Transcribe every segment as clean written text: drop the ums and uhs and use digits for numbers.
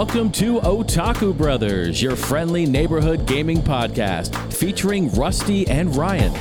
Welcome to Otaku Brothers, your friendly neighborhood gaming podcast featuring Rusty and Ryan.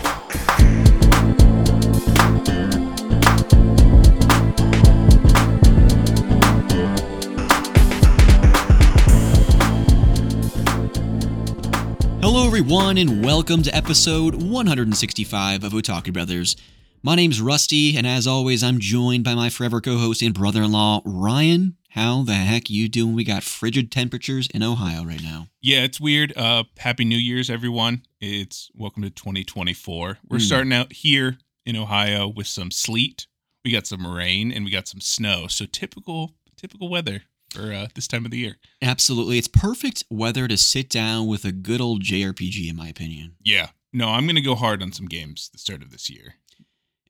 Hello everyone and welcome to episode 165 of Otaku Brothers. My name's Rusty and as always I'm joined by my forever co-host and brother-in-law, Ryan. How the heck you doing? We got frigid temperatures in Ohio right now. Yeah, it's weird. Happy New Year's, everyone. It's welcome to 2024. We're starting out here in Ohio with some sleet. We got some rain and we got some snow. So typical weather for this time of the year. Absolutely. It's perfect weather to sit down with a good old JRPG, in my opinion. Yeah. No, I'm going to go hard on some games the start of this year.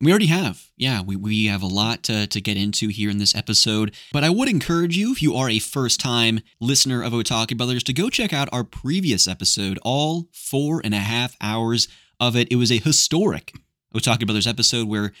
We already have. Yeah, we have a lot to get into here in this episode, but I would encourage you, if you are a first-time listener of Otaku Brothers, to go check out our previous episode, all 4.5 hours of it. It was a historic Otaku Brothers episode where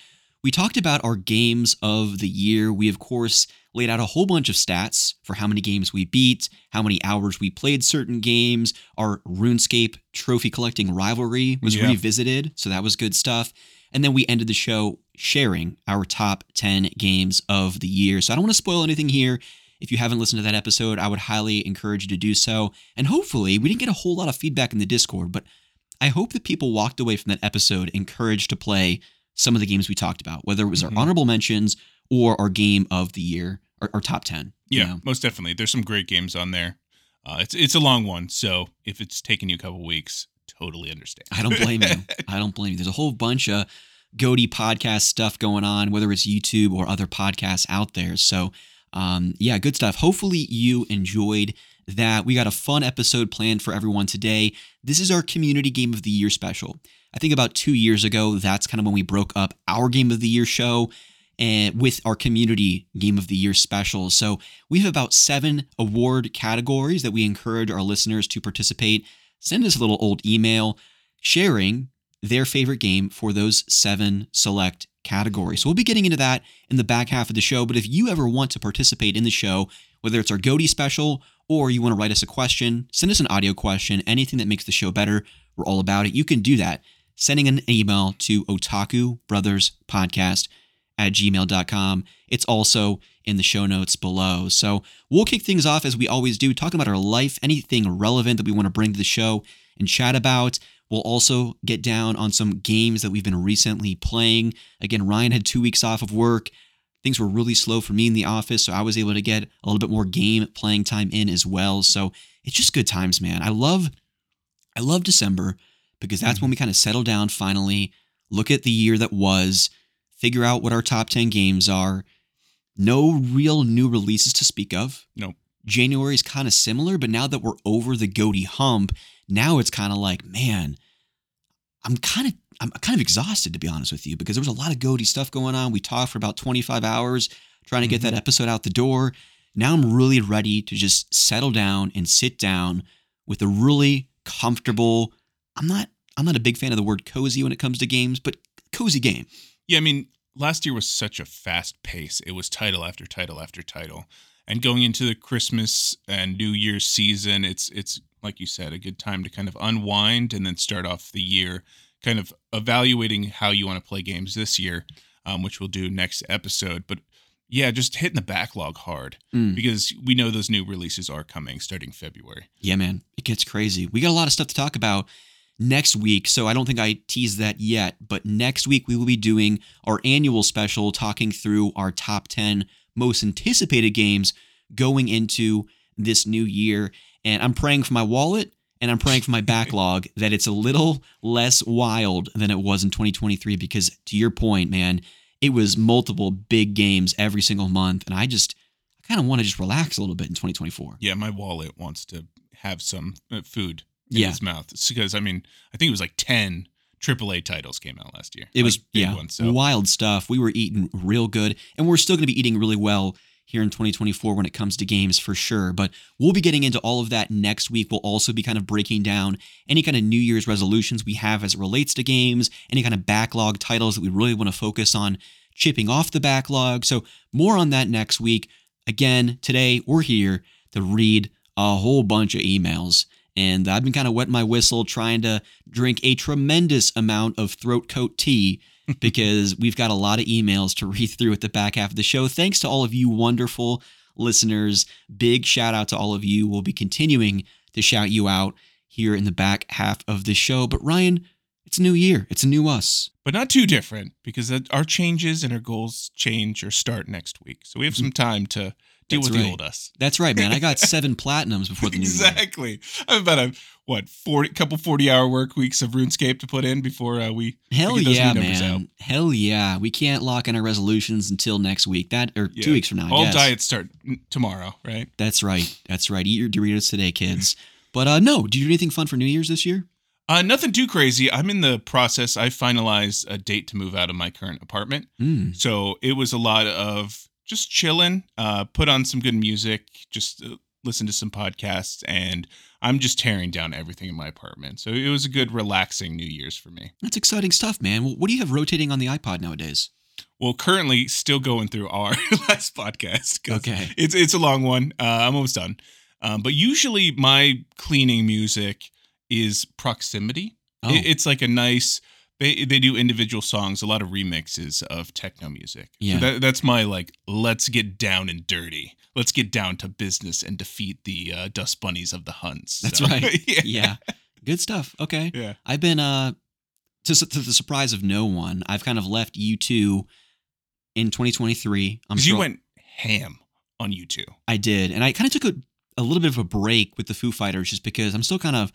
we talked about our games of the year. We, of course, laid out a whole bunch of stats for how many games we beat, how many hours we played certain games. Our RuneScape trophy-collecting rivalry was revisited, so that was good stuff. And then we ended the show sharing our top 10 games of the year. So I don't want to spoil anything here. If you haven't listened to that episode, I would highly encourage you to do so. And hopefully, we didn't get a whole lot of feedback in the Discord, but I hope that people walked away from that episode encouraged to play some of the games we talked about, whether it was our honorable mentions or our game of the year, or our top 10. Yeah, most definitely. There's some great games on there. It's a long one, so if it's taking you a couple weeks, totally understand. I don't blame you. There's a whole bunch of goatee podcast stuff going on, whether it's YouTube or other podcasts out there. So, yeah, good stuff. Hopefully you enjoyed that. We got a fun episode planned for everyone today. This is our Community Game of the Year special. I think about 2 years ago, that's kind of when we broke up our Game of the Year show and with our Community Game of the Year special. So we have about 7 award categories that we encourage our listeners to participate. Send us a little old email sharing their favorite game for those 7 select categories. So we'll be getting into that in the back half of the show. But if you ever want to participate in the show, whether it's our Goatee special or you want to write us a question, send us an audio question, anything that makes the show better, we're all about it. You can do that. Sending an email to otakubrotherspodcast@gmail.com. It's also in the show notes below. So we'll kick things off as we always do, talking about our life, anything relevant that we want to bring to the show and chat about. We'll also get down on some games that we've been recently playing. Again, Ryan had 2 weeks off of work. Things were really slow for me in the office, so I was able to get a little bit more game playing time in as well. So it's just good times, man. I love December because that's when we kind of settle down finally, look at the year that was, figure out what our top 10 games are. No real new releases to speak of. Nope. January is kind of similar, but now that we're over the goatee hump, now it's kind of like, man, I'm kind of exhausted, to be honest with you, because there was a lot of goatee stuff going on. We talked for about 25 hours trying to get that episode out the door. Now I'm really ready to just settle down and sit down with a really comfortable, I'm not a big fan of the word cozy when it comes to games, but cozy game. Yeah, I mean, last year was such a fast pace. It was title after title after title. And going into the Christmas and New Year's season, it's like you said, a good time to kind of unwind and then start off the year kind of evaluating how you want to play games this year, which we'll do next episode. But yeah, just hitting the backlog hard because we know those new releases are coming starting February. Yeah, man, it gets crazy. We got a lot of stuff to talk about next week, so I don't think I teased that yet, but next week we will be doing our annual special talking through our top 10 most anticipated games going into this new year. And I'm praying for my wallet and I'm praying for my backlog that it's a little less wild than it was in 2023, because to your point, man, it was multiple big games every single month. And I kind of want to just relax a little bit in 2024. Yeah, my wallet wants to have some food in his mouth. It's because, I mean, I think it was like 10 AAA titles came out last year. It was wild stuff. We were eating real good, and we're still going to be eating really well here in 2024 when it comes to games for sure. But we'll be getting into all of that next week. We'll also be kind of breaking down any kind of New Year's resolutions we have as it relates to games, any kind of backlog titles that we really want to focus on chipping off the backlog. So more on that next week. Again, today we're here to read a whole bunch of emails, and I've been kind of wetting my whistle trying to drink a tremendous amount of throat coat tea because we've got a lot of emails to read through at the back half of the show. Thanks to all of you wonderful listeners. Big shout out to all of you. We'll be continuing to shout you out here in the back half of the show. But Ryan, it's a new year. It's a new us. But not too different, because our changes and our goals change or start next week. So we have some time to deal with the old us. That's right, man. I got 7 platinums before the new year. Exactly. I've got a couple 40-hour work weeks of RuneScape to put in before we get those new numbers out. Hell yeah. We can't lock in our resolutions until next week. 2 weeks from now, I guess. All diets start tomorrow, right? That's right. That's right. Eat your Doritos today, kids. But no, did you do anything fun for New Year's this year? Nothing too crazy. I'm in the process. I finalized a date to move out of my current apartment. Mm. So it was a lot of just chilling, put on some good music, just listen to some podcasts, and I'm just tearing down everything in my apartment. So it was a good, relaxing New Year's for me. That's exciting stuff, man. Well, what do you have rotating on the iPod nowadays? Well, currently still going through our last podcast. Okay. It's a long one. I'm almost done. But usually my cleaning music is Proximity. Oh. It's like a nice, they do individual songs, a lot of remixes of techno music. Yeah. So that's my let's get down and dirty. Let's get down to business and defeat the dust bunnies of the Huns. That's right. Yeah. Good stuff. Okay. Yeah. I've been, to the surprise of no one, I've kind of left U2 in 2023. Because you went ham on U2. I did. And I kind of took a little bit of a break with the Foo Fighters just because I'm still kind of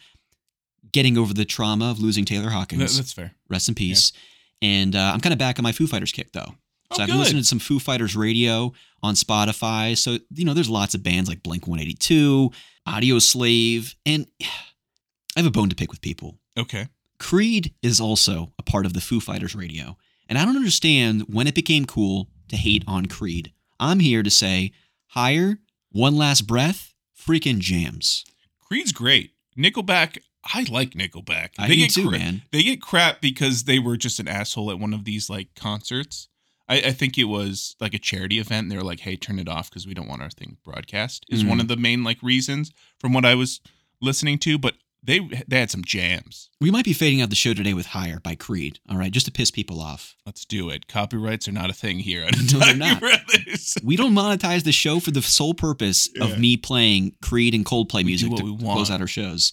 getting over the trauma of losing Taylor Hawkins. That's fair. Rest in peace. Yeah. And I'm kind of back on my Foo Fighters kick, though. So I've been listening to some Foo Fighters radio on Spotify. So, there's lots of bands like Blink-182, Audio Slave, and I have a bone to pick with people. Okay. Creed is also a part of the Foo Fighters radio. And I don't understand when it became cool to hate on Creed. I'm here to say, higher, one last breath, freaking jams. Creed's great. Nickelback... I like Nickelback. I do too, man. They get crap because they were just an asshole at one of these concerts. I think it was like a charity event. And they were like, "Hey, turn it off because we don't want our thing broadcast." Is one of the main reasons from what I was listening to. But they had some jams. We might be fading out the show today with "Higher" by Creed. All right, just to piss people off. Let's do it. Copyrights are not a thing here. No, they're not. We don't monetize the show for the sole purpose of me playing Creed and Coldplay music to close out our shows.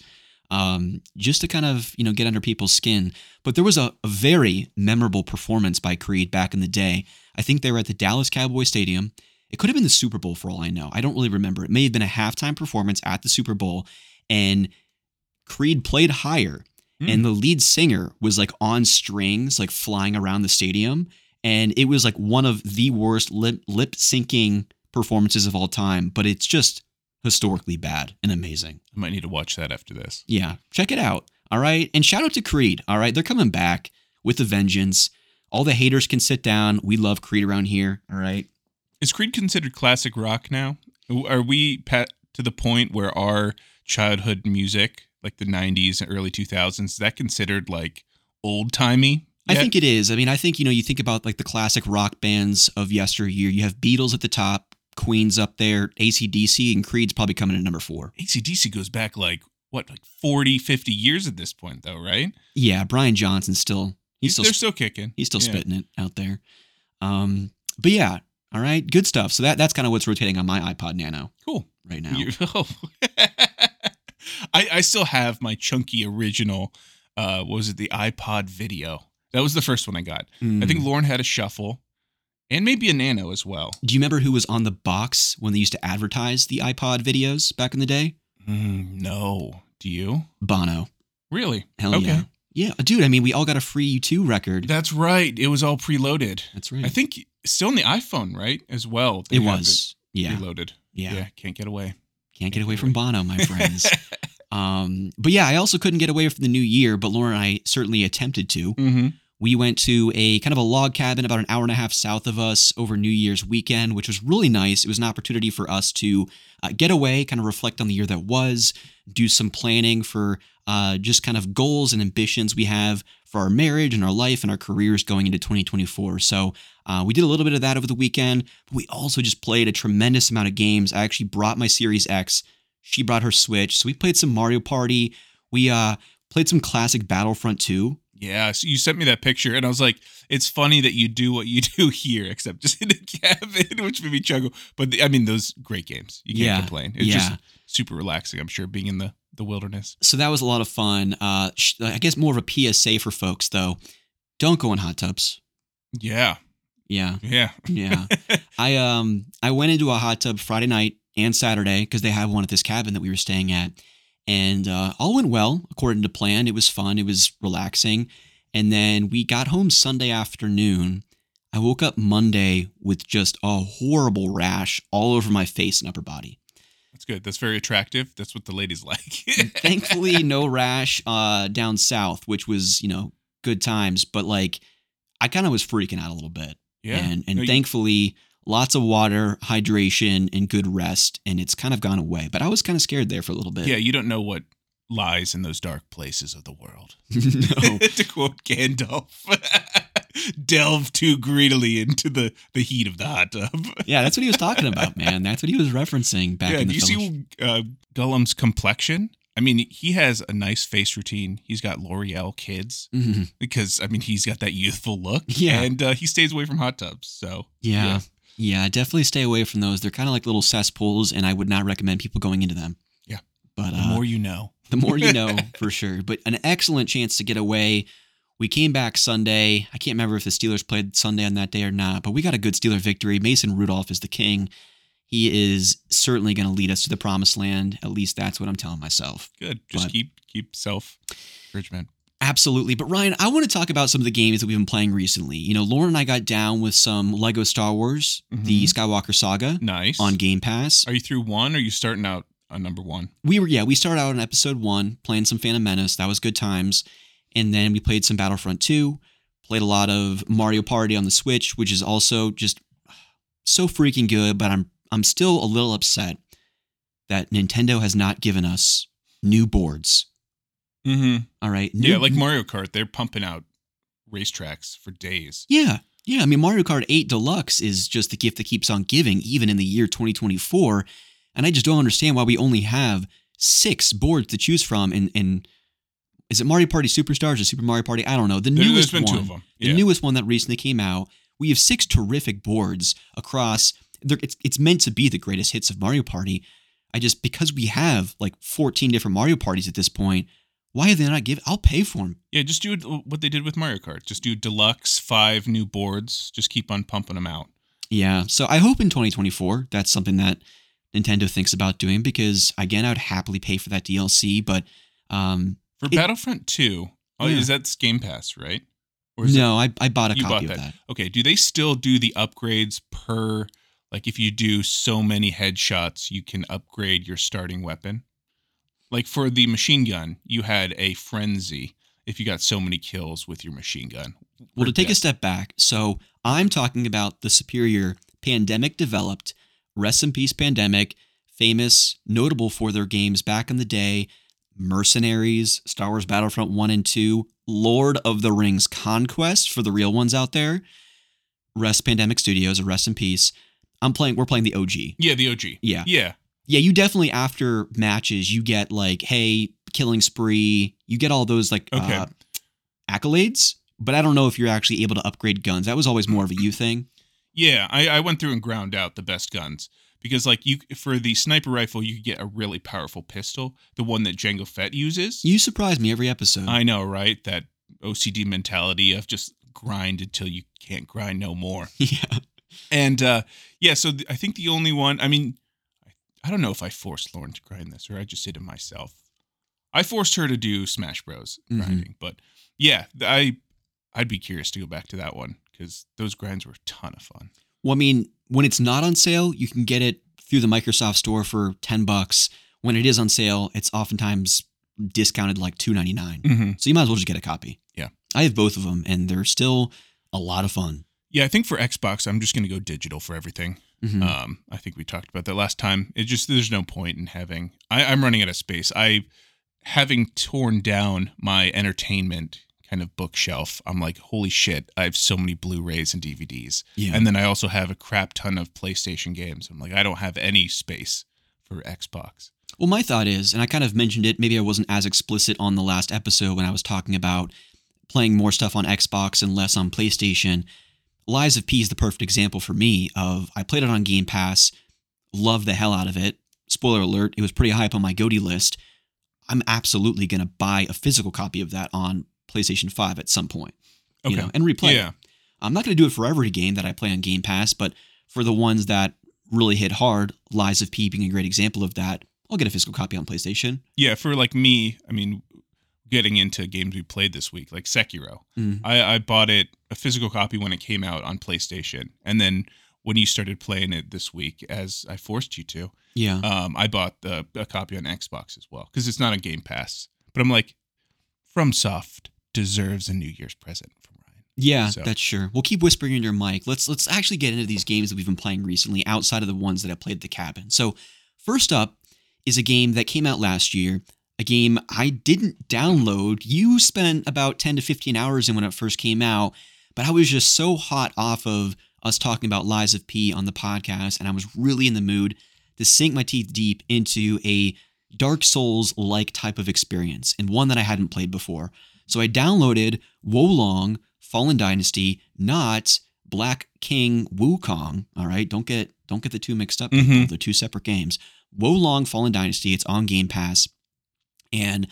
Just to kind of, get under people's skin. But there was a very memorable performance by Creed back in the day. I think they were at the Dallas Cowboy Stadium. It could have been the Super Bowl for all I know. I don't really remember. It may have been a halftime performance at the Super Bowl, and Creed played Higher, and the lead singer was on strings, flying around the stadium. And it was one of the worst lip syncing performances of all time, but it's just historically bad and amazing. I might need to watch that after this. Yeah. Check it out. All right. And shout out to Creed. All right. They're coming back with a vengeance. All the haters can sit down. We love Creed around here. All right. Is Creed considered classic rock now? Are we to the point where our childhood music, like the 90s and early 2000s, is that considered old timey? I think it is. I mean, I think, you think about the classic rock bands of yesteryear. You have Beatles at the top. Queen's up there, AC/DC, and Creed's probably coming at number 4. AC/DC goes back 40, 50 years at this point, though, right? Yeah, Brian Johnson's still... They're still kicking. He's still spitting it out there. But yeah, all right, good stuff. So that's kind of what's rotating on my iPod Nano. Cool. Right now. I still have my chunky original, the iPod Video. That was the first one I got. I think Lauren had a Shuffle. And maybe a Nano as well. Do you remember who was on the box when they used to advertise the iPod videos back in the day? No. Do you? Bono. Really? Hell okay. Yeah. Yeah. Dude, I mean, we all got a free U2 record. That's right. It was all preloaded. That's right. I think still on the iPhone, right? As well. It was. Yeah. Preloaded. Yeah. Yeah. Can't get away. Can't get away from Bono, my friends. But yeah, I also couldn't get away from the new year, but Lauren and I certainly attempted to. Mm-hmm. We went to a kind of a log cabin about an hour and a half south of us over New Year's weekend, which was really nice. It was an opportunity for us to get away, kind of reflect on the year that was, do some planning for just kind of goals and ambitions we have for our marriage and our life and our careers going into 2024. So we did a little bit of that over the weekend, but we also just played a tremendous amount of games. I actually brought my Series X. She brought her Switch. So we played some Mario Party. We played some classic Battlefront 2. Yeah, so you sent me that picture, and I was like, it's funny that you do what you do here, except just in a cabin, which made me chuckle. But, I mean, those great games. You can't complain. It's just super relaxing, I'm sure, being in the wilderness. So that was a lot of fun. I guess more of a PSA for folks, though. Don't go in hot tubs. Yeah. Yeah. Yeah. Yeah. I went into a hot tub Friday night and Saturday because they have one at this cabin that we were staying at. And all went well, according to plan. It was fun. It was relaxing. And then we got home Sunday afternoon. I woke up Monday with just a horrible rash all over my face and upper body. That's good. That's very attractive. That's what the ladies like. Thankfully, no rash down south, which was, good times. But I kind of was freaking out a little bit. Yeah. And thankfully, lots of water, hydration, and good rest, and it's kind of gone away. But I was kind of scared there for a little bit. Yeah, you don't know what lies in those dark places of the world. No. To quote Gandalf, delve too greedily into the heat of the hot tub. Yeah, that's what he was talking about, man. That's what he was referencing back in the film. Yeah, do you see Gollum's complexion? I mean, he has a nice face routine. He's got L'Oreal Kids because, I mean, he's got that youthful look. Yeah. And he stays away from hot tubs, so. Yeah. Yeah, definitely stay away from those. They're kind of like little cesspools, and I would not recommend people going into them. Yeah. But the more you know. The more you know, for sure. But an excellent chance to get away. We came back Sunday. I can't remember if the Steelers played Sunday on that day or not, but we got a good Steeler victory. Mason Rudolph is the king. He is certainly going to lead us to the promised land. At least that's what I'm telling myself. Good. Just keep self-encouragement. Absolutely. But Ryan, I want to talk about some of the games that we've been playing recently. Lauren and I got down with some Lego Star Wars, the Skywalker Saga. Nice. On Game Pass. Are you through one or are you starting out on number one? We started out on episode one, playing some Phantom Menace. That was good times. And then we played some Battlefront 2, played a lot of Mario Party on the Switch, which is also just so freaking good. But I'm still a little upset that Nintendo has not given us new boards. Mm-hmm. All right. Yeah, like Mario Kart, they're pumping out racetracks for days. Yeah. Yeah. I mean, Mario Kart 8 Deluxe is just the gift that keeps on giving, even in the year 2024. And I just don't understand why we only have 6 boards to choose from. And is it Mario Party Superstars or Super Mario Party? I don't know. There's been 2 of them. Yeah. The newest one that recently came out. We have 6 terrific boards across. It's meant to be the greatest hits of Mario Party. Because we have like 14 different Mario Parties at this point. Why are they not giving? I'll pay for them. Yeah, just do what they did with Mario Kart. Just do deluxe 5 new boards. Just keep on pumping them out. Yeah. So I hope in 2024 that's something that Nintendo thinks about doing because, again, I would happily pay for that DLC. But for Battlefront 2, is that Game Pass, right? Or is I bought a copy of that. Okay. Do they still do the upgrades per, like if you do so many headshots, you can upgrade your starting weapon? Like for the machine gun, you had a frenzy if you got so many kills with your machine gun. Well, to take a step back, so I'm talking about the superior pandemic-developed, rest in peace Pandemic, famous, notable for their games back in the day, Mercenaries, Star Wars Battlefront 1 and 2, Lord of the Rings Conquest for the real ones out there, rest Pandemic Studios, a rest in peace. We're playing the OG. Yeah, the OG. Yeah. Yeah. Yeah, you definitely, after matches, you get like, hey, killing spree. You get all those accolades, but I don't know if you're actually able to upgrade guns. That was always more of a you thing. Yeah, I went through and ground out the best guns because for the sniper rifle, you get a really powerful pistol, the one that Jango Fett uses. You surprise me every episode. I know, right? That OCD mentality of just grind until you can't grind no more. Yeah. And so I think the only one, I mean, I don't know if I forced Lauren to grind this or I just did it myself. I forced her to do Smash Bros. Grinding, but yeah, I'd be curious to go back to that one because those grinds were a ton of fun. Well, I mean, when it's not on sale, you can get it through the Microsoft Store for $10. When it is on sale, it's oftentimes discounted like $2.99. So you might as well just get a copy. Yeah. I have both of them and they're still a lot of fun. Yeah, I think for Xbox, I'm just going to go digital for everything. Mm-hmm. I think we talked about that last time. It just, there's no point in having, I'm running out of space. Having torn down my entertainment kind of bookshelf, I'm like, holy shit, I have so many Blu-rays and DVDs. Yeah. And then I also have a crap ton of PlayStation games. I'm like, I don't have any space for Xbox. Well, my thought is, and I kind of mentioned it, maybe I wasn't as explicit on the last episode when I was talking about playing more stuff on Xbox and less on PlayStation. Lies of P is the perfect example for me of, I played it on Game Pass, loved the hell out of it. Spoiler alert, it was pretty high up on my GOTY list. I'm absolutely going to buy a physical copy of that on PlayStation 5 at some point, okay, you know, and replay it. I'm not going to do it for every game that I play on Game Pass, but for the ones that really hit hard, Lies of P being a great example of that, I'll get a physical copy on PlayStation. Yeah, for like me, I mean, getting into games we played this week, like Sekiro. Mm-hmm. I bought it, a physical copy when it came out on PlayStation, and then when you started playing it this week, as I forced you to, I bought a copy on Xbox as well, because it's not on Game Pass. But I'm like, FromSoft deserves a New Year's present from Ryan. Yeah, so. That's sure. We'll keep whispering in your mic. Let's actually get into these games that we've been playing recently, outside of the ones that I played at the cabin. So first up is a game that came out last year, a game I didn't download. You spent about 10 to 15 hours in when it first came out, but I was just so hot off of us talking about Lies of P on the podcast, and I was really in the mood to sink my teeth deep into a Dark Souls-like type of experience, and one that I hadn't played before. So I downloaded Wo Long: Fallen Dynasty, not Black King Wukong. All right, don't get the two mixed up. Mm-hmm. They're two separate games. Wo Long: Fallen Dynasty. It's on Game Pass, and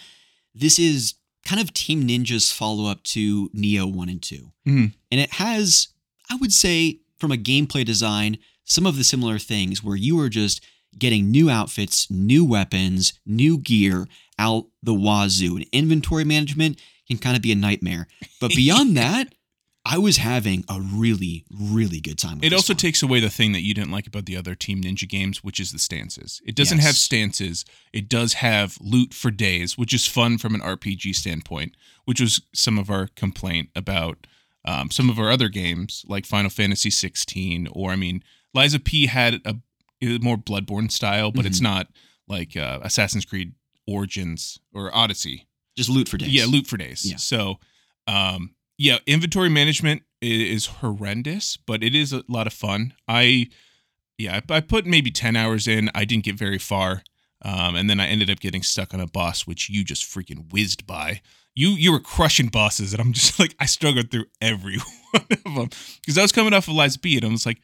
this is kind of Team Ninja's follow-up to Nioh 1 and 2, mm-hmm. and it has, I would say, from a gameplay design, some of the similar things where you are just getting new outfits, new weapons, new gear out the wazoo. And inventory management can kind of be a nightmare. But beyond that, I was having a really, really good time with it. It also takes away the thing that you didn't like about the other Team Ninja games, which is the stances. It doesn't have stances. It does have loot for days, which is fun from an RPG standpoint, which was some of our complaint about some of our other games, like Final Fantasy XVI, or, I mean, Lies of P had a more Bloodborne style, but mm-hmm. it's not like Assassin's Creed Origins or Odyssey. Just loot for days. Yeah, loot for days. Yeah. So, inventory management is horrendous, but it is a lot of fun. I put maybe 10 hours in. I didn't get very far. And then I ended up getting stuck on a boss, which you just freaking whizzed by. You were crushing bosses, and I'm just like, I struggled through every one of them. Because I was coming off of Lies of P, and I was like,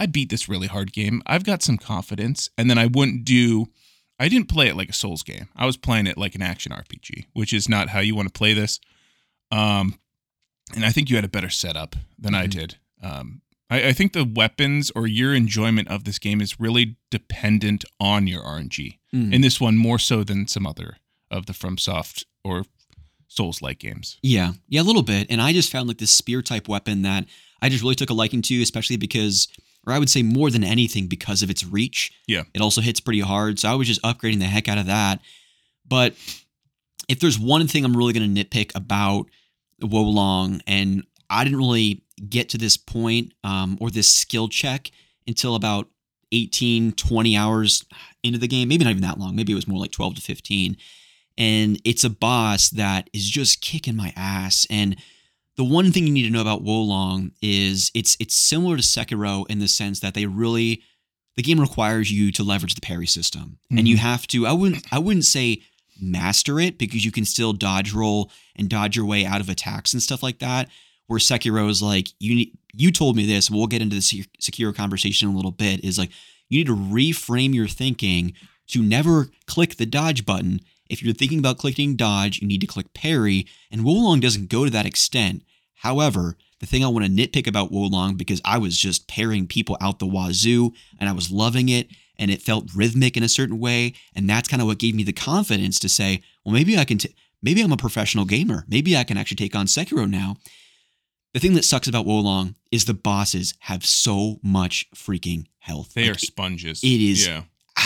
I beat this really hard game. I've got some confidence. And then I didn't play it like a Souls game. I was playing it like an action RPG, which is not how you want to play this. And I think you had a better setup than mm-hmm. I did. I think the weapons or your enjoyment of this game is really dependent on your RNG. Mm-hmm. And this one more so than some other of the FromSoft or Souls-like games. Yeah, a little bit. And I just found like this spear-type weapon that I just really took a liking to, especially because, or I would say more than anything, because of its reach. Yeah. It also hits pretty hard. So I was just upgrading the heck out of that. But if there's one thing I'm really going to nitpick about Wo Long, and I didn't really get to this point or this skill check until about 18, 20 hours into the game. Maybe not even that long. Maybe it was more like 12 to 15. And it's a boss that is just kicking my ass. And the one thing you need to know about Wo Long is it's similar to Sekiro in the sense that the game requires you to leverage the parry system. Mm-hmm. And you have to, I wouldn't say master it, because you can still dodge roll and dodge your way out of attacks and stuff like that. Where Sekiro is like, you told me this, and we'll get into the Sekiro conversation in a little bit, is like, you need to reframe your thinking to never click the dodge button. If you're thinking about clicking dodge, you need to click parry, and Wo Long doesn't go to that extent. However, the thing I want to nitpick about Wo Long, because I was just parrying people out the wazoo, and I was loving it, and it felt rhythmic in a certain way, and that's kind of what gave me the confidence to say, well, maybe I'm a professional gamer. Maybe I can actually take on Sekiro now. The thing that sucks about Wo Long is the bosses have so much freaking health. They are sponges. It is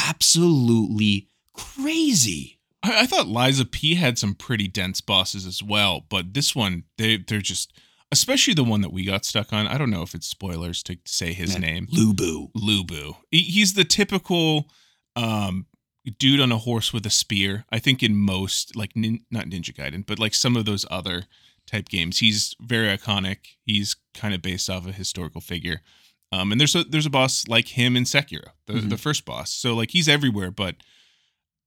absolutely crazy. I thought Lies of P had some pretty dense bosses as well, but this one, they're just, especially the one that we got stuck on. I don't know if it's spoilers to say his name. Lubu. He's the typical dude on a horse with a spear. I think in most, like, not Ninja Gaiden, but like some of those other type games. He's very iconic. He's kind of based off a historical figure. And there's a boss like him in Sekiro, the first boss. So like he's everywhere, but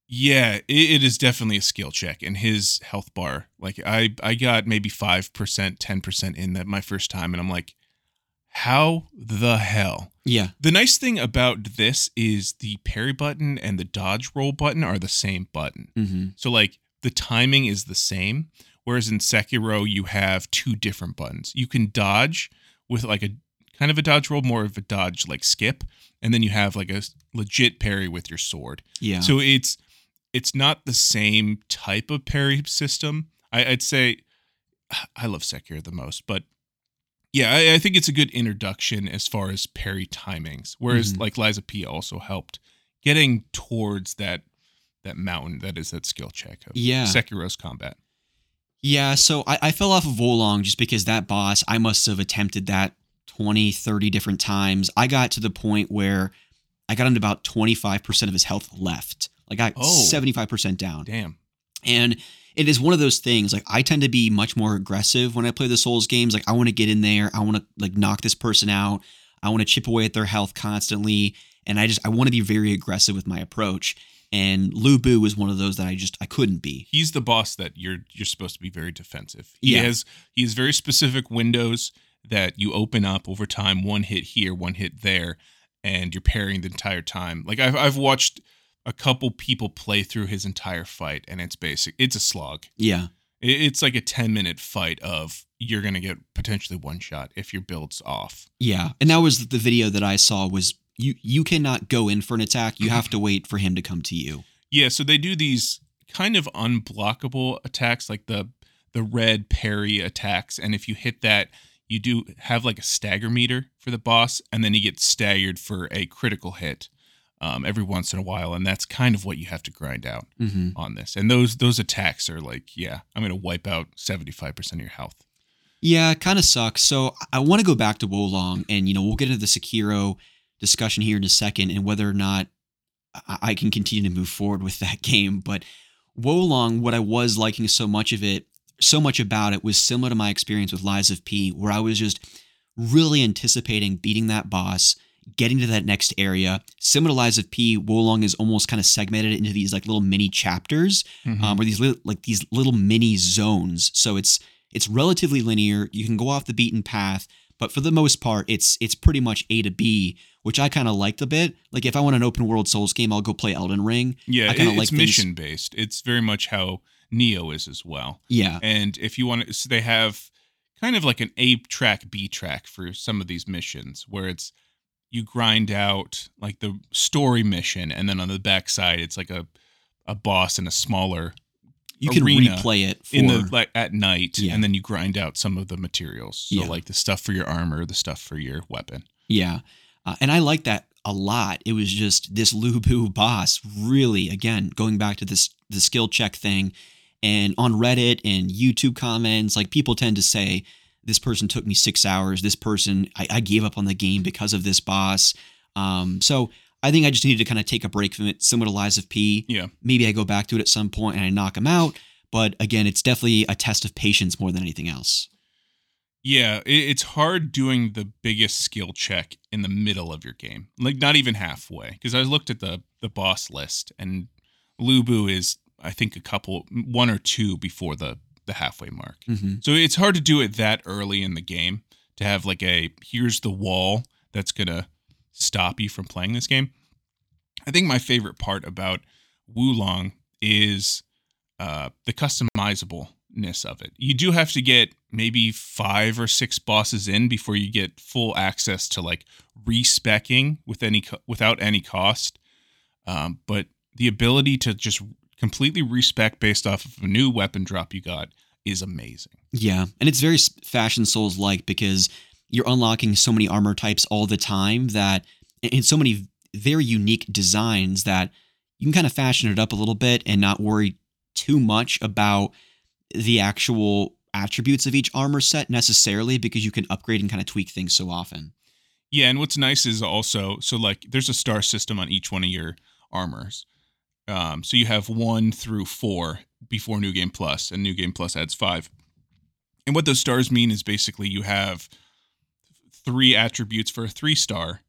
yeah, it is definitely a skill check. And his health bar, like I got maybe 5%, 10% in that my first time. And I'm like, how the hell? Yeah. The nice thing about this is the parry button and the dodge roll button are the same button. Mm-hmm. So like the timing is the same. Whereas in Sekiro, you have two different buttons. You can dodge with like a kind of a dodge roll, more of a dodge like skip, and then you have like a legit parry with your sword. Yeah. So it's not the same type of parry system. I'd say I love Sekiro the most, but yeah, I think it's a good introduction as far as parry timings. Whereas like Lies of P also helped getting towards that mountain that is that skill check of Sekiro's combat. Yeah, so I fell off of Wo Long just because that boss, I must have attempted that 20, 30 different times. I got to the point where I got him to about 25% of his health left. Like I got 75% down. Damn. And it is one of those things, like I tend to be much more aggressive when I play the Souls games. Like I want to get in there. I want to like knock this person out. I want to chip away at their health constantly. And I want to be very aggressive with my approach. And Lubu was one of those that I couldn't be. He's the boss that you're supposed to be very defensive. He has very specific windows that you open up over time, one hit here, one hit there, and you're parrying the entire time. Like I've watched a couple people play through his entire fight, and it's a slog. Yeah. It's like a 10-minute fight of you're going to get potentially one shot if your build's off. Yeah. And that was the video that I saw was you cannot go in for an attack. You have to wait for him to come to you. Yeah. So they do these kind of unblockable attacks, like the red parry attacks. And if you hit that, you do have like a stagger meter for the boss, and then he gets staggered for a critical hit every once in a while, and that's kind of what you have to grind out on this. And those attacks are like, yeah, I'm going to wipe out 75% of your health. Yeah, it kind of sucks. So I want to go back to Wo Long, and we'll get into the Sekiro discussion here in a second, and whether or not I can continue to move forward with that game. But Wo Long, what I was liking so much about it was similar to my experience with Lies of P, where I was just really anticipating beating that boss, getting to that next area. Similar to Lies of P, Wo Long is almost kind of segmented into these like little mini chapters, or these little mini zones. So it's relatively linear. You can go off the beaten path, but for the most part, it's pretty much A to B, which I kind of liked a bit. Like if I want an open world Souls game, I'll go play Elden Ring. Yeah, it's mission based. It's very much how Neo is as well. Yeah. And if you want to, so they have kind of like an A track, B track for some of these missions where it's, you grind out like the story mission. And then on the backside, it's like a boss in a smaller arena. You can replay it at night. Yeah. And then you grind out some of the materials. So like the stuff for your armor, the stuff for your weapon. Yeah. And I like that a lot. It was just this Lubu boss really, again, going back to the skill check thing. And on Reddit and YouTube comments, like people tend to say, this person took me 6 hours. This person, I gave up on the game because of this boss. So I think I just needed to kind of take a break from it, similar to Lies of P. Yeah. Maybe I go back to it at some point and I knock him out. But again, it's definitely a test of patience more than anything else. Yeah, it's hard doing the biggest skill check in the middle of your game. Like not even halfway. Because I looked at the boss list, and Lubu is, I think, one or two before the halfway mark. Mm-hmm. So it's hard to do it that early in the game to have like here's the wall that's going to stop you from playing this game. I think my favorite part about Wo Long is the customizableness of it. You do have to get maybe 5 or 6 bosses in before you get full access to like respecking without any cost. But the ability to just completely respec based off of a new weapon drop you got is amazing. Yeah, and it's very Fashion Souls-like because you're unlocking so many armor types all the time and so many very unique designs that you can kind of fashion it up a little bit and not worry too much about the actual attributes of each armor set necessarily because you can upgrade and kind of tweak things so often. Yeah, and what's nice is also, so like there's a star system on each one of your armors. So you have 1 through 4 before New Game Plus, and New Game Plus adds 5. And what those stars mean is basically you have three attributes for a 3-star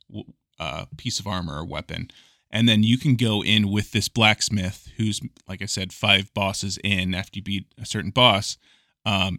piece of armor or weapon. And then you can go in with this blacksmith who's, like I said, 5 bosses in after you beat a certain boss.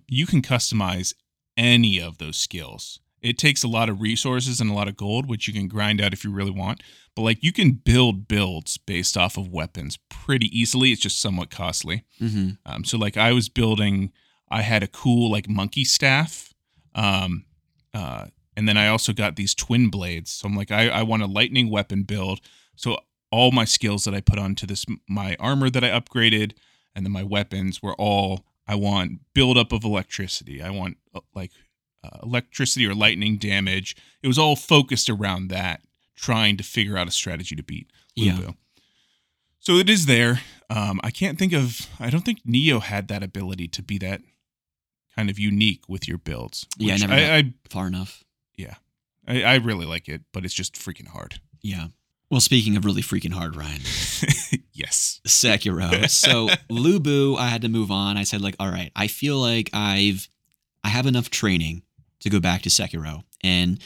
You can customize any of those skills. It takes a lot of resources and a lot of gold, which you can grind out if you really want. But like you can build builds based off of weapons pretty easily. It's just somewhat costly. Mm-hmm. So like I was building, I had a cool like monkey staff. And then I also got these twin blades. So I'm like, I want a lightning weapon build. So all my skills that I put onto this, my armor that I upgraded, and then my weapons were all, I want buildup of electricity. I want like electricity or lightning damage. It was all focused around that, trying to figure out a strategy to beat Lubu. Yeah. So it is there. I don't think Neo had that ability to be that kind of unique with your builds. Yeah, I never got far enough. Yeah, I really like it, but it's just freaking hard. Yeah. Well, speaking of really freaking hard, Ryan. Yes. Sekiro. So Lubu, I had to move on. I said like, all right, I feel like I have enough training to go back to Sekiro. And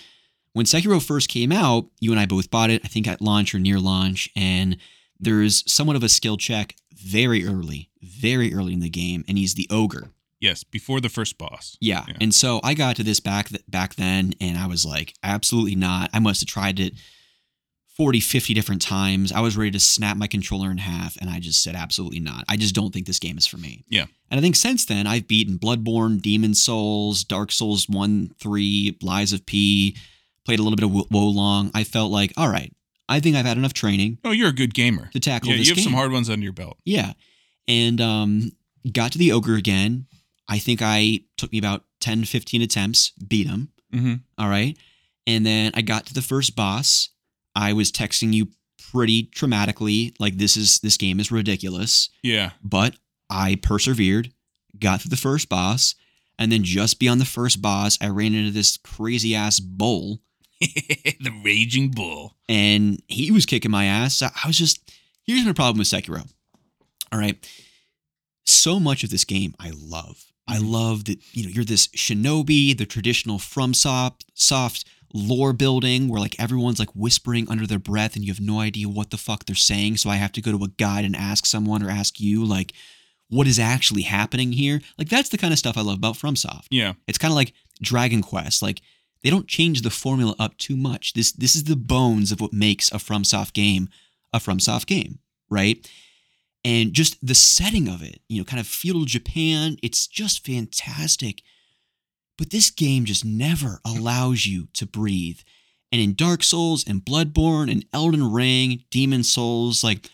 when Sekiro first came out, you and I both bought it, I think at launch or near launch. And there's somewhat of a skill check very early in the game. And he's the ogre. Yes, before the first boss. Yeah. And so I got to this back then and I was like, absolutely not. I must have tried it 40-50 different times. I was ready to snap my controller in half and I just said absolutely not. I just don't think this game is for me. Yeah. And I think since then I've beaten Bloodborne, Demon Souls, Dark Souls 1, 3, Lies of P, played a little bit of Wo Long. I felt like, all right, I think I've had enough training. Oh, you're a good gamer. To tackle this game. Yeah, you have some hard ones under your belt. Yeah. And got to the ogre again. I think took me about 10-15 attempts, beat him. Mm-hmm. All right. And then I got to the first boss. I was texting you pretty traumatically, like this game is ridiculous. Yeah. But I persevered, got through the first boss, and then just beyond the first boss, I ran into this crazy ass bull. The raging bull. And he was kicking my ass. I was just, here's my problem with Sekiro. All right. So much of this game I love. I love that, you know, you're this shinobi, the traditional FromSoft lore building where like everyone's like whispering under their breath and you have no idea what the fuck they're saying. So I have to go to a guide and ask someone or ask you like, what is actually happening here? Like that's the kind of stuff I love about FromSoft. Yeah. It's kind of like Dragon Quest. Like they don't change the formula up too much. This is the bones of what makes a FromSoft game, right? And just the setting of it, you know, kind of feudal Japan. It's just fantastic. But this game just never allows you to breathe. And in Dark Souls and Bloodborne and Elden Ring, Demon Souls, like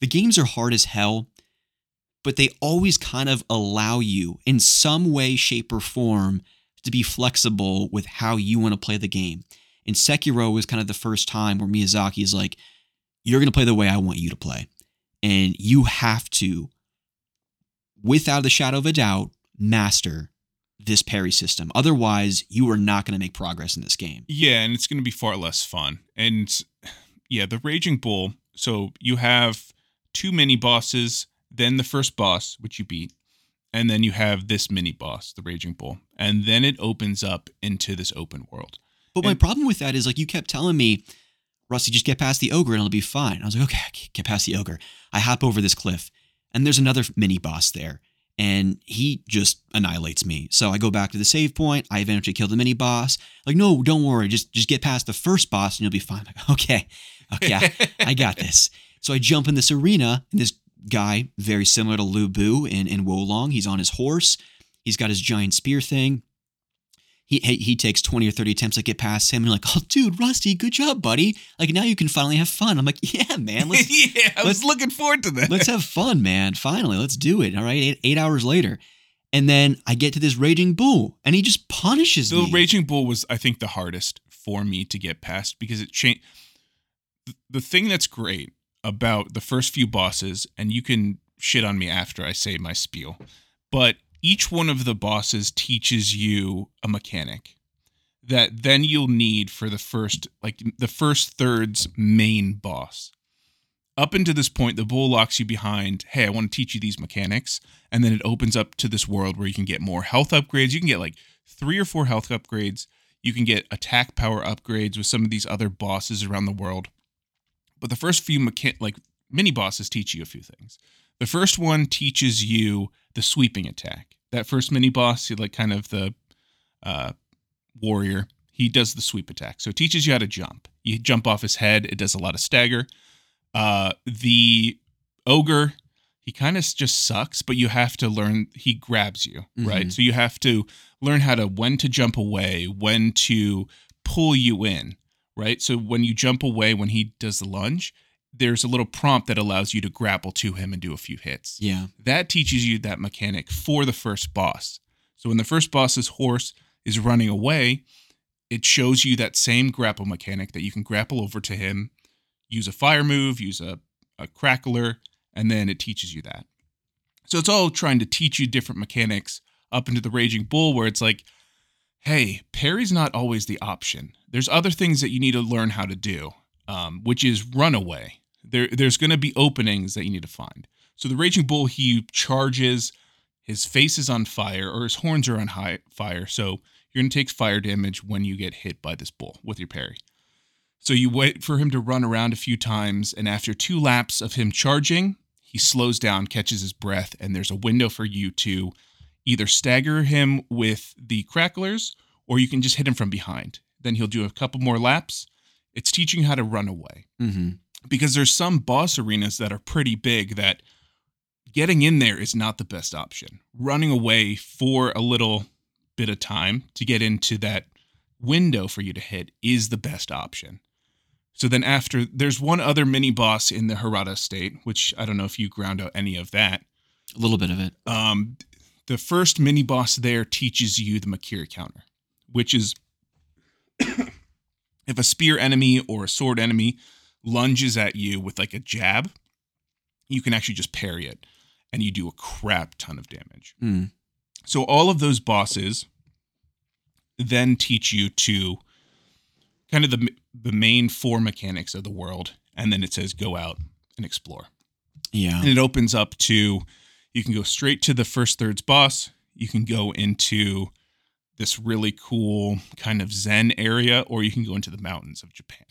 the games are hard as hell, but they always kind of allow you in some way, shape, or form to be flexible with how you want to play the game. And Sekiro was kind of the first time where Miyazaki is like, you're going to play the way I want you to play. And you have to, without a shadow of a doubt, master this parry system. Otherwise, you are not going to make progress in this game. Yeah, and it's going to be far less fun. And yeah, the Raging Bull. So you have two mini bosses, then the first boss, which you beat, and then you have this mini boss, the Raging Bull. And then it opens up into this open world. But my problem with that is like you kept telling me, Rusty, just get past the ogre and it'll be fine. I was like, okay, I can't get past the ogre. I hop over this cliff and there's another mini boss there. And he just annihilates me. So I go back to the save point. I eventually kill the mini boss. Like, no, don't worry. Just get past the first boss and you'll be fine. Like, okay, I got this. So I jump in this arena and this guy, very similar to Lubu in Wo Long, he's on his horse. He's got his giant spear thing. He takes 20 or 30 attempts to get past him. And you're like, oh, dude, Rusty, good job, buddy. Like, now you can finally have fun. I'm like, yeah, man. I was looking forward to that. Let's have fun, man. Finally, let's do it. All right, 8 hours later. And then I get to this Raging Bull, and he just punishes me. The Raging Bull was, I think, the hardest for me to get past because it changed. The thing that's great about the first few bosses, and you can shit on me after I say my spiel, but each one of the bosses teaches you a mechanic that then you'll need for the first third's main boss. Up until this point, the bull locks you behind, hey, I want to teach you these mechanics. And then it opens up to this world where you can get more health upgrades. You can get like 3 or 4 health upgrades. You can get attack power upgrades with some of these other bosses around the world. But the first few mini bosses teach you a few things. The first one teaches you the sweeping attack. That first mini boss, the warrior, he does the sweep attack. So it teaches you how to jump. You jump off his head. It does a lot of stagger. The ogre, he kind of just sucks, but you have to learn, he grabs you, mm-hmm. right? So you have to learn when to jump away, when to pull you in, right? So when you jump away, when he does the lunge, there's a little prompt that allows you to grapple to him and do a few hits. Yeah. That teaches you that mechanic for the first boss. So when the first boss's horse is running away, it shows you that same grapple mechanic that you can grapple over to him, use a fire move, use a crackler, and then it teaches you that. So it's all trying to teach you different mechanics up into the Raging Bull where it's like, hey, parry's not always the option. There's other things that you need to learn how to do, which is run away. There's going to be openings that you need to find. So the Raging Bull, he charges, his face is on fire or his horns are on fire. So you're going to take fire damage when you get hit by this bull with your parry. So you wait for him to run around a few times, and after 2 laps of him charging, he slows down, catches his breath, and there's a window for you to either stagger him with the cracklers, or you can just hit him from behind. Then he'll do a couple more laps. It's teaching you how to run away. Mm-hmm. Because there's some boss arenas that are pretty big that getting in there is not the best option. Running away for a little bit of time to get into that window for you to hit is the best option. So then after, there's one other mini-boss in the Harada State, which I don't know if you ground out any of that. A little bit of it. The first mini-boss there teaches you the Makiri counter, which is if a spear enemy or a sword enemy lunges at you with like a jab, you can actually just parry it, and you do a crap ton of damage. Mm. So all of those bosses then teach you to kind of the main 4 mechanics of the world, and then it says go out and explore. Yeah. And it opens up to, you can go straight to the first third's boss, you can go into this really cool kind of Zen area, or you can go into the mountains of Japan.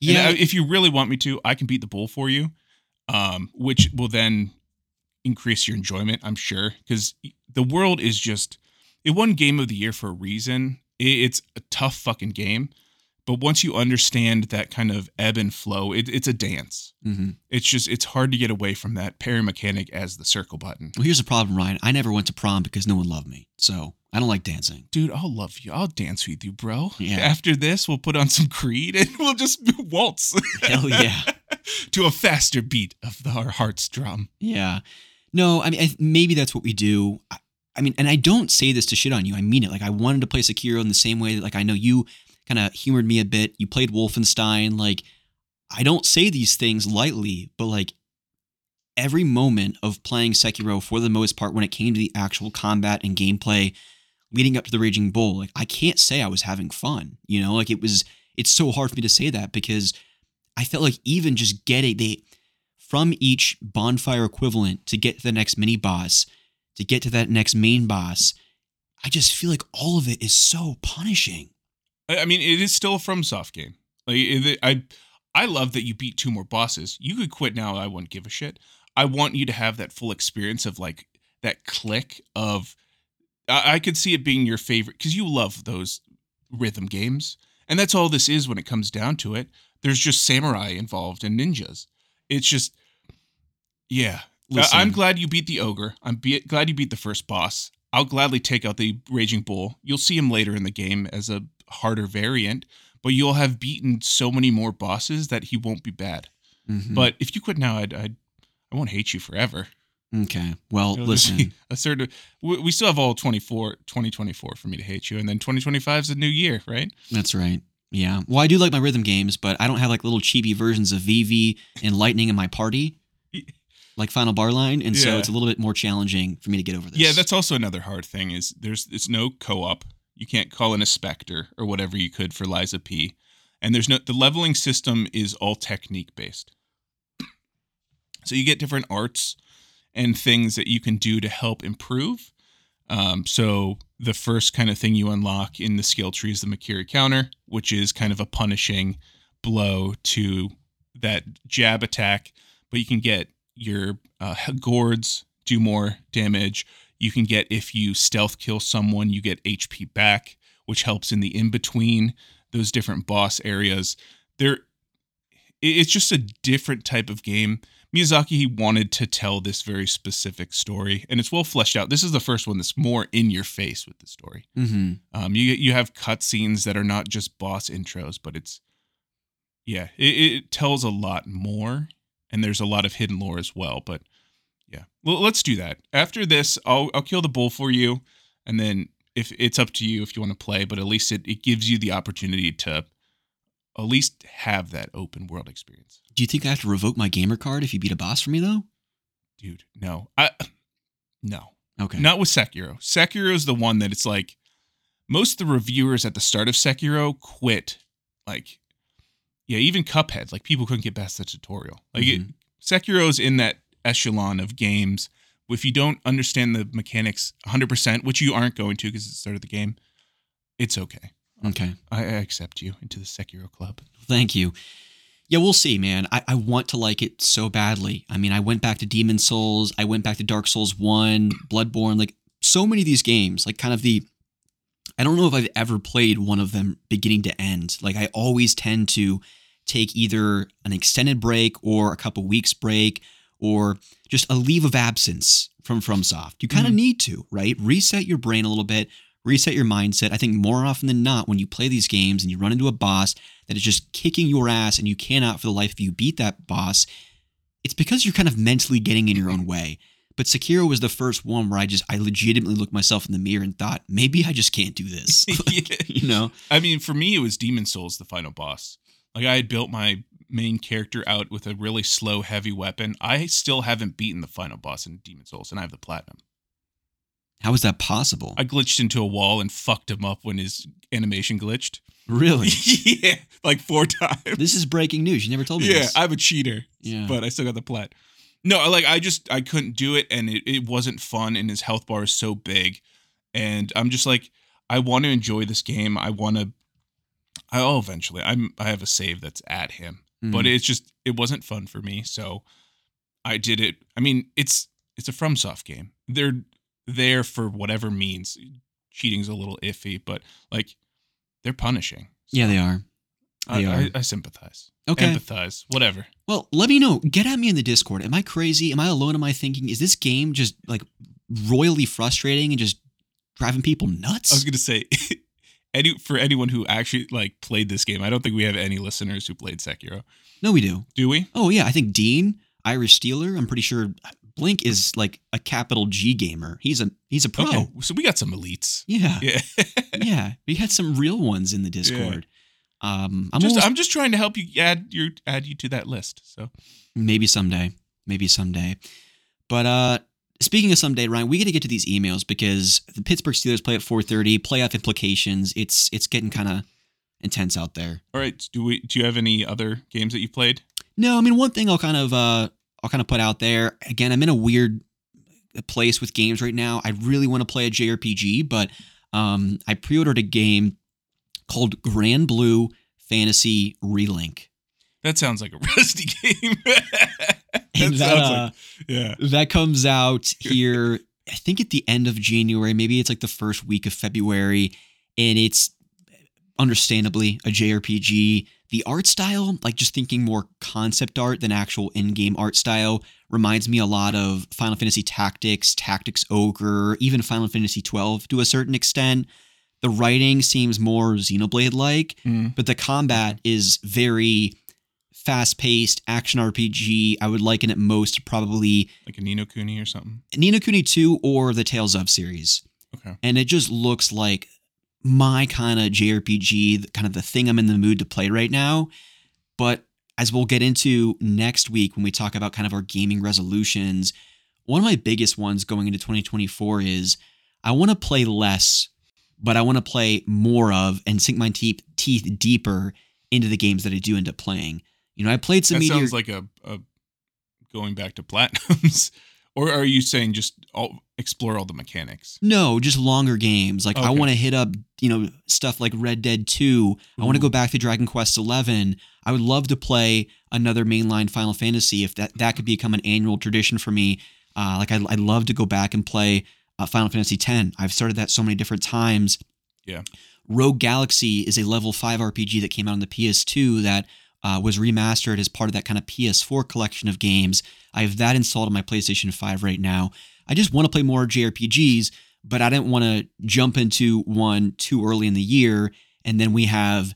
Yeah. And if you really want me to, I can beat the bull for you, which will then increase your enjoyment, I'm sure, because the world is just, it won Game of the Year for a reason. It's a tough fucking game, but once you understand that kind of ebb and flow, it's a dance. Mm-hmm. It's hard to get away from that parry mechanic as the circle button. Well, here's the problem, Ryan. I never went to prom because no one loved me, so I don't like dancing. Dude, I'll love you. I'll dance with you, bro. Yeah. After this, we'll put on some Creed and we'll just waltz. Hell yeah. To a faster beat of our heart's drum. Yeah. No, I mean, maybe that's what we do. I mean, and I don't say this to shit on you. I mean it. Like, I wanted to play Sekiro in the same way that, like, I know you kind of humored me a bit. You played Wolfenstein. Like, I don't say these things lightly, but, like, every moment of playing Sekiro, for the most part, when it came to the actual combat and gameplay leading up to the Raging Bull, like, I can't say I was having fun, you know? Like, it's so hard for me to say that because I felt like even just from each bonfire equivalent to get to the next mini-boss, to get to that next main boss, I just feel like all of it is so punishing. I mean, it is still a FromSoft game. Like, I love that you beat 2 more bosses. You could quit now. I wouldn't give a shit. I want you to have that full experience of, like, that click of... I could see it being your favorite, because you love those rhythm games. And that's all this is when it comes down to it. There's just samurai involved and ninjas. It's just, yeah. Listen. I'm glad you beat the ogre. I'm glad you beat the first boss. I'll gladly take out the Raging Bull. You'll see him later in the game as a harder variant, but you'll have beaten so many more bosses that he won't be bad. Mm-hmm. But if you quit now, I won't hate you forever. Okay. Well, it'll listen. We still have all 2024 for me to hate you, and then 2025 is a new year, right? That's right. Yeah. Well, I do like my rhythm games, but I don't have like little chibi versions of Vivi and Lightning in my party, like Final Bar Line, and yeah. So it's a little bit more challenging for me to get over this. Yeah, that's also another hard thing is it's no co-op. You can't call in a Spectre or whatever you could for Lies of P, and the leveling system is all technique based. So you get different arts and things that you can do to help improve. So the first kind of thing you unlock in the skill tree is the Makiri counter, which is kind of a punishing blow to that jab attack. But you can get your gourds do more damage. You can get, if you stealth kill someone, you get HP back, which helps in the in-between those different boss areas. It's just a different type of game. Miyazaki, he wanted to tell this very specific story, and it's well fleshed out. This is the first one that's more in your face with the story. Mm-hmm. You have cutscenes that are not just boss intros, but it tells a lot more, and there's a lot of hidden lore as well. But yeah, well, let's do that. After this, I'll kill the bull for you, and then if it's up to you if you want to play, but at least it gives you the opportunity to at least have that open world experience. Do you think I have to revoke my gamer card if you beat a boss for me, though? Dude, no. No. Okay. Not with Sekiro. Sekiro is the one that it's like, most of the reviewers at the start of Sekiro quit. Like, yeah, even Cuphead. Like, people couldn't get past the tutorial. Like, Sekiro's in that echelon of games. If you don't understand the mechanics 100%, which you aren't going to because it's the start of the game, it's okay. Okay. I accept you into the Sekiro club. Thank you. Yeah, we'll see, man. I want to like it so badly. I mean, I went back to Demon Souls. I went back to Dark Souls 1, Bloodborne, like so many of these games, like kind of I don't know if I've ever played one of them beginning to end. Like I always tend to take either an extended break or a couple weeks break or just a leave of absence from FromSoft. You kind of need to, right? Reset your brain a little bit. Reset your mindset. I think more often than not, when you play these games and you run into a boss that is just kicking your ass and you cannot for the life of you beat that boss, it's because you're kind of mentally getting in your own way. But Sekiro was the first one where I legitimately looked myself in the mirror and thought, maybe I just can't do this. You know? I mean, for me, it was Demon Souls, the final boss. Like I had built my main character out with a really slow, heavy weapon. I still haven't beaten the final boss in Demon Souls, and I have the platinum. How is that possible? I glitched into a wall and fucked him up when his animation glitched. Really? Yeah, like 4 times. This is breaking news. You never told me this. Yeah, I'm a cheater. Yeah. But I still got the plat. No, like I couldn't do it, and it wasn't fun, and his health bar is so big. And I'm just like, I want to enjoy this game. I'll eventually. I have a save that's at him. Mm-hmm. But it's just, it wasn't fun for me, so I did it. I mean, it's a FromSoft game. They're there for whatever means. Cheating's a little iffy, but like they're punishing. So yeah, they are. I sympathize. Okay. Empathize. Whatever. Well, let me know. Get at me in the Discord. Am I crazy? Am I alone in my thinking? Is this game just like royally frustrating and just driving people nuts? I was going to say, for anyone who actually like played this game, I don't think we have any listeners who played Sekiro. No, we do. Do we? Oh yeah. I think Dean, Irish Steeler, I'm pretty sure... Blink is like a capital G gamer. He's a pro. Okay, so we got some elites. Yeah. Yeah. We had some real ones in the Discord. Yeah. I'm just trying to help you add you to that list. So maybe someday. But speaking of someday, Ryan, we got to get to these emails because the Pittsburgh Steelers play at 4:30. Playoff implications. It's getting kind of intense out there. All right. Do you have any other games that you played? No. I mean, one thing I'll kind of put out there. Again, I'm in a weird place with games right now. I really want to play a JRPG, but I pre-ordered a game called Grand Blue Fantasy Relink. That sounds like a rusty game. That comes out here, I think at the end of January. Maybe it's like the first week of February, and it's understandably a JRPG. The art style, like just thinking more concept art than actual in-game art style, reminds me a lot of Final Fantasy Tactics, Tactics Ogre, even Final Fantasy XII to a certain extent. The writing seems more Xenoblade-like, but the combat is very fast-paced, action RPG. I would liken it most to probably... like a Ni no Kuni or something? Ni no Kuni 2 or the Tales of series. Okay. And it just looks like... my kind of JRPG, kind of the thing I'm in the mood to play right now. But as we'll get into next week when we talk about kind of our gaming resolutions, one of my biggest ones going into 2024 is I want to play less, but I want to play more of and sink my teeth deeper into the games that I do end up playing. You know, I played some... that sounds like a going back to platinums? Or are you saying just explore all the mechanics? No, just longer games. Like, okay. I want to hit up, you know, stuff like Red Dead 2. Ooh. I want to go back to Dragon Quest XI. I would love to play another mainline Final Fantasy if that could become an annual tradition for me. Like, I'd love to go back and play Final Fantasy X. I've started that so many different times. Yeah. Rogue Galaxy is a level 5 RPG that came out on the PS2 that was remastered as part of that kind of PS4 collection of games. I have that installed on my PlayStation 5 right now. I just want to play more JRPGs, but I didn't want to jump into one too early in the year. And then we have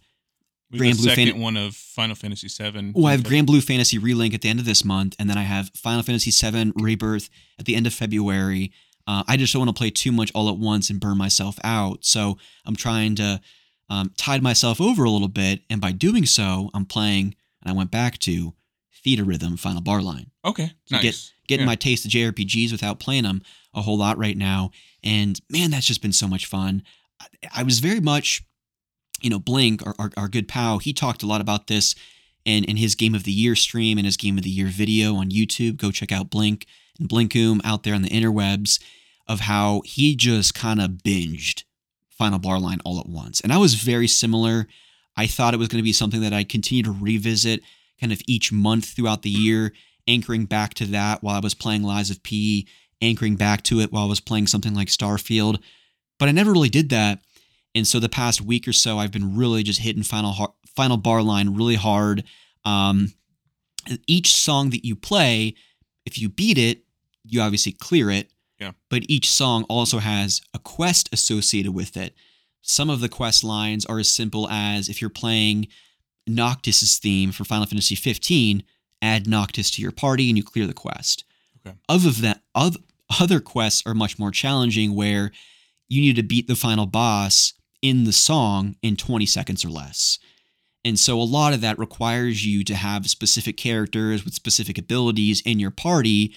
Grand Blue Fantasy. One of Final Fantasy VII. Well, I have Grand Blue Fantasy Relink at the end of this month, and then I have Final Fantasy VII Rebirth at the end of February. I just don't want to play too much all at once and burn myself out. So I'm trying to tide myself over a little bit, and by doing so, I'm playing, and I went back to Theater Rhythm Final Bar Line. Okay, so nice. Getting my taste of JRPGs without playing them a whole lot right now, and man, that's just been so much fun. I was very much, you know, Blink, our good pal, he talked a lot about this in his Game of the Year stream and his Game of the Year video on YouTube. Go check out Blink and Blinkoom out there on the interwebs, of how he just kind of binged Final Bar Line all at once. And I was very similar. I thought it was going to be something that I continue to revisit kind of each month throughout the year, anchoring back to that while I was playing Lies of P, anchoring back to it while I was playing something like Starfield. But I never really did that. And so the past week or so, I've been really just hitting Final Bar Line really hard. Each song that you play, if you beat it, you obviously clear it. Yeah. But each song also has a quest associated with it. Some of the quest lines are as simple as, if you're playing Noctis's theme for Final Fantasy 15, add Noctis to your party and you clear the quest. Okay. Other quests are much more challenging, where you need to beat the final boss in the song in 20 seconds or less. And so a lot of that requires you to have specific characters with specific abilities in your party.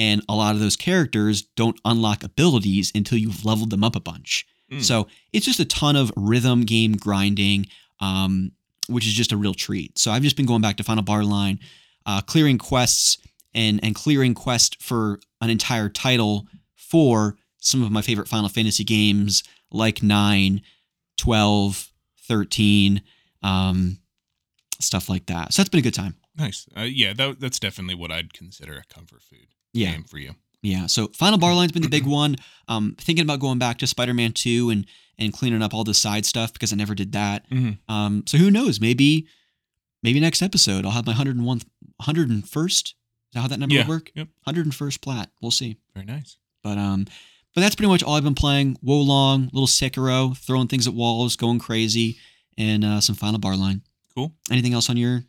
And a lot of those characters don't unlock abilities until you've leveled them up a bunch. Mm. So it's just a ton of rhythm game grinding, which is just a real treat. So I've just been going back to Final Bar Line, clearing quests and clearing quests for an entire title for some of my favorite Final Fantasy games, like 9, 12, 13, stuff like that. So that's been a good time. Nice. Yeah, that's definitely what I'd consider a comfort food. Yeah. Game for you. Yeah. So Final Bar Line's been the big one. Thinking about going back to Spider-Man 2 and cleaning up all the side stuff, because I never did that. Mm-hmm. So who knows? Maybe next episode I'll have my 101st. Is that how that number would work? Yep. 101st plat. We'll see. Very nice. But that's pretty much all I've been playing. Wo Long, little Sekiro, throwing things at walls, going crazy, and some Final Bar Line. Cool. Anything else on your?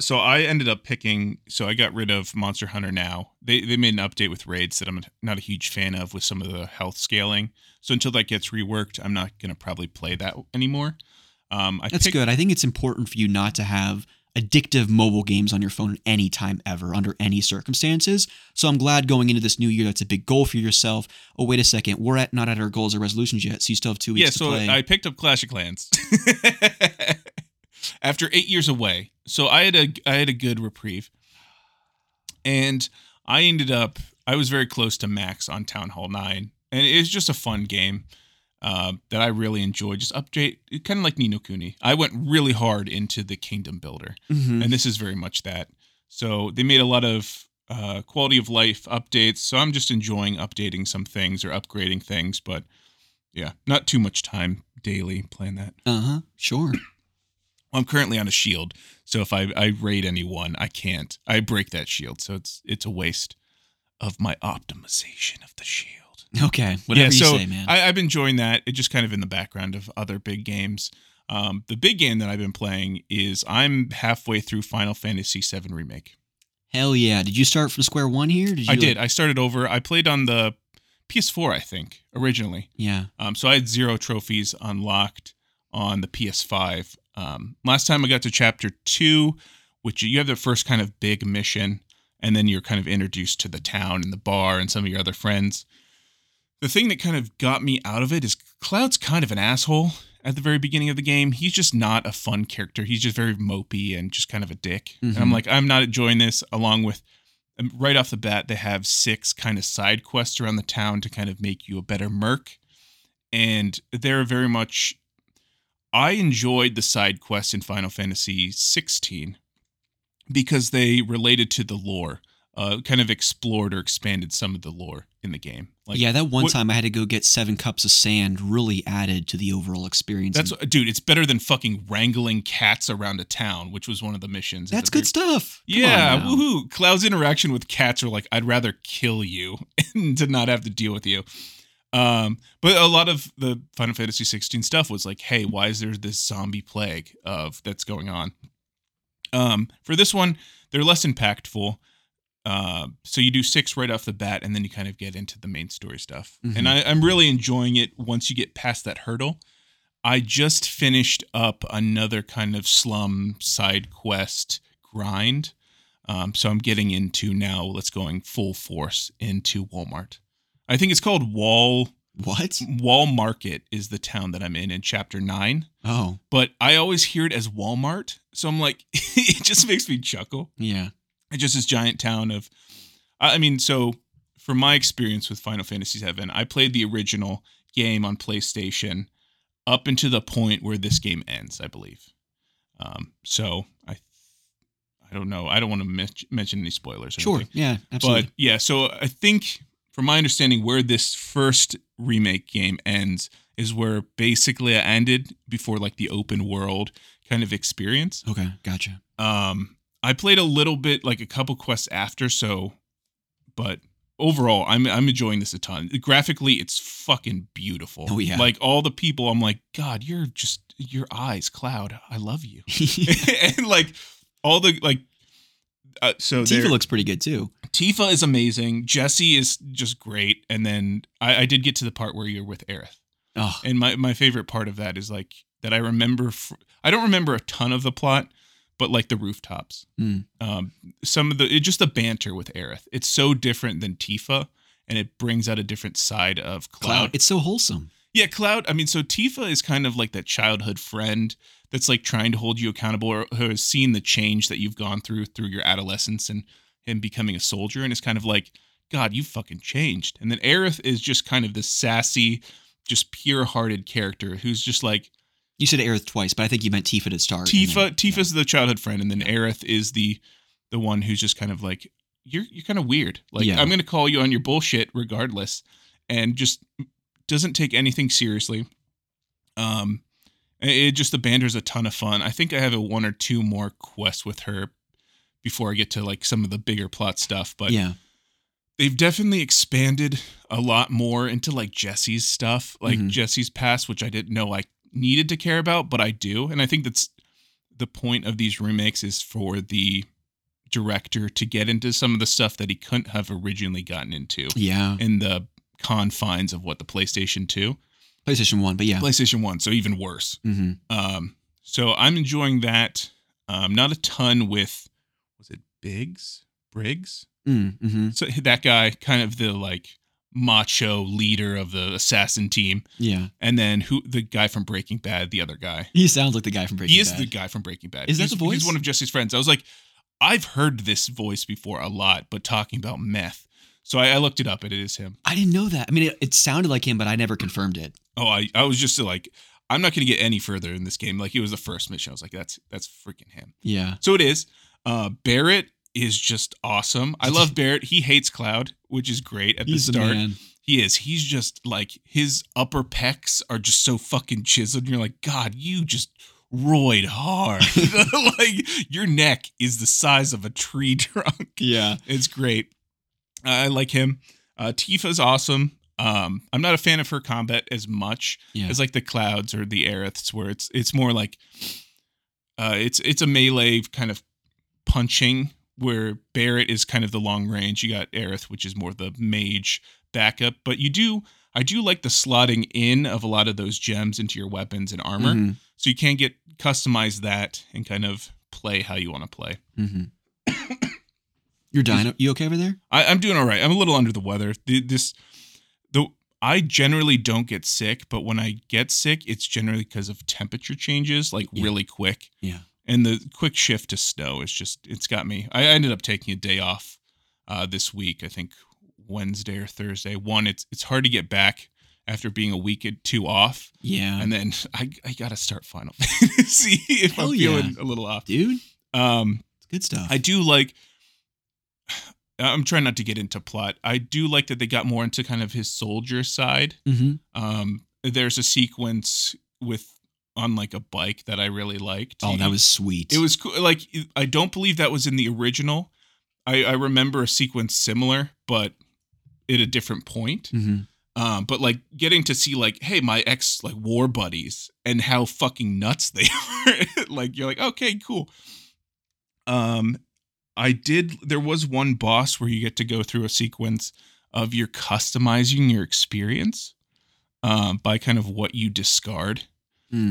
So I ended up picking, so I got rid of Monster Hunter Now. They made an update with raids that I'm not a huge fan of, with some of the health scaling. So until that gets reworked, I'm not going to probably play that anymore. That's good. I think it's important for you not to have addictive mobile games on your phone any time ever, under any circumstances. So I'm glad going into this new year, that's a big goal for yourself. Oh, wait a second. We're not at our goals or resolutions yet. So you still have 2 weeks to play. Yeah, so I picked up Clash of Clans. After 8 years away. So I had a good reprieve, and I was very close to max on Town Hall 9, and it was just a fun game that I really enjoyed. Just update, kind of like Ni no Kuni. I went really hard into the Kingdom Builder, and this is very much that. So they made a lot of quality of life updates. So I'm just enjoying updating some things or upgrading things, but yeah, not too much time daily playing that. Sure. I'm currently on a shield, so if I raid anyone, I can't. I break that shield, so it's a waste of my optimization of the shield. Okay, whatever you say, man. I've been enjoying that. It's just kind of in the background of other big games. The big game that I've been playing is, I'm halfway through Final Fantasy VII Remake. Hell yeah. Did you start from square one here? I did. I started over. I played on the PS4, I think, originally. Yeah. So I had 0 trophies unlocked on the PS5. Last time I got to chapter 2, which you have the first kind of big mission, and then you're kind of introduced to the town and the bar and some of your other friends. The thing that kind of got me out of it is Cloud's kind of an asshole at the very beginning of the game. He's just not a fun character. He's just very mopey and just kind of a dick. Mm-hmm. And I'm like, I'm not enjoying this, along with right off the bat, they have 6 kind of side quests around the town to kind of make you a better merc. And they're very much... I enjoyed the side quests in Final Fantasy XVI because they related to the lore, kind of explored or expanded some of the lore in the game. Like, yeah, that one time I had to go get 7 cups of sand really added to the overall experience. Dude, it's better than fucking wrangling cats around a town, which was one of the missions. That's good stuff. Yeah, woohoo. Cloud's interaction with cats are like, I'd rather kill you and to not have to deal with you. But a lot of the Final Fantasy 16 stuff was like, hey, why is there this zombie plague of that's going on? For this one, they're less impactful. So you do 6 right off the bat, and then you kind of get into the main story stuff. Mm-hmm. And I'm really enjoying it once you get past that hurdle. I just finished up another kind of slum side quest grind. So I'm getting into now, let's going full force into Walmart. I think it's called Wall... What? Wall Market is the town that I'm in Chapter 9. Oh. But I always hear it as Walmart, so I'm like, it just makes me chuckle. Yeah. It's just this giant town of... I mean, so from my experience with Final Fantasy VII, I played the original game on PlayStation up into the point where this game ends, I believe. So I don't know. I don't want to mention any spoilers. Sure. Anything. Yeah, absolutely. But yeah, so I think... From my understanding, where this first remake game ends is where basically I ended before like the open world kind of experience. Okay, gotcha. I played a little bit, like a couple quests after, so, but overall, I'm enjoying this a ton. Graphically, it's fucking beautiful. Oh yeah, like all the people, I'm like, God, you're just your eyes, Cloud. I love you, and like all the like. So Tifa looks pretty good too. Tifa is amazing. Jessie is just great. And then I did get to the part where you're with Aerith. Oh. And my favorite part of that is like that I remember. I don't remember a ton of the plot, but like the rooftops. Mm. Some of just the banter with Aerith. It's so different than Tifa, and it brings out a different side of Cloud. It's so wholesome. Yeah, Cloud. I mean, so Tifa is kind of like that childhood friend that's like trying to hold you accountable or who has seen the change that you've gone through your adolescence and him becoming a soldier. And it's kind of like, God, you fucking changed. And then Aerith is just kind of this sassy, just pure hearted character who's just like. You said Aerith twice, but I think you meant Tifa to start. Tifa's the childhood friend. And then Aerith is the one who's just kind of like, you're kind of weird. Like, yeah. I'm going to call you on your bullshit regardless. And just doesn't take anything seriously. It just, the banter's a ton of fun. I think I have 1 or 2 more quests with her before I get to like some of the bigger plot stuff, but yeah, they've definitely expanded a lot more into like Jessie's stuff, like mm-hmm. Jessie's past, which I didn't know I needed to care about, but I do. And I think that's the point of these remakes is for the director to get into some of the stuff that he couldn't have originally gotten into. Yeah. In the confines of what the PlayStation 1, but yeah. PlayStation 1, so even worse. Mm-hmm. So I'm enjoying that. Not a ton with, was it Briggs? Mm-hmm. So that guy, kind of the like macho leader of the assassin team. Yeah. And then the guy from Breaking Bad, the other guy. He sounds like the guy from Breaking Bad. He is the guy from Breaking Bad. Is that the voice? He's one of Jesse's friends. I was like, I've heard this voice before a lot, but talking about meth. So I looked it up, and it is him. I didn't know that. I mean, it sounded like him, but I never confirmed it. Oh, I was just like, I'm not going to get any further in this game. Like, it was the first mission. I was like, that's freaking him. Yeah. So it is. Barrett is just awesome. I love Barrett. He hates Cloud, which is great at the start. The man. He is. He's just like, his upper pecs are just so fucking chiseled. And you're like, God, you just... roid hard. Like, your neck is the size of a tree trunk. Yeah. It's great. I like him. Tifa's awesome. I'm not a fan of her combat as much as like the Clouds or the Aeriths, where it's more like it's a melee kind of punching, where Barrett is kind of the long range. You got Aerith, which is more the mage backup, but I do like the slotting in of a lot of those gems into your weapons and armor. Mm-hmm. So you can customize that and kind of play how you want to play. Mm-hmm. You're dying. You okay over there? I'm doing all right. I'm a little under the weather. I generally don't get sick, but when I get sick, it's generally because of temperature changes, like really quick. Yeah. And the quick shift to snow is just, it's got me. I ended up taking a day off this week. I think Wednesday or Thursday. One, it's hard to get back after being a week or two off. Yeah. And then I got to start Final Fantasy if I'm feeling a little off. Dude. It's good stuff. I do like... I'm trying not to get into plot. I do like that they got more into kind of his soldier side. Mm-hmm. There's a sequence with on like a bike that I really liked. Oh, that was sweet. It was cool. Like, I don't believe that was in the original. I remember a sequence similar, but at a different point. Mm-hmm. But like getting to see like, hey, my ex like war buddies and how fucking nuts they are. Like, you're like, okay, cool. There was one boss where you get to go through a sequence of you're customizing your experience by kind of what you discard,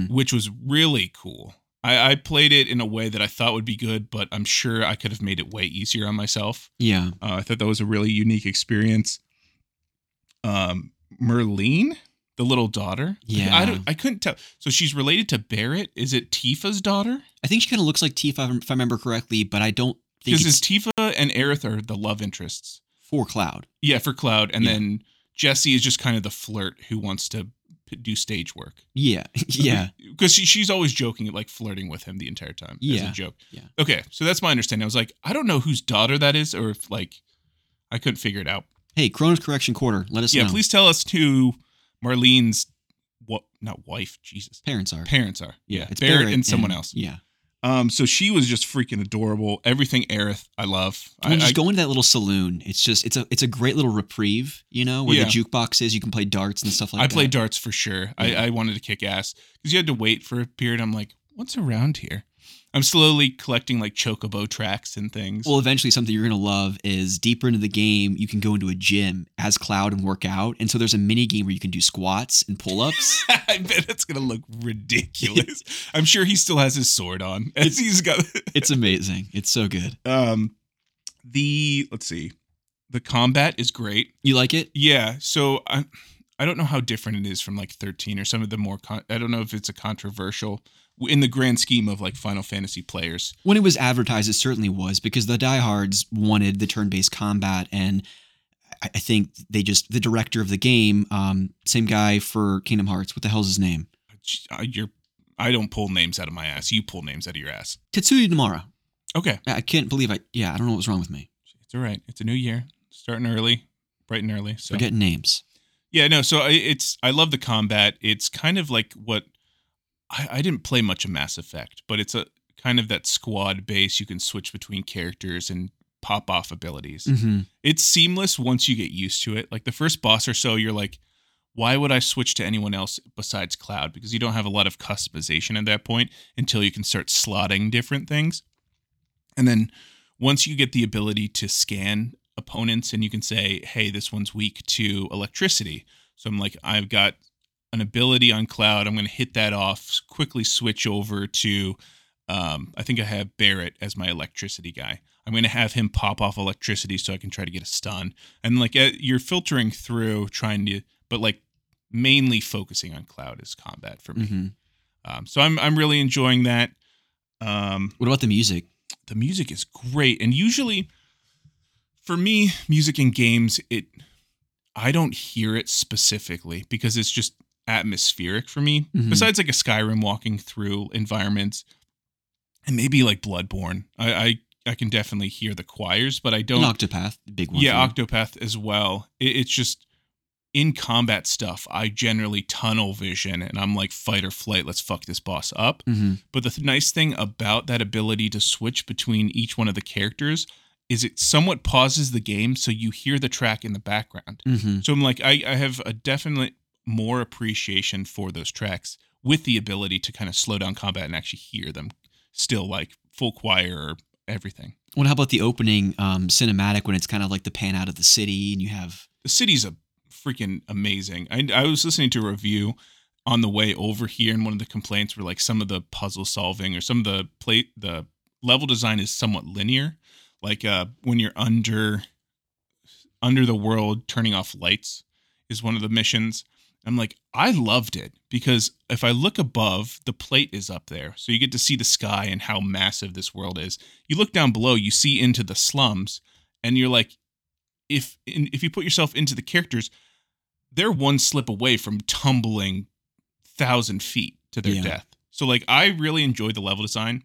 which was really cool. I played it in a way that I thought would be good, but I'm sure I could have made it way easier on myself. Yeah. I thought that was a really unique experience. Merlene, the little daughter. Yeah. I couldn't tell. So she's related to Barrett. Is it Tifa's daughter? I think she kind of looks like Tifa, if I remember correctly, but I don't. Because it's Tifa and Aerith are the love interests. For Cloud. Yeah, for Cloud. And then Jessie is just kind of the flirt who wants to do stage work. Yeah, yeah. Because she's always joking, like flirting with him the entire time as a joke. Yeah. Okay, so that's my understanding. I was like, I don't know whose daughter that is or if, like, I couldn't figure it out. Hey, Chrono's Correction Corner, let us know. Yeah, please tell us who Marlene's, not wife, Jesus. Parents are. Yeah, it's Barrett and someone else. Yeah. So she was just freaking adorable. Everything Aerith, I love. When you just go into that little saloon, it's just it's a great little reprieve, you know, where the jukebox is. You can play darts and stuff like that. I play darts for sure. Yeah. I wanted to kick ass because you had to wait for a period. I'm like, what's around here? I'm slowly collecting like chocobo tracks and things. Well, eventually something you're going to love is deeper into the game, you can go into a gym as Cloud and work out. And so there's a mini game where you can do squats and pull-ups. I bet it's going to look ridiculous. I'm sure he still has his sword on. It's amazing. It's so good. Let's see. The combat is great. You like it? Yeah. So I don't know how different it is from like 13 or some of the more, I don't know if it's a controversial in the grand scheme of like Final Fantasy players. When it was advertised, it certainly was because the diehards wanted the turn-based combat. And I think the director of the game, same guy for Kingdom Hearts. What the hell's his name? I don't pull names out of my ass. You pull names out of your ass. Tetsuya Nomura. Okay. I can't believe I don't know what was wrong with me. It's all right. It's a new year. Starting early, bright and early. So. Forgetting names. Yeah, no. So I love the combat. It's kind of like what, I didn't play much of Mass Effect, but it's a kind of that squad base. You can switch between characters and pop off abilities. Mm-hmm. It's seamless once you get used to it. Like the first boss or so, you're like, why would I switch to anyone else besides Cloud? Because you don't have a lot of customization at that point until you can start slotting different things. And then once you get the ability to scan opponents and you can say, hey, this one's weak to electricity. So I'm like, I've got an ability on Cloud. I'm going to hit that off, quickly switch over to, I think I have Barrett as my electricity guy. I'm going to have him pop off electricity so I can try to get a stun. And like you're filtering through but like mainly focusing on Cloud is combat for me. Mm-hmm. So I'm really enjoying that. What about the music? The music is great. And usually for me, music in games, I don't hear it specifically because it's just atmospheric for me. Mm-hmm. Besides like a Skyrim walking through environments and maybe like Bloodborne, I can definitely hear the choirs, but I don't. And Octopath, big one. Yeah, Octopath as well. It's just in combat stuff, I generally tunnel vision and I'm like fight or flight. Let's fuck this boss up. Mm-hmm. But the nice thing about that ability to switch between each one of the characters is it somewhat pauses the game so you hear the track in the background. Mm-hmm. So I'm like, I have a definite more appreciation for those tracks with the ability to kind of slow down combat and actually hear them still like full choir or everything. Well, how about the opening cinematic when it's kind of like the pan out of the city and you have... The city's a freaking amazing. I was listening to a review on the way over here and one of the complaints were like some of the puzzle solving or some of the level design is somewhat linear. Like when you're under the world, turning off lights is one of the missions. I'm like, I loved it because if I look above, the plate is up there. So you get to see the sky and how massive this world is. You look down below, you see into the slums and you're like, if you put yourself into the characters, they're one slip away from tumbling 1,000 feet to their death. So like, I really enjoyed the level design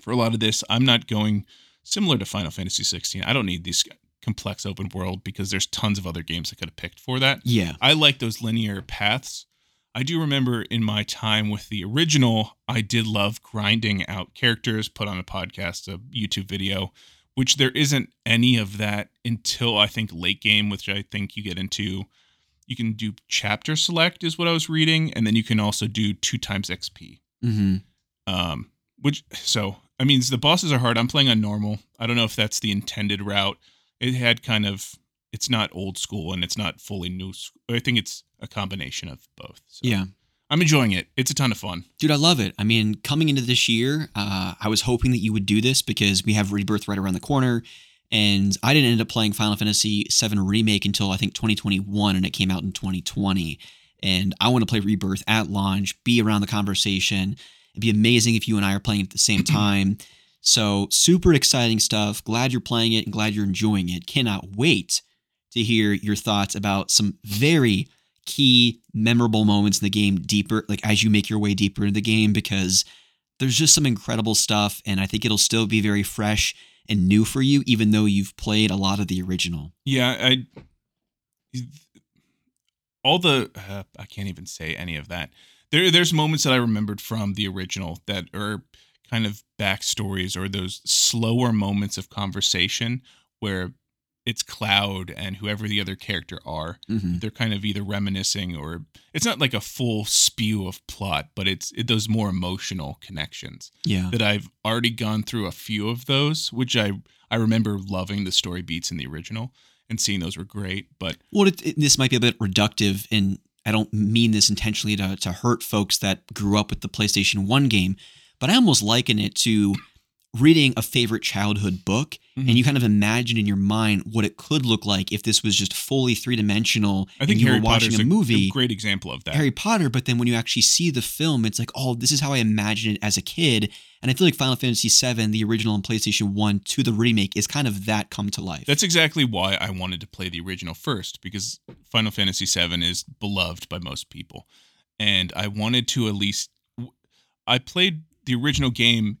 for a lot of this. I'm not going similar to Final Fantasy 16. I don't need these complex open world because there's tons of other games I could have picked for that. Yeah. I like those linear paths. I do remember in my time with the original, I did love grinding out characters, put on a podcast, a YouTube video, which there isn't any of that until I think late game, which I think you get into. You can do chapter select is what I was reading. And then you can also do 2x XP. Mm-hmm. I mean, the bosses are hard. I'm playing on normal. I don't know if that's the intended route. It had kind of, it's not old school and it's not fully new. I think it's a combination of both. So. Yeah. I'm enjoying it. It's a ton of fun. Dude, I love it. I mean, coming into this year, I was hoping that you would do this because we have Rebirth right around the corner. And I didn't end up playing Final Fantasy VII Remake until I think 2021, and it came out in 2020. And I want to play Rebirth at launch, be around the conversation. It'd be amazing if you and I are playing it at the same time. So super exciting stuff. Glad you're playing it and glad you're enjoying it. Cannot wait to hear your thoughts about some very key memorable moments in the game deeper, like as you make your way deeper into the game, because there's just some incredible stuff. And I think it'll still be very fresh and new for you, even though you've played a lot of the original. Yeah. I can't even say any of that. There's moments that I remembered from the original that are kind of backstories or those slower moments of conversation where it's Cloud and whoever the other character are, mm-hmm. they're kind of either reminiscing or it's not like a full spew of plot, but it's those more emotional connections. Yeah, that I've already gone through a few of those, which I remember loving the story beats in the original and seeing those were great. But well, this might be a bit reductive, and I don't mean this intentionally to hurt folks that grew up with the PlayStation 1 game, but I almost liken it to reading a favorite childhood book, mm-hmm. and you kind of imagine in your mind what it could look like if this was just fully three-dimensional. I think Harry Potter's a movie, a great example of that. Harry Potter, but then when you actually see the film, it's like, oh, this is how I imagined it as a kid. And I feel like Final Fantasy VII, the original on PlayStation 1 to the remake, is kind of that come to life. That's exactly why I wanted to play the original first, because Final Fantasy VII is beloved by most people. And I wanted to at least... I played the original game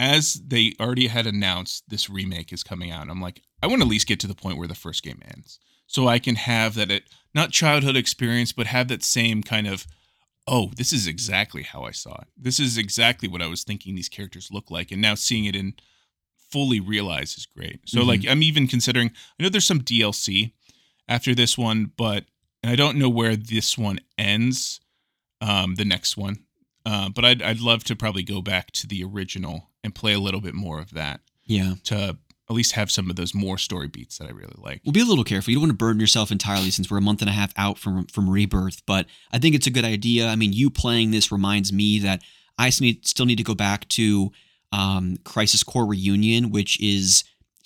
as they already had announced this remake is coming out. And I'm like, I want to at least get to the point where the first game ends so I can have that, not childhood experience, but have that same kind of, oh, this is exactly how I saw it. This is exactly what I was thinking these characters look like. And now seeing it in fully realized is great. So mm-hmm. like, I'm even considering, I know there's some DLC after this one, but I don't know where this one ends, the next one. But I'd love to probably go back to the original and play a little bit more of that. Yeah. To at least have some of those more story beats that I really like. Well, be a little careful. You don't want to burden yourself entirely since we're a month and a half out from Rebirth. But I think it's a good idea. I mean, you playing this reminds me that I still need to go back to Crisis Core Reunion, which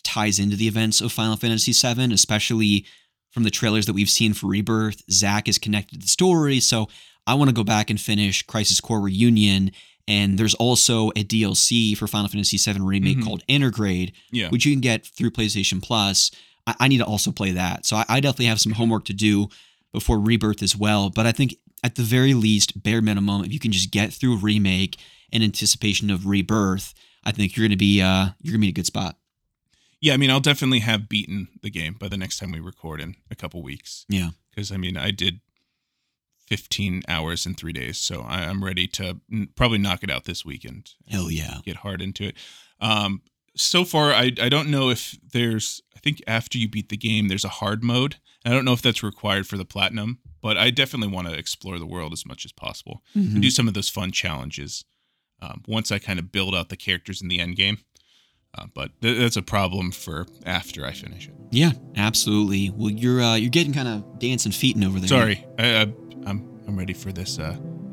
ties into the events of Final Fantasy VII, especially from the trailers that we've seen for Rebirth. Zack is connected to the story, so... I want to go back and finish Crisis Core Reunion, and there's also a DLC for Final Fantasy VII Remake mm-hmm. called Intergrade, which you can get through PlayStation Plus. I need to also play that, so I definitely have some homework to do before Rebirth as well, but I think at the very least, bare minimum, if you can just get through Remake in anticipation of Rebirth, I think you're going to be in a good spot. Yeah, I mean, I'll definitely have beaten the game by the next time we record in a couple weeks. Yeah. Because, I mean, I did 15 hours in 3 days. So I'm ready to probably knock it out this weekend. Hell yeah. Get hard into it. So far, I don't know if I think after you beat the game, there's a hard mode. I don't know if that's required for the platinum, but I definitely want to explore the world as much as possible mm-hmm. and do some of those fun challenges. Once I kind of build out the characters in the end game. But that's a problem for after I finish it. Yeah, absolutely. Well, you're getting kind of dancing feet in over there. Sorry. I'm ready for this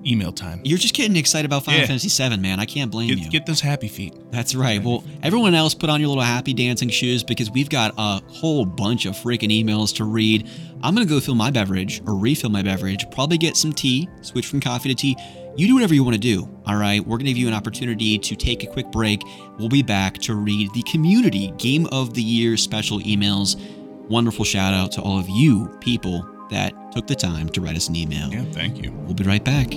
email time. You're just getting excited about Final Fantasy VII, man. I can't blame you. Get those happy feet. That's right. Happy well, feet. Everyone else put on your little happy dancing shoes because we've got a whole bunch of freaking emails to read. I'm going to go refill my beverage, probably get some tea, switch from coffee to tea. You do whatever you want to do, all right? We're going to give you an opportunity to take a quick break. We'll be back to read the Community Game of the Year special emails. wonderful shout out to all of you people that took the time to write us an email. Yeah, thank you. We'll be right back.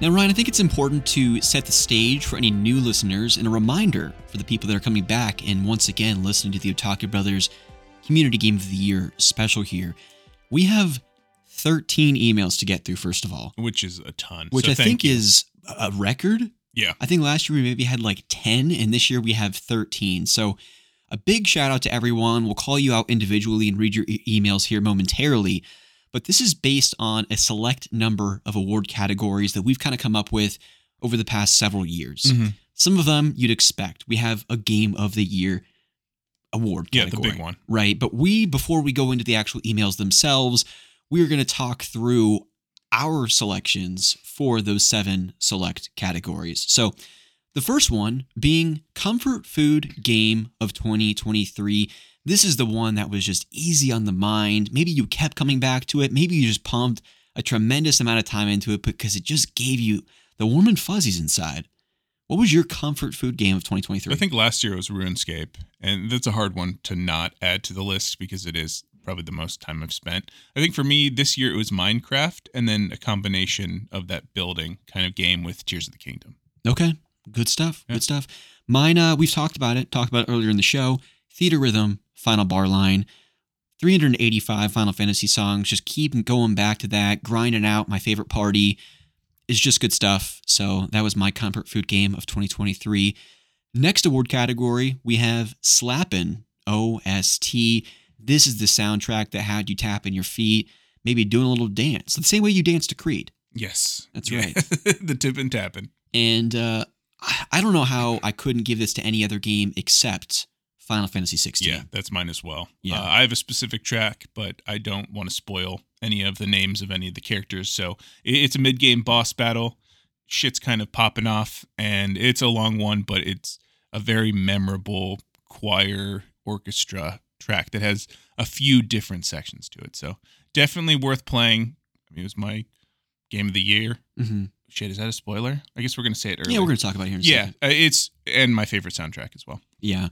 Now, Ryan, I think it's important to set the stage for any new listeners and a reminder for the people that are coming back and once again listening to the Otaku Brothers Community Game of the Year special here. We have 13 emails to get through, first of all. Which is a ton. Which I think is a record. Yeah. I think last year we maybe had like 10, and this year we have 13. So a big shout out to everyone. We'll call you out individually and read your emails here momentarily. But this is based on a select number of award categories that we've kind of come up with over the past several years. Mm-hmm. Some of them you'd expect. We have a Game of the Year award category. Yeah, the big one. Right. But we, before we go into the actual emails themselves, we're going to talk through our selections for those 7 select categories. So the first one being Comfort Food Game of 2023. This is the one that was just easy on the mind. Maybe you kept coming back to it. Maybe you just pumped a tremendous amount of time into it because it just gave you the warm and fuzzies inside. What was your comfort food game of 2023? I think last year it was RuneScape, and that's a hard one to not add to the list because it is probably the most time I've spent. I think for me this year it was Minecraft and then a combination of that building kind of game with Tears of the Kingdom. Okay, good stuff, yeah. Good stuff. Mine, we've talked about it earlier in the show, Theater Rhythm, Final Bar Line, 385 Final Fantasy songs, just keep going back to that, grinding out my favorite party. It's just good stuff. So that was my comfort food game of 2023. Next award category, we have Slappin' OST. This is the soundtrack that had you tapping your feet, maybe doing a little dance. The same way you danced to Creed. Yes. That's right. The tip and tapping. And I don't know how I couldn't give this to any other game except Final Fantasy XVI. Yeah, that's mine as well. Yeah. I have a specific track, but I don't want to spoil any of the names of any of the characters. So it's a mid-game boss battle. Shit's kind of popping off, and it's a long one, but it's a very memorable choir orchestra track that has a few different sections to it. So definitely worth playing. I mean, it was my game of the year. Mm-hmm. Shit, is that a spoiler? I guess we're going to say it earlier. Yeah, we're going to talk about it here in a second. Yeah, it's and my favorite soundtrack as well. Yeah.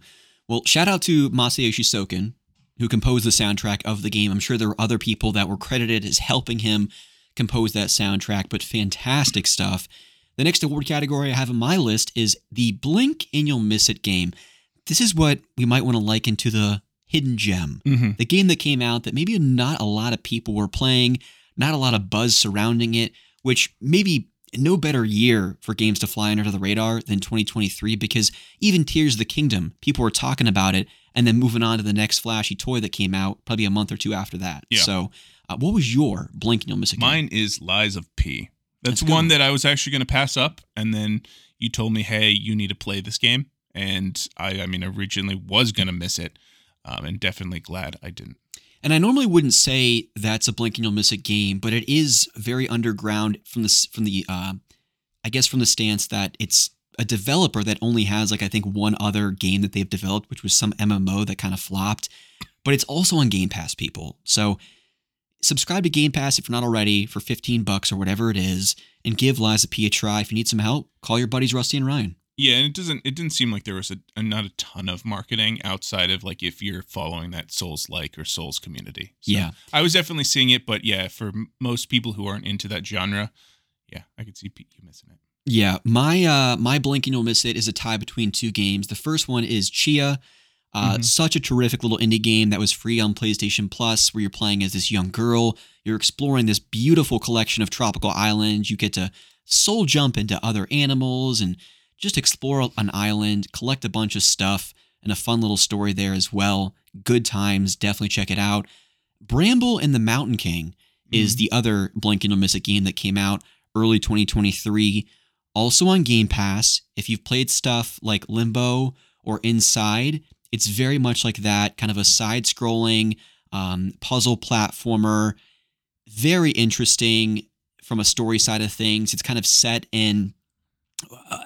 Well, shout out to Masayoshi Soken, who composed the soundtrack of the game. I'm sure there were other people that were credited as helping him compose that soundtrack, but fantastic stuff. The next award category I have on my list is the Blink and You'll Miss It game. This is what we might want to liken to the hidden gem, the game that came out that maybe not a lot of people were playing, not a lot of buzz surrounding it, which maybe no better year for games to fly under the radar than 2023, because even Tears of the Kingdom, people were talking about it and then moving on to the next flashy toy that came out probably a month or two after that. Yeah. So what was your Blink and You'll Miss It? Mine is Lies of P. That's one that I was actually going to pass up. And then you told me, hey, you need to play this game. And I mean, originally was going to miss it, and definitely glad I didn't. And I normally wouldn't say that's a Blink and You'll Miss It game, but it is very underground from the stance that it's a developer that only has like I think one other game that they've developed, which was some MMO that kind of flopped. But it's also on Game Pass, people. So subscribe to Game Pass if you're not already for $15 or whatever it is, and give Lies of P a try. If you need some help, call your buddies Rusty and Ryan. Yeah, and it didn't seem like there was not a ton of marketing outside of like if you're following that Souls-like or Souls community. So yeah, I was definitely seeing it, but yeah, for most people who aren't into that genre, yeah, I could see you missing it. Yeah, my blink and you'll miss it is a tie between two games. The first one is Chia, such a terrific little indie game that was free on PlayStation Plus, where you're playing as this young girl. You're exploring this beautiful collection of tropical islands. You get to soul jump into other animals and just explore an island, collect a bunch of stuff, and a fun little story there as well. Good times. Definitely check it out. Bramble and the Mountain King is the other blink and you'll miss it game that came out early 2023. Also on Game Pass, if you've played stuff like Limbo or Inside, it's very much like that, kind of a side-scrolling puzzle platformer. Very interesting from a story side of things. It's kind of set in...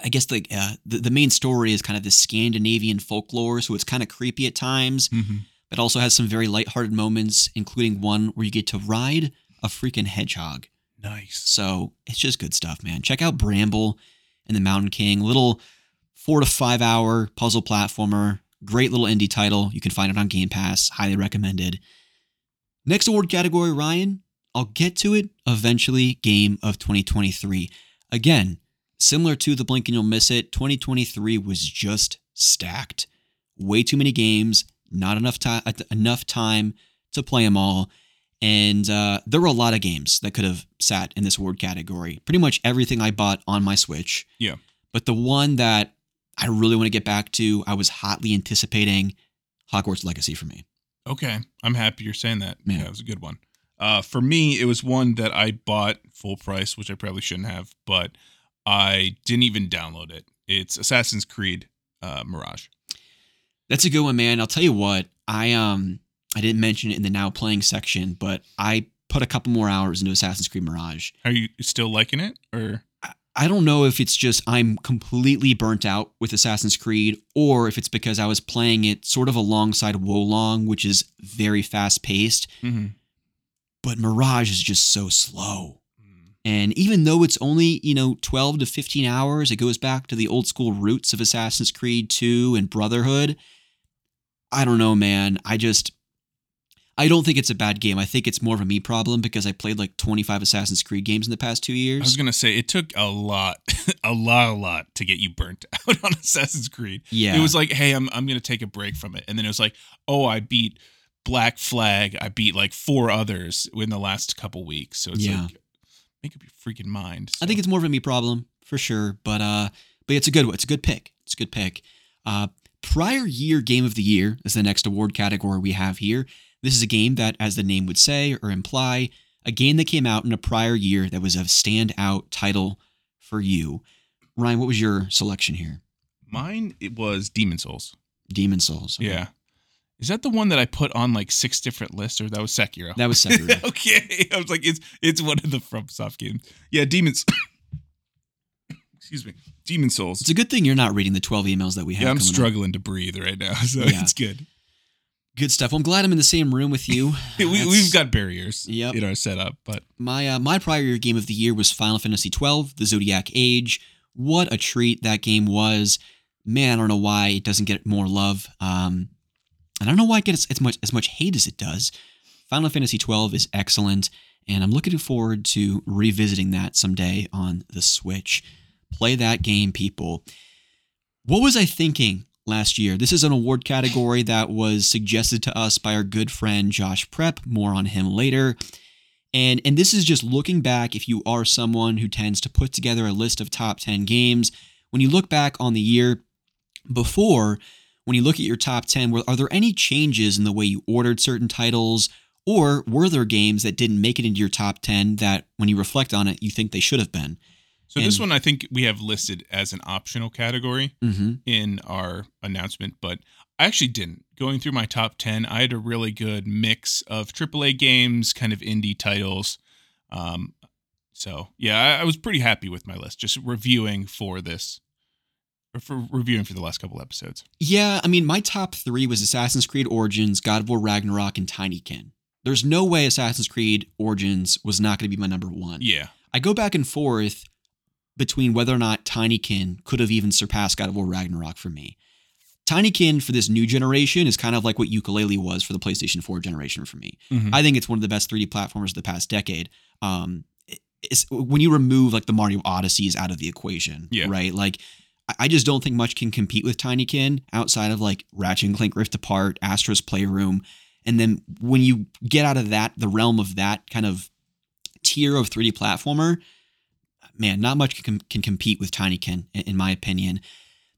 I guess the main story is kind of the Scandinavian folklore, so it's kind of creepy at times. It also has some very lighthearted moments, including one where you get to ride a freaking hedgehog. Nice. So it's just good stuff, man. Check out Bramble and the Mountain King, little 4 to 5 hour puzzle platformer. Great little indie title. You can find it on Game Pass. Highly recommended. Next award category, Ryan. I'll get to it eventually. Game of 2023. Again, similar to the blink and you'll miss it, 2023 was just stacked. Way too many games, not enough time to play them all. And there were a lot of games that could have sat in this award category. Pretty much everything I bought on my Switch. Yeah. But the one that I really want to get back to, I was hotly anticipating, Hogwarts Legacy for me. Okay. I'm happy you're saying that. Yeah, it was a good one. For me, it was one that I bought full price, which I probably shouldn't have, but... I didn't even download it. It's Assassin's Creed Mirage. That's a good one, man. I'll tell you what, I didn't mention it in the now playing section, but I put a couple more hours into Assassin's Creed Mirage. Are you still liking it? Or I don't know if it's just I'm completely burnt out with Assassin's Creed, or if it's because I was playing it sort of alongside Wo Long, which is very fast paced. But Mirage is just so slow. And even though it's only, 12 to 15 hours, it goes back to the old school roots of Assassin's Creed 2 and Brotherhood. I don't know, man. I don't think it's a bad game. I think it's more of a me problem because I played like 25 Assassin's Creed games in the past 2 years. I was going to say, it took a lot to get you burnt out on Assassin's Creed. Yeah. It was like, hey, I'm going to take a break from it. And then it was like, oh, I beat Black Flag. I beat like 4 others in the last couple weeks. So it's like... Make up your freaking mind. So. I think it's more of a me problem for sure, but it's a good one. It's a good pick. Prior year game of the year is the next award category we have here. This is a game that, as the name would say or imply, a game that came out in a prior year that was a standout title for you. Ryan, what was your selection here? Mine, it was Demon's Souls. Demon's Souls. Okay. Yeah. Is that the one that I put on like 6 different lists, or that was Sekiro? That was Sekiro. Okay. I was like, it's one of the FromSoft games. Yeah, Demon's. Excuse me. Demon's Souls. It's a good thing you're not reading the 12 emails that we have. Yeah, I'm struggling to breathe right now, so it's good. Good stuff. Well, I'm glad I'm in the same room with you. We've got barriers in our setup, but my prior year game of the year was Final Fantasy XII, The Zodiac Age. What a treat that game was. Man, I don't know why it doesn't get more love. And I don't know why it gets as much hate as it does. Final Fantasy XII is excellent, and I'm looking forward to revisiting that someday on the Switch. Play that game, people. What was I thinking last year? This is an award category that was suggested to us by our good friend Josh Prep. More on him later. And this is just looking back if you are someone who tends to put together a list of top 10 games. When you look back on the year before... When you look at your top 10, are there any changes in the way you ordered certain titles, or were there games that didn't make it into your top 10 that when you reflect on it, you think they should have been? So this one, I think we have listed as an optional category in our announcement, but I actually didn't. Going through my top 10, I had a really good mix of AAA games, kind of indie titles. So yeah, I was pretty happy with my list, just reviewing for this. For reviewing for the last couple episodes. Yeah, I mean, my top 3 was Assassin's Creed Origins, God of War Ragnarok, and Tinykin. There's no way Assassin's Creed Origins was not going to be my number 1. Yeah. I go back and forth between whether or not Tinykin could have even surpassed God of War Ragnarok for me. Tinykin for this new generation is kind of like what Yooka-Laylee was for the PlayStation 4 generation for me. Mm-hmm. I think it's one of the best 3D platformers of the past decade. It's when you remove like the Mario Odysseys out of the equation, right? Like, I just don't think much can compete with Tinykin outside of like Ratchet & Clank Rift Apart, Astra's Playroom. And then when you get out of that, the realm of that kind of tier of 3D platformer, man, not much can compete with Tinykin, in my opinion.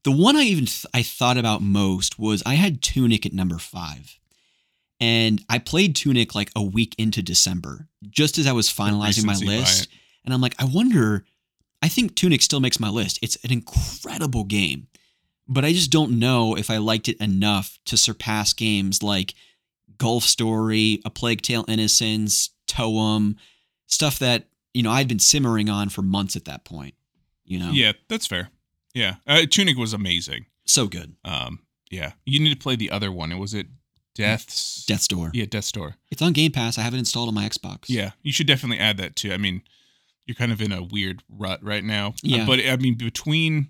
The one I even I thought about most was I had Tunic at number 5. And I played Tunic like a week into December, just as I was finalizing my list. And I'm like, I wonder, I think Tunic still makes my list. It's an incredible game, but I just don't know if I liked it enough to surpass games like Golf Story, A Plague Tale Innocence, Toem, stuff that, you know, I'd been simmering on for months at that point, you know? Yeah, that's fair. Yeah. Tunic was amazing. So good. Yeah. You need to play the other one. Was it Death's Door? Yeah, Death's Door. It's on Game Pass. I have it installed on my Xbox. Yeah. You should definitely add that too. I mean, you're kind of in a weird rut right now. Yeah. But I mean, between,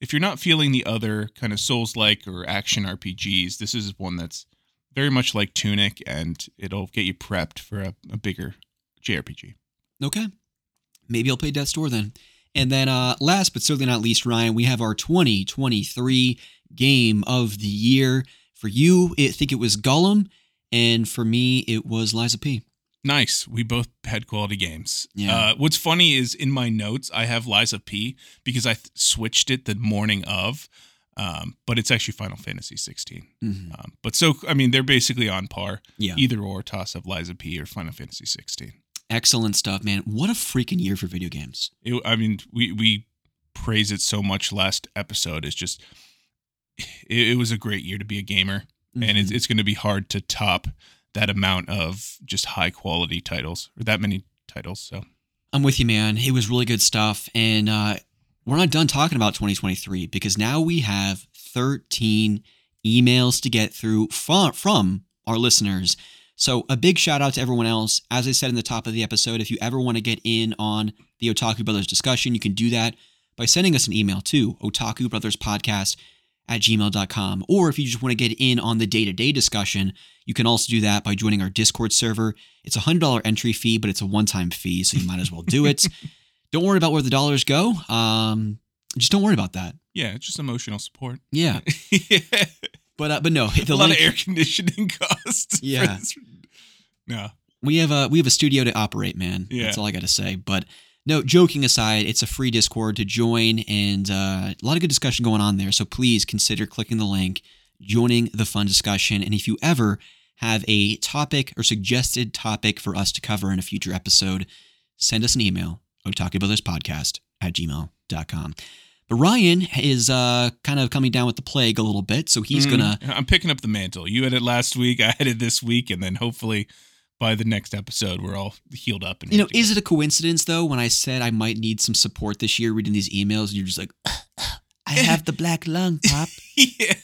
if you're not feeling the other kind of Souls-like or action RPGs, this is one that's very much like Tunic, and it'll get you prepped for a bigger JRPG. Okay. Maybe I'll play Death's Door then. And then last but certainly not least, Ryan, we have our 2023 game of the year. For you, I think it was Gollum, and for me, it was Lies of P. Nice. We both had quality games. Yeah. What's funny is in my notes, I have Lies of P because I switched it the morning of, but it's actually Final Fantasy XVI. Mm-hmm. But so, I mean, they're basically on par. Yeah. Either or, toss up Lies of P or Final Fantasy XVI. Excellent stuff, man. What a freaking year for video games. I mean, we praise it so much last episode. It's just, it was a great year to be a gamer, mm-hmm. and it's going to be hard to top that amount of just high quality titles, or that many titles. So I'm with you, man. It was really good stuff. And we're not done talking about 2023 because now we have 13 emails to get through from our listeners. So a big shout out to everyone else. As I said in the top of the episode, if you ever want to get in on the Otaku Brothers discussion, you can do that by sending us an email to otakubrotherspodcast@gmail.com. Or if you just want to get in on the day-to-day discussion, you can also do that by joining our Discord server. It's a $100 entry fee, but it's a one-time fee, so you might as well do it. Don't worry about where the dollars go. Just don't worry about that. Yeah, it's just emotional support. Yeah. Yeah. But no, the a lot of air conditioning costs. Yeah, no, we have a studio to operate, man. Yeah. That's all I got to say. But no, joking aside, it's a free Discord to join, and a lot of good discussion going on there. So please consider clicking the link, joining the fun discussion, and if you ever have a topic or suggested topic for us to cover in a future episode, send us an email: otakubrotherspodcast@gmail.com. But Ryan is kind of coming down with the plague a little bit, so he's gonna... I'm picking up the mantle. You had it last week, I had it this week, and then hopefully by the next episode we're all healed up. And you know, is it a coincidence, though, when I said I might need some support this year reading these emails, and you're just like, I have the black lung, Pop. Yeah,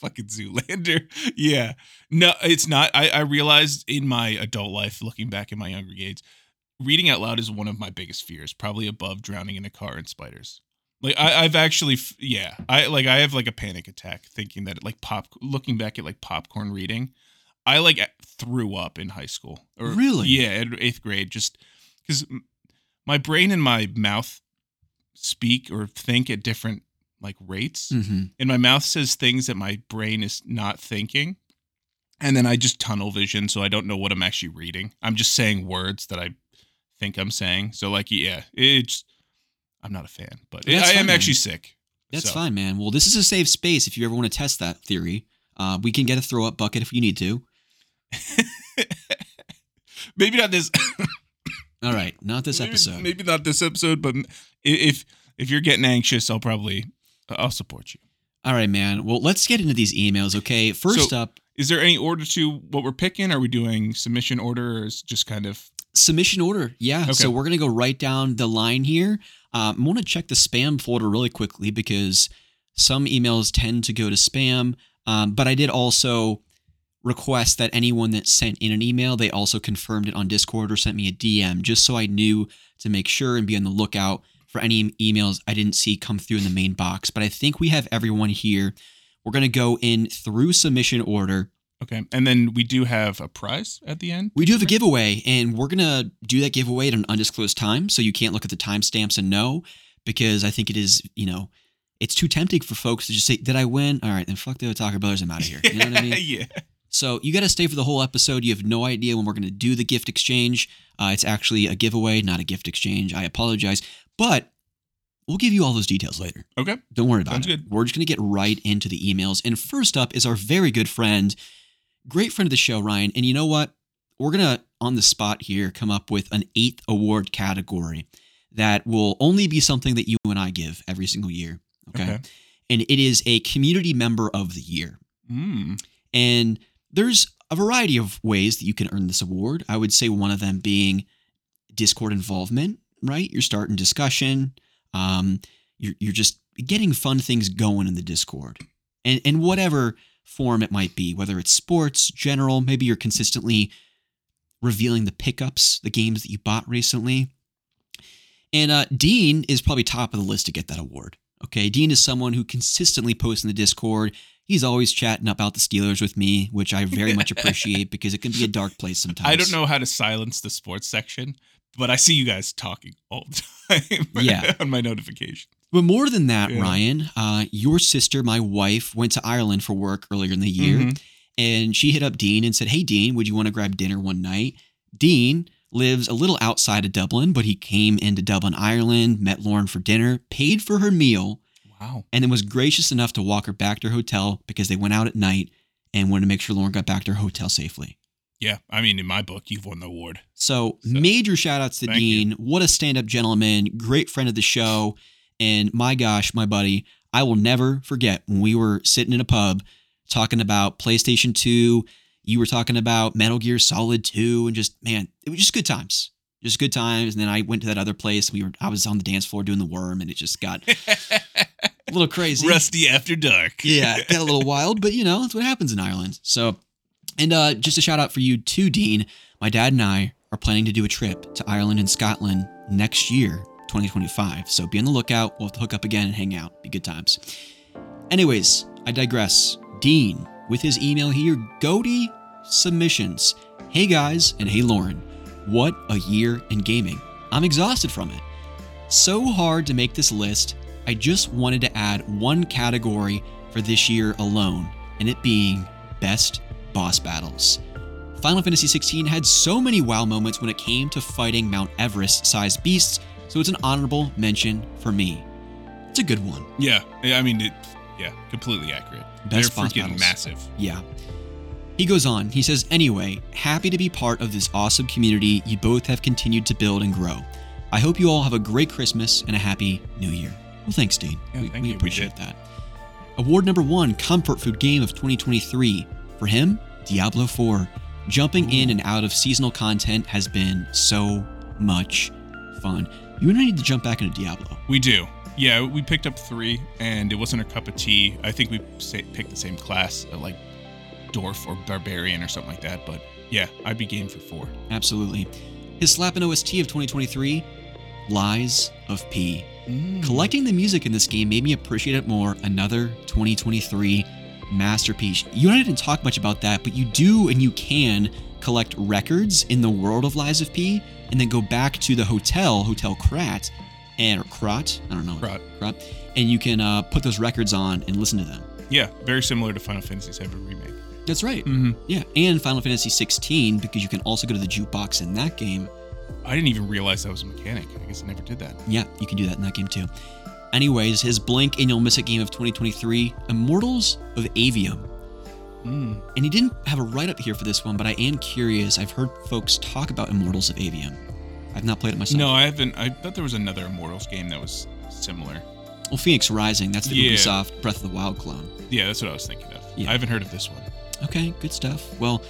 fucking Zoolander. Yeah. No, it's not. I realized in my adult life, looking back in my younger years, reading out loud is one of my biggest fears, probably above drowning in a car and spiders. Like I've actually, I have like a panic attack thinking that looking back at like popcorn reading, I like threw up in high school. Or, really? Yeah, in 8th grade, just because my brain and my mouth speak or think at different like rates, mm-hmm. and my mouth says things that my brain is not thinking, and then I just tunnel vision, so I don't know what I'm actually reading. I'm just saying words that I think I'm saying. So like, yeah, it's... I'm not a fan, but I am actually sick. That's fine, man. Well, this is a safe space if you ever want to test that theory. We can get a throw-up bucket if you need to. Maybe not this. All right, not this episode. Maybe not this episode, but if you're getting anxious, I'll support you. All right, man. Well, let's get into these emails, okay? First up. Is there any order to what we're picking? Are we doing submission order or is just kind of? Submission order, yeah. Okay. So we're going to go right down the line here. I want to check the spam folder really quickly because some emails tend to go to spam. But I did also request that anyone that sent in an email, they also confirmed it on Discord or sent me a DM just so I knew to make sure and be on the lookout for any emails I didn't see come through in the main box, but I think we have everyone here. We're going to go in through submission order. Okay. And then we do have a prize at the end. We do have a giveaway, and we're going to do that giveaway at an undisclosed time. So you can't look at the timestamps and know, because I think it is, you know, it's too tempting for folks to just say, did I win? All right, then fuck the Otaku Brothers. I'm out of here. You know what I mean? Yeah. So you got to stay for the whole episode. You have no idea when we're going to do the gift exchange. It's actually a giveaway, not a gift exchange. I apologize, but we'll give you all those details later. Okay. Don't worry about it. Sounds good. We're just going to get right into the emails. And first up is our very good friend, great friend of the show, Ryan. And you know what? We're going to, on the spot here, come up with an 8th award category that will only be something that you and I give every single year. Okay. And it is a community member of the year. And there's a variety of ways that you can earn this award. I would say one of them being Discord involvement, right? You're starting discussion. You're just getting fun things going in the Discord, and whatever form it might be, whether it's sports, general, maybe you're consistently revealing the pickups, the games that you bought recently. And Dean is probably top of the list to get that award. Okay. Dean is someone who consistently posts in the Discord. He's always chatting about the Steelers with me, which I very much appreciate because it can be a dark place sometimes. I don't know how to silence the sports section, but I see you guys talking all the time on my notifications. But more than that, Ryan, your sister, my wife, went to Ireland for work earlier in the year, and she hit up Dean and said, hey, Dean, would you want to grab dinner one night? Dean lives a little outside of Dublin, but he came into Dublin, Ireland, met Lauren for dinner, paid for her meal, and then was gracious enough to walk her back to her hotel because they went out at night and wanted to make sure Lauren got back to her hotel safely. Yeah. I mean, in my book, you've won the award. So major shout outs to Dean. You. What a stand-up gentleman, great friend of the show. And my gosh, my buddy, I will never forget when we were sitting in a pub talking about PlayStation 2. You were talking about Metal Gear Solid 2 and just, man, it was just good times. Just good times. And then I went to that other place. I was on the dance floor doing the worm, and it just got a little crazy. Rusty after dark. Yeah, got a little wild, but you know, that's what happens in Ireland. So, and just a shout out for you too, Dean. My dad and I are planning to do a trip to Ireland and Scotland next year, 2025. So be on the lookout. We'll have to hook up again and hang out. Be good times. Anyways, I digress. Dean, with his email here, Goaty Submissions. Hey guys, and hey Lauren. What a year in gaming. I'm exhausted from it. So hard to make this list. I just wanted to add one category for this year alone, and it being best boss battles. Final Fantasy XVI had so many wow moments when it came to fighting Mount Everest-sized beasts, so it's an honorable mention for me. It's a good one. Yeah, I mean, completely accurate. Best boss battles. They're freaking massive. Yeah. He goes on. He says, anyway, happy to be part of this awesome community you both have continued to build and grow. I hope you all have a great Christmas and a happy New Year. Well, thanks, Dean. Yeah, we appreciate that. Award number 1, comfort food game of 2023. For him, Diablo 4. Jumping in and out of seasonal content has been so much fun. You and I need to jump back into Diablo. We do. Yeah, we picked up 3, and it wasn't our cup of tea. I think we picked the same class, like Dwarf or Barbarian or something like that. But yeah, I'd be game for 4. Absolutely. His slapping OST of 2023, Lies of P. Collecting the music in this game made me appreciate it more. Another 2023 masterpiece. You and I didn't talk much about that, but you do and you can collect records in the world of Lies of P and then go back to the hotel Krat, Krat, and you can put those records on and listen to them. Yeah, very similar to Final Fantasy VII Remake. That's right. Mm-hmm. Yeah, and Final Fantasy 16, because you can also go to the jukebox in that game. I didn't even realize that was a mechanic. I guess I never did that. Yeah, you can do that in that game too. Anyways, his Blink and You'll Miss It game of 2023, Immortals of Avium. And he didn't have a write-up here for this one, but I am curious. I've heard folks talk about Immortals of Avium. I've not played it myself. No, I haven't. I thought there was another Immortals game that was similar. Well, Phoenix Rising, that's the Ubisoft Breath of the Wild clone. Yeah, that's what I was thinking of. Yeah. I haven't heard of this one. Okay, good stuff. Well,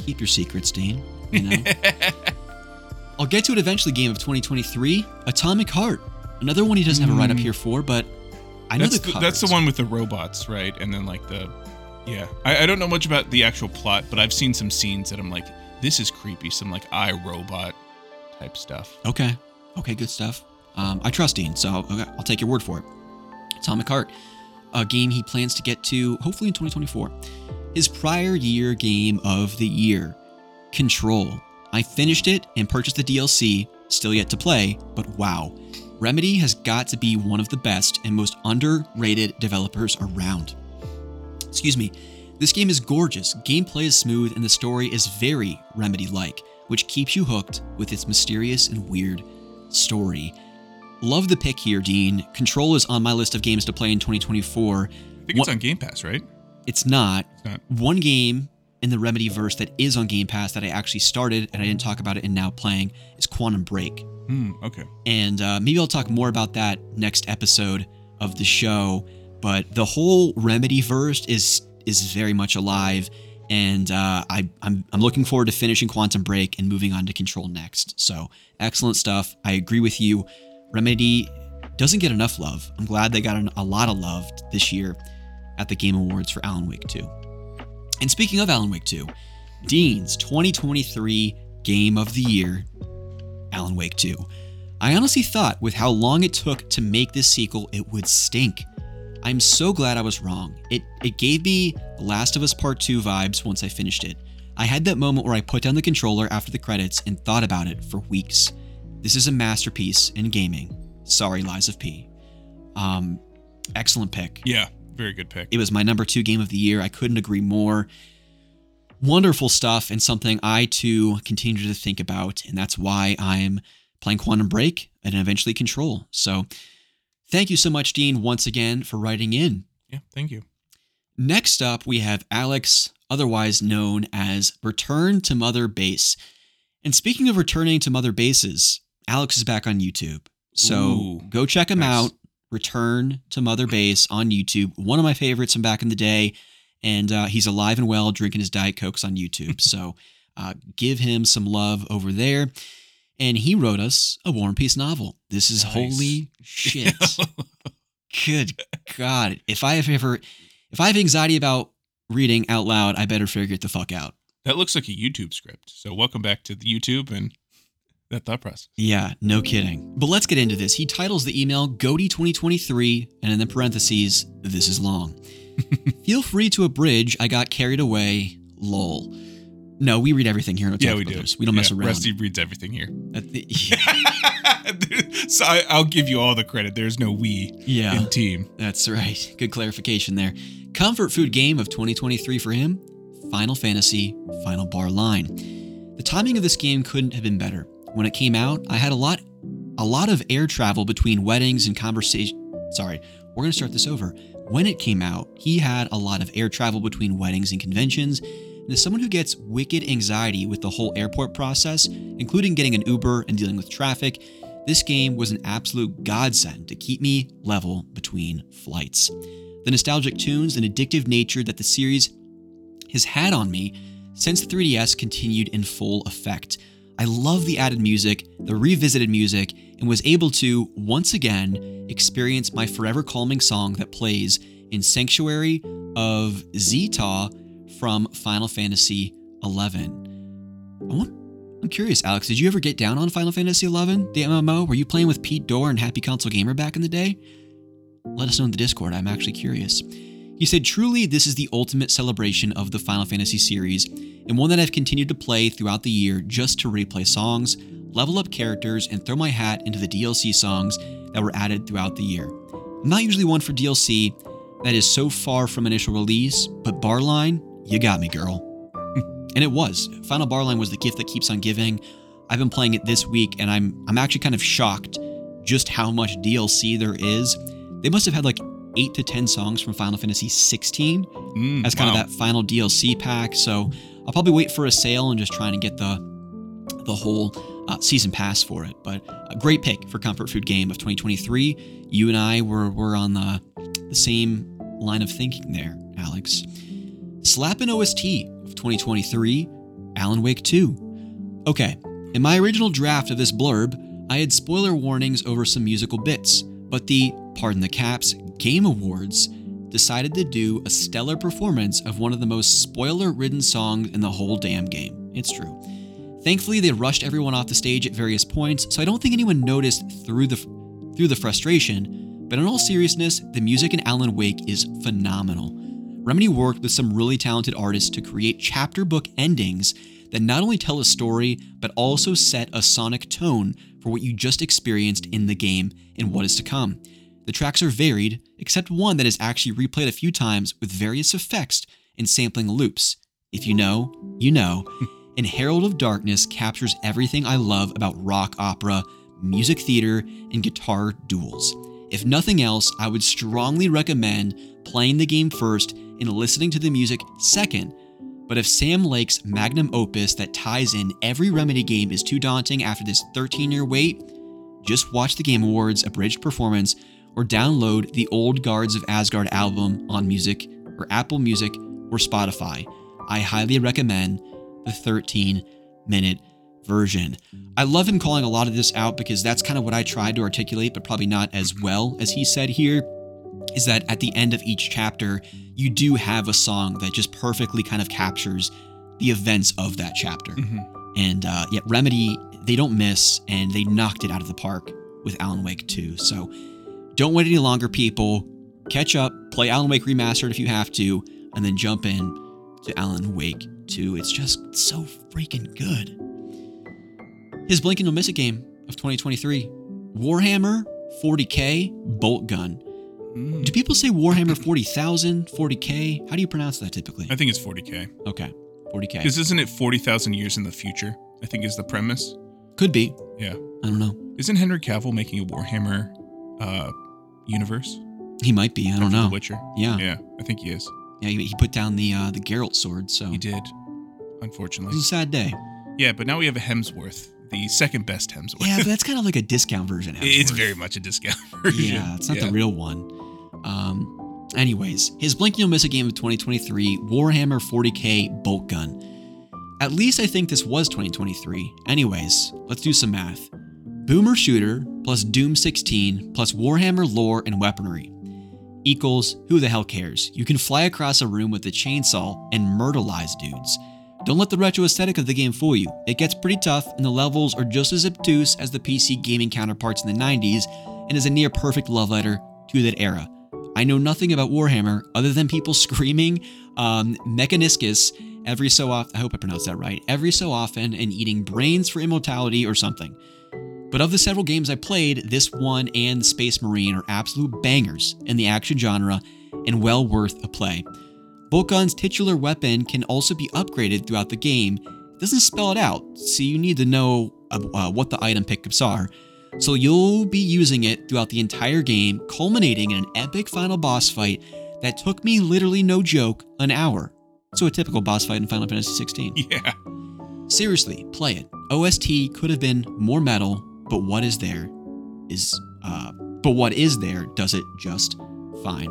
keep your secrets, Dean. You know? I'll get to it eventually. Game of 2023, Atomic Heart. Another one he doesn't have a write-up here for, but I know that's the one with the robots, right? And then like I don't know much about the actual plot, but I've seen some scenes that I'm like, this is creepy. Some like iRobot type stuff. Okay. Good stuff. I trust Ian, so I'll take your word for it. Atomic Heart, a game he plans to get to hopefully in 2024. His prior year game of the year, Control. I finished it and purchased the DLC, still yet to play, but wow. Remedy has got to be one of the best and most underrated developers around. Excuse me. This game is gorgeous, gameplay is smooth, and the story is very Remedy-like, which keeps you hooked with its mysterious and weird story. Love the pick here, Dean. Control is on my list of games to play in 2024. I think it's on Game Pass, right? It's not. One game in the Remedy-verse that is on Game Pass that I actually started and I didn't talk about it and now playing is Quantum Break. Okay. And maybe I'll talk more about that next episode of the show, but the whole Remedy-verse is very much alive, and I'm looking forward to finishing Quantum Break and moving on to Control next. So excellent stuff. I agree with you. Remedy doesn't get enough love. I'm glad they got a lot of love this year at the Game Awards for Alan Wake 2. And speaking of Alan Wake 2, Dean's 2023 Game of the Year, Alan Wake 2. I honestly thought with how long it took to make this sequel, it would stink. I'm so glad I was wrong. It gave me The Last of Us Part 2 vibes once I finished it. I had that moment where I put down the controller after the credits and thought about it for weeks. This is a masterpiece in gaming. Sorry, Lies of P. Excellent pick. Yeah, very good pick. It was my number 2 game of the year. I couldn't agree more. Wonderful stuff and something I, too, continue to think about. And that's why I'm playing Quantum Break and eventually Control. So thank you so much, Dean, once again, for writing in. Yeah, thank you. Next up, we have Alex, otherwise known as Return to Mother Base. And speaking of returning to Mother Bases, Alex is back on YouTube. So go check him out. Return to Mother Base on YouTube. One of my favorites from back in the day. And he's alive and well drinking his Diet Cokes on YouTube. So give him some love over there. And he wrote us a War and Peace novel. This is holy shit. Good God. If I have anxiety about reading out loud, I better figure it the fuck out. That looks like a YouTube script. So welcome back to the YouTube and that thought process. Yeah, no kidding. But let's get into this. He titles the email Goaty 2023, and in the parentheses, this is long. Feel free to abridge. I got carried away. Lol. No, we read everything here. Yeah, we do. We don't mess around. Rusty reads everything here. So I'll give you all the credit. There's no we in team. That's right. Good clarification there. Comfort food game of 2023 for him, Final Fantasy Final Bar Line. The timing of this game couldn't have been better. When it came out, I had a lot of air travel between weddings and conversation. Sorry, we're going to start this over. When it came out, he had a lot of air travel between weddings and conventions. And as someone who gets wicked anxiety with the whole airport process, including getting an Uber and dealing with traffic, this game was an absolute godsend to keep me level between flights. The nostalgic tunes and addictive nature that the series has had on me since the 3DS continued in full effect. I love the added music, the revisited music, and was able to, once again, experience my forever calming song that plays in Sanctuary of Zeta from Final Fantasy XI. I'm curious, Alex, did you ever get down on Final Fantasy XI, the MMO? Were you playing with Pete Dore and Happy Console Gamer back in the day? Let us know in the Discord. I'm actually curious. He said, truly, this is the ultimate celebration of the Final Fantasy series, and one that I've continued to play throughout the year just to replay songs, level up characters, and throw my hat into the DLC songs that were added throughout the year. I'm not usually one for DLC that is so far from initial release, but Barline, you got me, girl. And it was. Final Bar Line was the gift that keeps on giving. I've been playing it this week, and I'm actually kind of shocked just how much DLC there is. They must have had like 8 to 10 songs from Final Fantasy XVI as kind of that final DLC pack. So I'll probably wait for a sale and just try and get the whole season pass for it. But a great pick for Comfort Food Game of 2023. You and I were on the same line of thinking there, Alex. Slappin' OST of 2023, Alan Wake 2. Okay, in my original draft of this blurb, I had spoiler warnings over some musical bits, but the, pardon the caps, Game Awards decided to do a stellar performance of one of the most spoiler-ridden songs in the whole damn game. It's true. Thankfully, they rushed everyone off the stage at various points, so I don't think anyone noticed through the through the frustration, but in all seriousness, the music in Alan Wake is phenomenal. Remedy worked with some really talented artists to create chapter book endings that not only tell a story, but also set a sonic tone for what you just experienced in the game and what is to come. The tracks are varied, except one that is actually replayed a few times with various effects and sampling loops. If you know, you know. And Herald of Darkness captures everything I love about rock opera, music theater, and guitar duels. If nothing else, I would strongly recommend playing the game first and listening to the music second. But if Sam Lake's magnum opus that ties in every Remedy game is too daunting after this 13-year wait, just watch the Game Awards abridged performance or download the Old Guards of Asgard album on Music or Apple Music or Spotify. I highly recommend the 13-minute version. I love him calling a lot of this out because that's kind of what I tried to articulate, but probably not as well as he said here, is that at the end of each chapter, you do have a song that just perfectly kind of captures the events of that chapter. Mm-hmm. And yet Remedy, they don't miss, and they knocked it out of the park with Alan Wake 2. So don't wait any longer, people. Catch up, play Alan Wake Remastered if you have to, and then jump in to Alan Wake 2. It's just so freaking good. His blink and you'll miss it game of 2023, Warhammer 40K Boltgun. Do people say Warhammer 40,000, 40K? How do you pronounce that typically? I think it's 40K. Okay, 40K. Because isn't it 40,000 years in the future, I think is the premise? Could be. Yeah. I don't know. Isn't Henry Cavill making a Warhammer universe? He might be. I don't know. The Witcher. Yeah. Yeah, I think he is. Yeah, he put down the Geralt sword, so. He did, unfortunately. It was a sad day. Yeah, but now we have a Hemsworth, the second best Hemsworth. Yeah, but that's kind of like a discount version. Hemsworth. It's very much a discount version. Yeah, it's not the real one. Anyways, his blink and you'll miss a game of 2023, Warhammer 40K Boltgun. At least I think this was 2023. Anyways, let's do some math. Boomer Shooter plus Doom 16 plus Warhammer lore and weaponry equals who the hell cares. You can fly across a room with a chainsaw and myrtleize dudes. Don't let the retro aesthetic of the game fool you. It gets pretty tough, and the levels are just as obtuse as the PC gaming counterparts in the 90s, and is a near perfect love letter to that era. I know nothing about Warhammer other than people screaming mechaniscus every so often, I hope I pronounced that right, every so often, and eating brains for immortality or something. But of the several games I played, this one and Space Marine are absolute bangers in the action genre and well worth a play. Boltgun's titular weapon can also be upgraded throughout the game. It doesn't spell it out, so you need to know what the item pickups are. So you'll be using it throughout the entire game, culminating in an epic final boss fight that took me literally, no joke, an hour. So a typical boss fight in Final Fantasy XVI. Yeah. Seriously, play it. OST could have been more metal, but what is there does it just fine.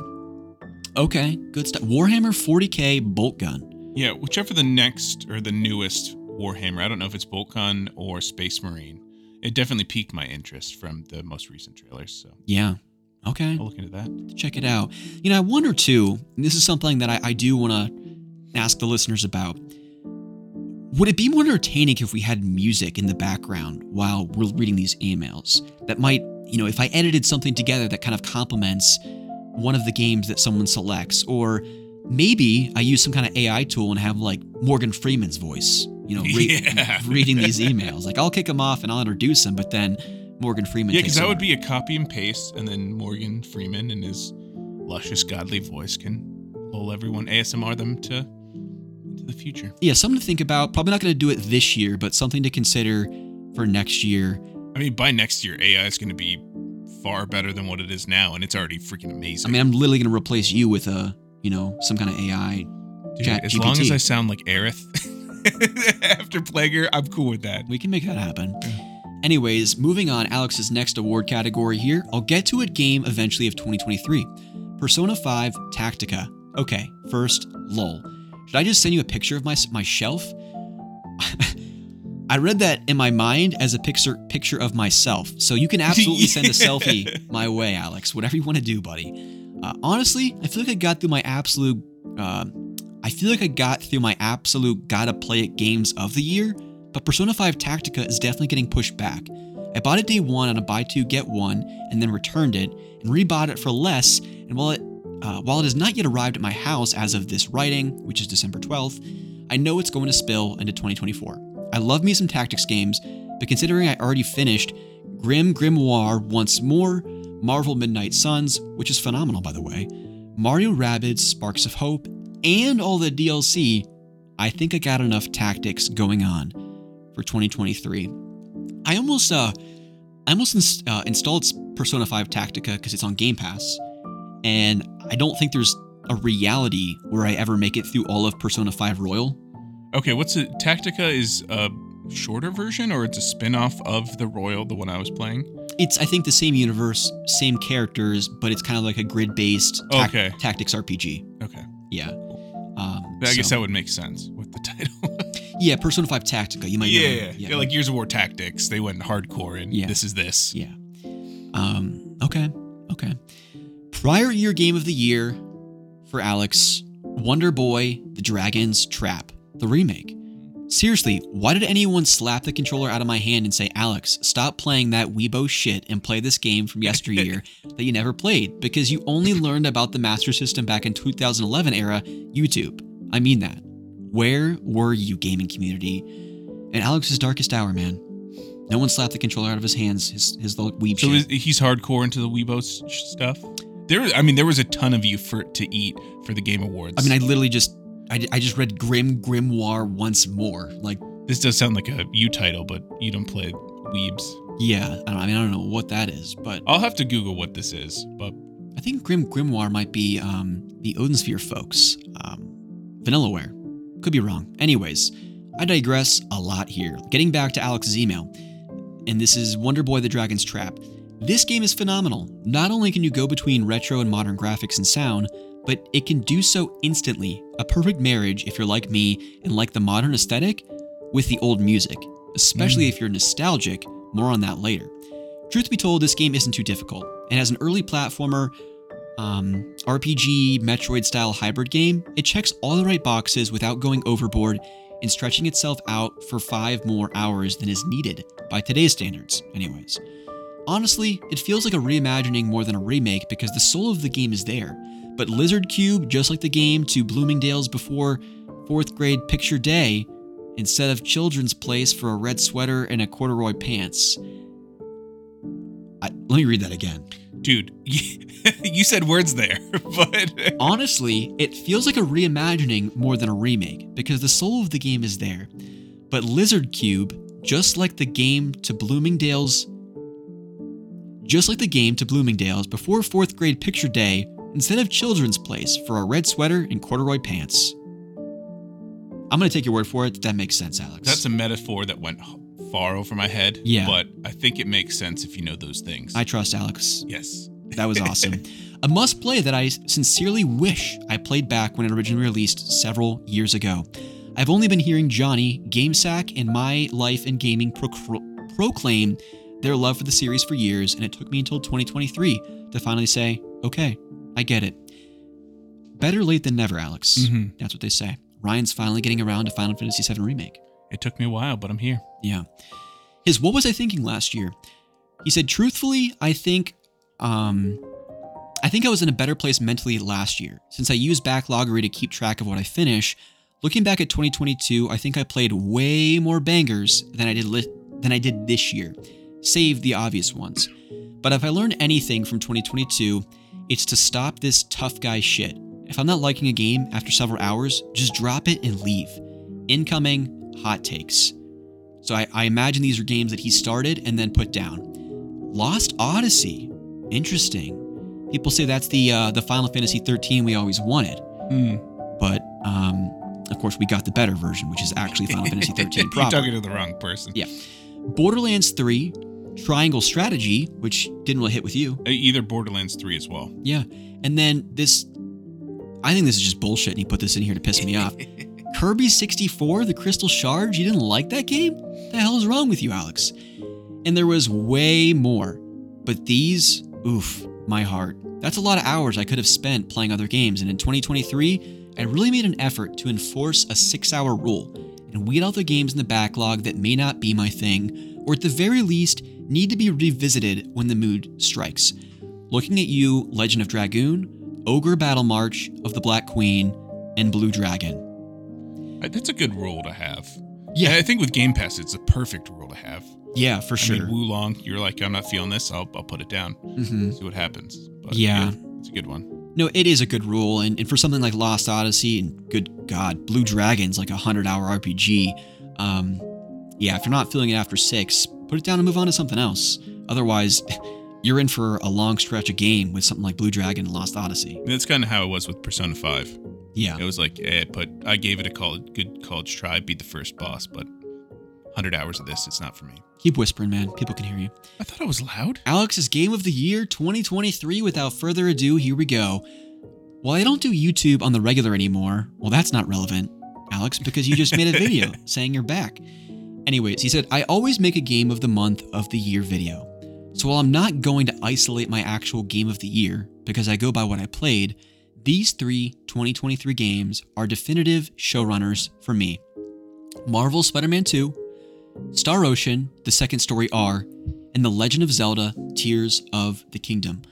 Okay, good stuff. Warhammer 40K Boltgun. Yeah, whichever the next or the newest Warhammer, I don't know if it's Boltgun or Space Marine. It definitely piqued my interest from the most recent trailers. So yeah, okay. I'll look into that. Check it out. You know, I wonder too, and this is something that I do want to ask the listeners about. Would it be more entertaining if we had music in the background while we're reading these emails? That might, you know, if I edited something together that kind of complements one of the games that someone selects, or maybe I use some kind of AI tool and have like Morgan Freeman's voice, you know, reading these emails. Like I'll kick them off and I'll introduce them, but then Morgan Freeman. Yeah, because that would be a copy and paste, and then Morgan Freeman in his luscious, godly voice can lull everyone, ASMR them to the future. Yeah, something to think about. Probably not going to do it this year, but something to consider for next year. I mean, by next year, AI is going to be far better than what it is now, and it's already freaking amazing. I mean, I'm literally going to replace you with a, you know, some kind of AI. Dude, as GPT. Long as I sound like Aerith after Plaguer, I'm cool with that. We can make that happen. Yeah. Anyways, moving on, Alex's next award category here. I'll get to a game eventually of 2023. Persona 5 Tactica. Okay, first, lol. Should I just send you a picture of my shelf? I read that in my mind as a picture of myself. So you can absolutely send a selfie my way, Alex. Whatever you want to do, buddy. Honestly, I feel like I got through my absolute... gotta play it games of the year, but Persona 5 Tactica is definitely getting pushed back. I bought it day one on a buy two, get one, and then returned it, and rebought it for less, and while it has not yet arrived at my house as of this writing, which is December 12th, I know it's going to spill into 2024. I love me some tactics games, but considering I already finished Grim Grimoire once more, Marvel Midnight Suns, which is phenomenal by the way, Mario Rabbids Sparks of Hope, and all the DLC, I think I got enough tactics going on for 2023. I almost installed Persona 5 Tactica because it's on Game Pass, and I don't think there's a reality where I ever make it through all of Persona 5 Royal. Okay, what's it? Tactica is a shorter version, or it's a spin-off of the Royal, the one I was playing? It's, I think, the same universe, same characters, but it's kind of like a grid-based tactics RPG. Okay. Yeah. I guess that would make sense with the title. Yeah, Persona 5 Tactica. You might know. Yeah, like Gears of War Tactics. They went hardcore, and this is this. Yeah. Okay. Prior year game of the year for Alex, Wonder Boy, The Dragon's Trap, the remake. Seriously, why did anyone slap the controller out of my hand and say, Alex, stop playing that weebo shit and play this game from yesteryear that you never played? Because you only learned about the Master System back in 2011 era YouTube. I mean that. Where were you, gaming community? In Alex's darkest hour, man. No one slapped the controller out of his hands, his little weeb shit. So he's hardcore into the weebo stuff? There was a ton of you to eat for the Game Awards. I mean, I literally just... I just read Grim Grimoire once more. Like, this does sound like a you title, but you don't play weebs. Yeah, I don't know what that is, but I'll have to Google what this is. But I think Grim Grimoire might be the Odinsphere folks, Vanillaware. Could be wrong. Anyways, I digress a lot here. Getting back to Alex's email, and this is Wonder Boy: The Dragon's Trap. This game is phenomenal. Not only can you go between retro and modern graphics and sound, but it can do so instantly, a perfect marriage if you're like me and like the modern aesthetic with the old music, especially if you're nostalgic. More on that later. Truth be told, this game isn't too difficult, and as an early platformer, RPG, Metroid-style hybrid game, it checks all the right boxes without going overboard and stretching itself out for 5 more hours than is needed by today's standards, anyways. Honestly, it feels like a reimagining more than a remake because the soul of the game is there. But Lizard Cube, just like the game to Bloomingdale's before 4th grade picture day, instead of children's place for a red sweater and a corduroy pants. Let me read that again. Dude, you said words there, but... Honestly, it feels like a reimagining more than a remake, because the soul of the game is there. But Lizard Cube, just like the game to Bloomingdale's before 4th grade picture day, instead of children's place for a red sweater and corduroy pants. I'm going to take your word for it. That makes sense, Alex. That's a metaphor that went far over my head. Yeah. But I think it makes sense if you know those things. I trust Alex. Yes. That was awesome. A must play that I sincerely wish I played back when it originally released several years ago. I've only been hearing Johnny, GameSack, and My Life in Gaming proclaim their love for the series for years, and it took me until 2023 to finally say, okay, I get it. Better late than never, Alex. Mm-hmm. That's what they say. Ryan's finally getting around to Final Fantasy VII Remake. It took me a while, but I'm here. Yeah. His What Was I Thinking last year? He said, truthfully, I think I was in a better place mentally last year. Since I use Backloggery to keep track of what I finish, looking back at 2022, I think I played way more bangers than I did this year, save the obvious ones. But if I learned anything from 2022... it's to stop this tough guy shit. If I'm not liking a game after several hours, just drop it and leave. Incoming hot takes. So I imagine these are games that he started and then put down. Lost Odyssey. Interesting. People say that's the Final Fantasy 13 we always wanted. But of course we got the better version, which is actually Final Fantasy 13 proper. You're talking to the wrong person. Yeah. Borderlands 3. Triangle Strategy, which didn't really hit with you. Either Borderlands 3 as well. Yeah. And then this, I think this is just bullshit, and he put this in here to piss me off. Kirby 64, The Crystal Shard, you didn't like that game? What the hell is wrong with you, Alex? And there was way more. But these, oof, my heart. That's a lot of hours I could have spent playing other games. And in 2023, I really made an effort to enforce a 6-hour rule and weed out the games in the backlog that may not be my thing, or at the very least, need to be revisited when the mood strikes. Looking at you, Legend of Dragoon, Ogre Battle March of the Black Queen, and Blue Dragon. That's a good rule to have. Yeah. And I think with Game Pass, it's a perfect rule to have. Yeah, for sure. I mean, Wo Long, you're like, I'm not feeling this. I'll put it down. Mm-hmm. See what happens. But yeah. It's a good one. No, it is a good rule. And for something like Lost Odyssey and good God, Blue Dragon's like a 100-hour RPG. Yeah, if you're not feeling it after 6, put it down and move on to something else. Otherwise, you're in for a long stretch of game with something like Blue Dragon and Lost Odyssey. And that's kind of how it was with Persona 5. Yeah. It was like, I gave it a good college try, beat the first boss, but 100 hours of this, it's not for me. Keep whispering, man. People can hear you. I thought I was loud. Alex's Game of the Year 2023. Without further ado, here we go. Well, I don't do YouTube on the regular anymore. Well, that's not relevant, Alex, because you just made a video saying you're back. Anyways, he said, I always make a Game of the Month of the Year video. So while I'm not going to isolate my actual Game of the Year, because I go by what I played, these three 2023 games are definitive showrunners for me. Marvel's Spider-Man 2, Star Ocean, The Second Story R, and The Legend of Zelda, Tears of the Kingdom.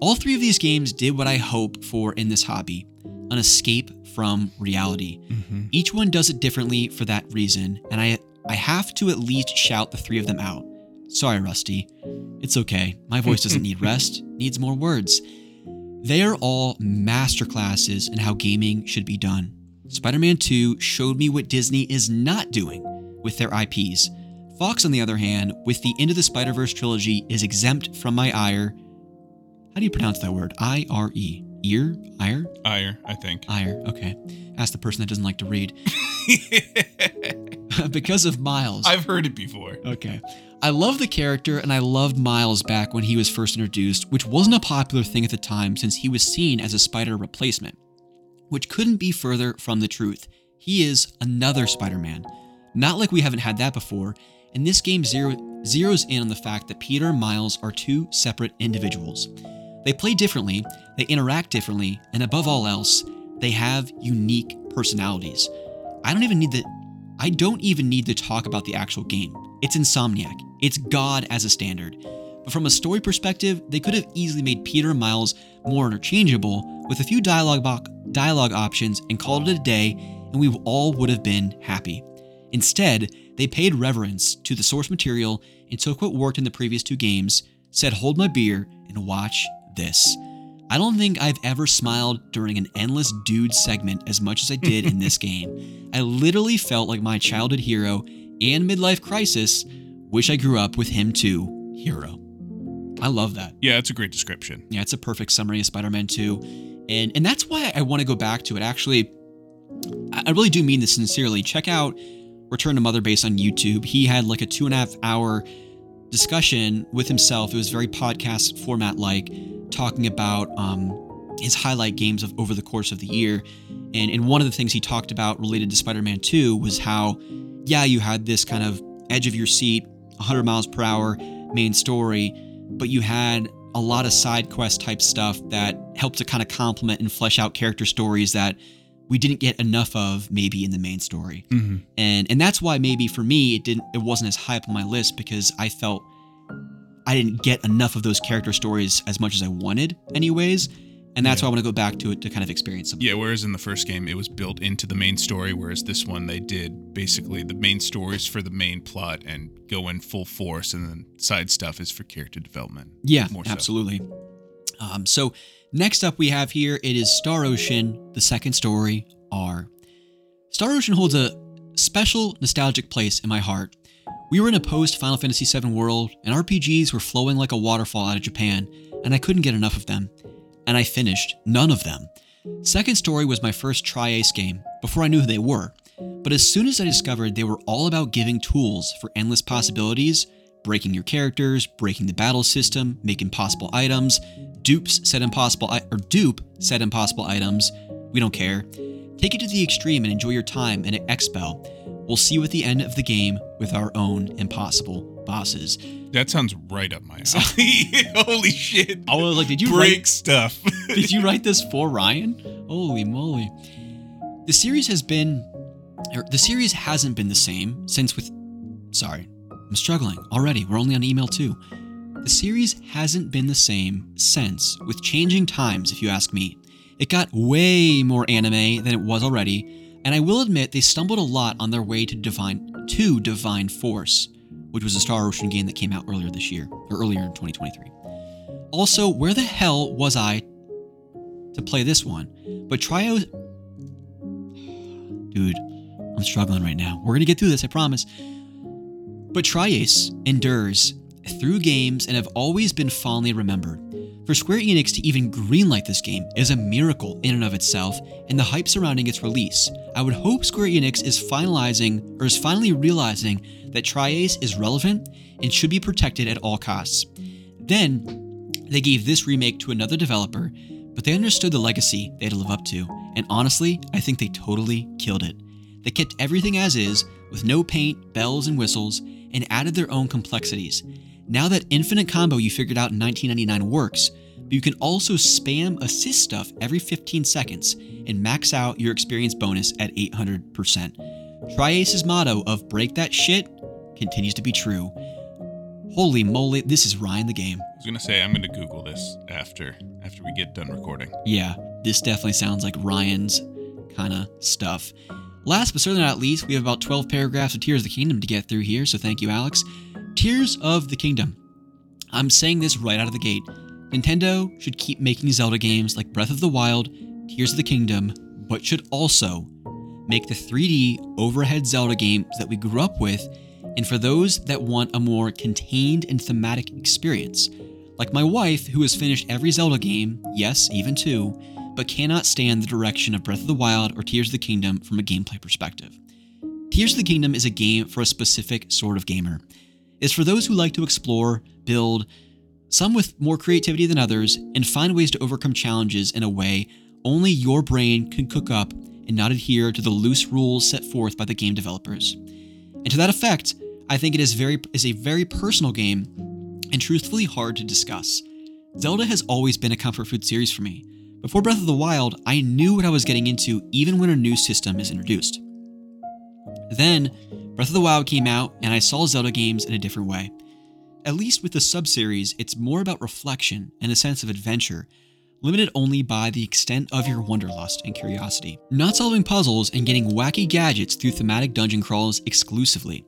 All three of these games did what I hope for in this hobby, an escape from reality. Mm-hmm. Each one does it differently for that reason, and I have to at least shout the three of them out. Sorry, Rusty. It's okay. My voice doesn't need rest, needs more words. They are all masterclasses in how gaming should be done. Spider-Man 2 showed me what Disney is not doing with their IPs. Fox, on the other hand, with the Into the Spider-Verse trilogy, is exempt from my ire. How do you pronounce that word? I-R-E. Ear? Ire? Ire, I think. Ire, okay. Ask the person that doesn't like to read. Because of Miles. I've heard it before. Okay. I love the character, and I loved Miles back when he was first introduced, which wasn't a popular thing at the time since he was seen as a spider replacement, which couldn't be further from the truth. He is another Spider-Man. Not like we haven't had that before, and this game zeroes in on the fact that Peter and Miles are two separate individuals. They play differently, they interact differently, and above all else, they have unique personalities. I don't even need to talk about the actual game. It's Insomniac. It's God as a standard. But from a story perspective, they could have easily made Peter and Miles more interchangeable with a few dialogue options and called it a day, and we all would have been happy. Instead, they paid reverence to the source material and took what worked in the previous two games, said, hold my beer and watch this. I don't think I've ever smiled during an endless dude segment as much as I did in this game. I literally felt like my childhood hero and midlife crisis. Wish I grew up with him too, hero. I love that. Yeah, it's a great description. Yeah, it's a perfect summary of Spider-Man 2. And that's why I want to go back to it. Actually, I really do mean this sincerely. Check out Return to Mother Base on YouTube. He had like a 2.5-hour discussion with himself. It was very podcast format-like, talking about his highlight games of over the course of the year. And one of the things he talked about related to Spider-Man 2 was how, yeah, you had this kind of edge of your seat, 100 miles per hour main story, but you had a lot of side quest type stuff that helped to kind of complement and flesh out character stories that we didn't get enough of maybe in the main story. Mm-hmm. And that's why maybe for me, it wasn't as high up on my list, because I felt I didn't get enough of those character stories as much as I wanted anyways. And that's why I want to go back to it to kind of experience them. Yeah, whereas in the first game, it was built into the main story, whereas this one they did basically the main stories for the main plot and go in full force, and then side stuff is for character development. Yeah, absolutely. So next up we have here, it is Star Ocean, The Second Story R. Star Ocean holds a special nostalgic place in my heart. We were in a post-Final Fantasy VII world, and RPGs were flowing like a waterfall out of Japan, and I couldn't get enough of them. And I finished none of them. Second Story was my first Tri-Ace game, before I knew who they were. But as soon as I discovered they were all about giving tools for endless possibilities, breaking your characters, breaking the battle system, make impossible items, dupe said impossible items, we don't care. Take it to the extreme and enjoy your time in Expel. We'll see you at the end of the game with our own impossible bosses. That sounds right up my alley. Holy shit. I was like, did you write this for Ryan? Holy moly. The series hasn't been the same since I'm struggling already. We're only on email 2. The series hasn't been the same since, with changing times, if you ask me. It got way more anime than it was already, and I will admit they stumbled a lot on their way to Divine Force, which was a Star Ocean game that came out earlier this year, or earlier in 2023. Also, where the hell was I to play this one? But Trios... Dude, I'm struggling right now. We're going to get through this, I promise. But Trios endures through games and have always been fondly remembered. For Square Enix to even greenlight this game is a miracle in and of itself, and the hype surrounding its release. I would hope Square Enix is finally realizing that Tri-Ace is relevant and should be protected at all costs. Then, they gave this remake to another developer, but they understood the legacy they had to live up to, and honestly, I think they totally killed it. They kept everything as is, with no paint, bells, and whistles, and added their own complexities. Now that infinite combo you figured out in 1999 works, but you can also spam assist stuff every 15 seconds and max out your experience bonus at 800%. Tri-Ace's motto of break that shit continues to be true. Holy moly, this is Ryan the Game. I was going to say, I'm going to Google this after we get done recording. Yeah, this definitely sounds like Ryan's kind of stuff. Last but certainly not least, we have about 12 paragraphs of Tears of the Kingdom to get through here, so thank you, Alex. Tears of the Kingdom. I'm saying this right out of the gate. Nintendo should keep making Zelda games like Breath of the Wild, Tears of the Kingdom, but should also make the 3D overhead Zelda games that we grew up with, and for those that want a more contained and thematic experience. Like my wife, who has finished every Zelda game, yes, even 2, but cannot stand the direction of Breath of the Wild or Tears of the Kingdom from a gameplay perspective. Tears of the Kingdom is a game for a specific sort of gamer. It's for those who like to explore, build, some with more creativity than others, and find ways to overcome challenges in a way only your brain can cook up and not adhere to the loose rules set forth by the game developers. And to that effect, I think it is a very personal game and truthfully hard to discuss. Zelda has always been a comfort food series for me. Before Breath of the Wild, I knew what I was getting into even when a new system is introduced. Then, Breath of the Wild came out, and I saw Zelda games in a different way. At least with the sub-series, it's more about reflection and a sense of adventure, limited only by the extent of your wanderlust and curiosity. Not solving puzzles and getting wacky gadgets through thematic dungeon crawls exclusively.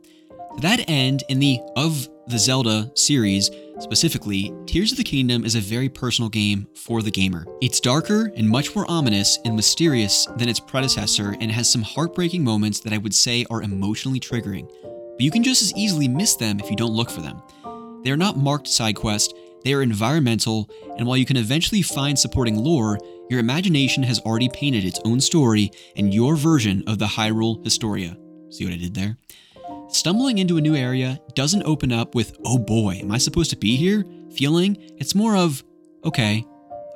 To that end, in the Of the Zelda series, specifically, Tears of the Kingdom is a very personal game for the gamer. It's darker and much more ominous and mysterious than its predecessor, and has some heartbreaking moments that I would say are emotionally triggering, but you can just as easily miss them if you don't look for them. They are not marked side quests, they are environmental, and while you can eventually find supporting lore, your imagination has already painted its own story and your version of the Hyrule Historia. See what I did there? Stumbling into a new area doesn't open up with, oh boy, am I supposed to be here? Feeling, it's more of, okay,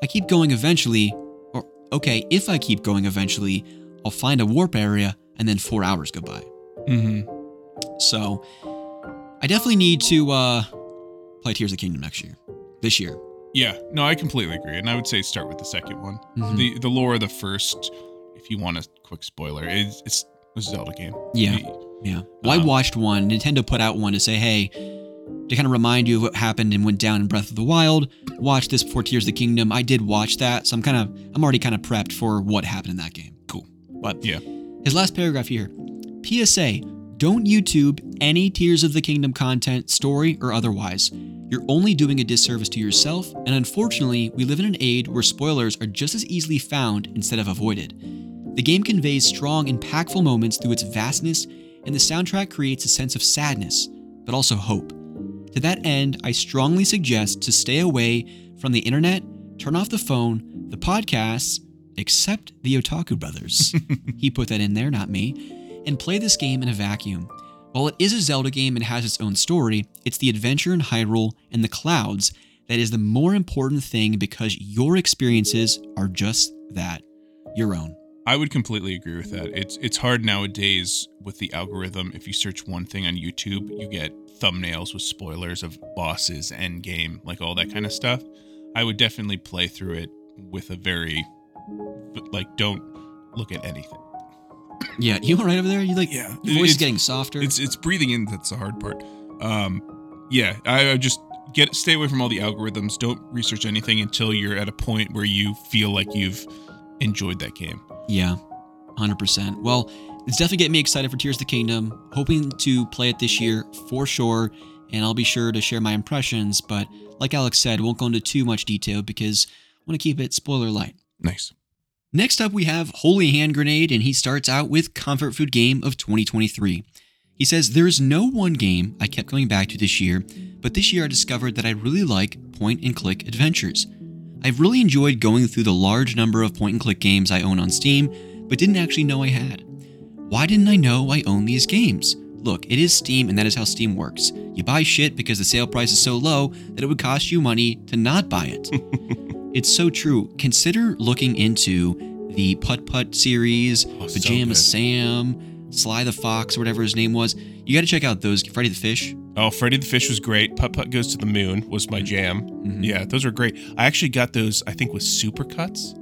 I keep going eventually, or okay, if I keep going eventually, I'll find a warp area, and then 4 hours go by. So, I definitely need to play Tears of the Kingdom this year. Yeah, no, I completely agree, and I would say start with the second one. The lore of the first, if you want a quick spoiler, it's a Zelda game. Yeah. Well, I watched one. Nintendo put out one to say, hey, to kind of remind you of what happened and went down in Breath of the Wild, watch this before Tears of the Kingdom. I did watch that, so I'm already kind of prepped for what happened in that game. Cool. But yeah. His last paragraph here. PSA, don't YouTube any Tears of the Kingdom content, story or otherwise. You're only doing a disservice to yourself, and unfortunately, we live in an age where spoilers are just as easily found instead of avoided. The game conveys strong, impactful moments through its vastness, and the soundtrack creates a sense of sadness, but also hope. To that end, I strongly suggest to stay away from the internet, turn off the phone, the podcasts, except the Otaku Brothers. He put that in there, not me. And play this game in a vacuum. While it is a Zelda game and has its own story, it's the adventure in Hyrule and the clouds that is the more important thing, because your experiences are just that, your own. I would completely agree with that. It's hard nowadays with the algorithm. If you search one thing on YouTube, you get thumbnails with spoilers of bosses, endgame, like all that kind of stuff. I would definitely play through it with a don't look at anything. Yeah, you all right over there? You like your voice is getting softer. It's breathing in that's the hard part. I just stay away from all the algorithms. Don't research anything until you're at a point where you feel like you've enjoyed that game. Yeah, 100%. Well, it's definitely getting me excited for Tears of the Kingdom. Hoping to play it this year for sure, and I'll be sure to share my impressions. But like Alex said, won't go into too much detail because I want to keep it spoiler light. Nice. Next up, we have Holy Hand Grenade, and he starts out with Comfort Food Game of 2023. He says, there is no one game I kept going back to this year, but this year I discovered that I really like point-and-click adventures. I've really enjoyed going through the large number of point-and-click games I own on Steam, but didn't actually know I had. Why didn't I know I own these games? Look, it is Steam, and that is how Steam works. You buy shit because the sale price is so low that it would cost you money to not buy it. It's so true. Consider looking into the Putt Putt series, Pajama Sam, Sly the Fox, or whatever his name was. You got to check out those. Freddy the Fish. Oh, Freddy the Fish was great. Putt Putt Goes to the Moon was my jam. Mm-hmm. Yeah, those were great. I actually got those, I think, with Supercuts.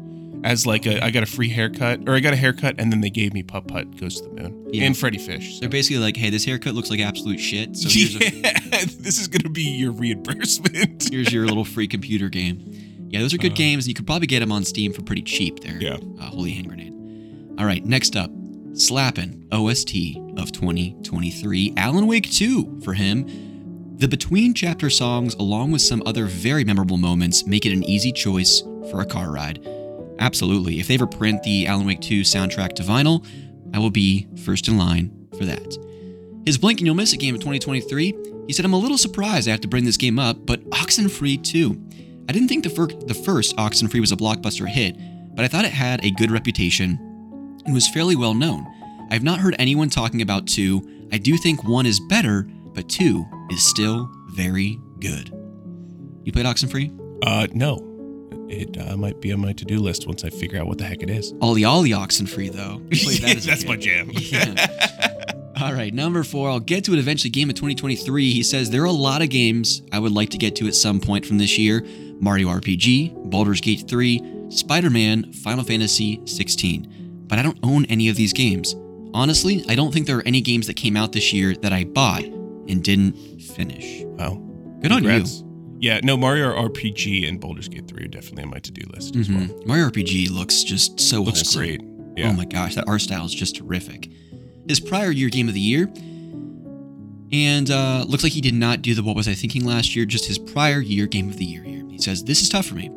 As like I got a free haircut, or I got a haircut, and then they gave me Putt Putt Goes to the Moon and Freddy Fish. So. They're basically like, hey, this haircut looks like absolute shit. So this is going to be your reimbursement. Here's your little free computer game. Yeah, those are good games. You could probably get them on Steam for pretty cheap there. Yeah. Holy Hand Grenade. All right, next up, Slappin' OST of 2023. Alan Wake 2 for him. The between chapter songs, along with some other very memorable moments, make it an easy choice for a car ride. Absolutely. If they ever print the Alan Wake 2 soundtrack to vinyl, I will be first in line for that. His Blink and You'll Miss It game of 2023, he said, I'm a little surprised I have to bring this game up, but Oxenfree 2. I didn't think the first Oxenfree was a blockbuster hit, but I thought it had a good reputation and was fairly well known. I have not heard anyone talking about 2. I do think 1 is better, but 2 is still very good. You played Oxenfree? No. It might be on my to-do list once I figure out what the heck it is. Ollie Ollie Oxenfree, though. That's my jam. Yeah. All right, number 4. I'll get to it eventually. Game of 2023. He says, there are a lot of games I would like to get to at some point from this year. Mario RPG, Baldur's Gate 3, Spider-Man, Final Fantasy XVI. But I don't own any of these games. Honestly, I don't think there are any games that came out this year that I bought and didn't finish. Wow. Good Congrats on you. Yeah, no, Mario RPG and Baldur's Gate 3 are definitely on my to-do list as well. Mario RPG looks just so wholesome. Looks great. Yeah. Oh my gosh, that art style is just terrific. His prior year game of the year, and looks like he did not do the What Was I Thinking last year, just his prior year game of the year here. He says, this is tough for me.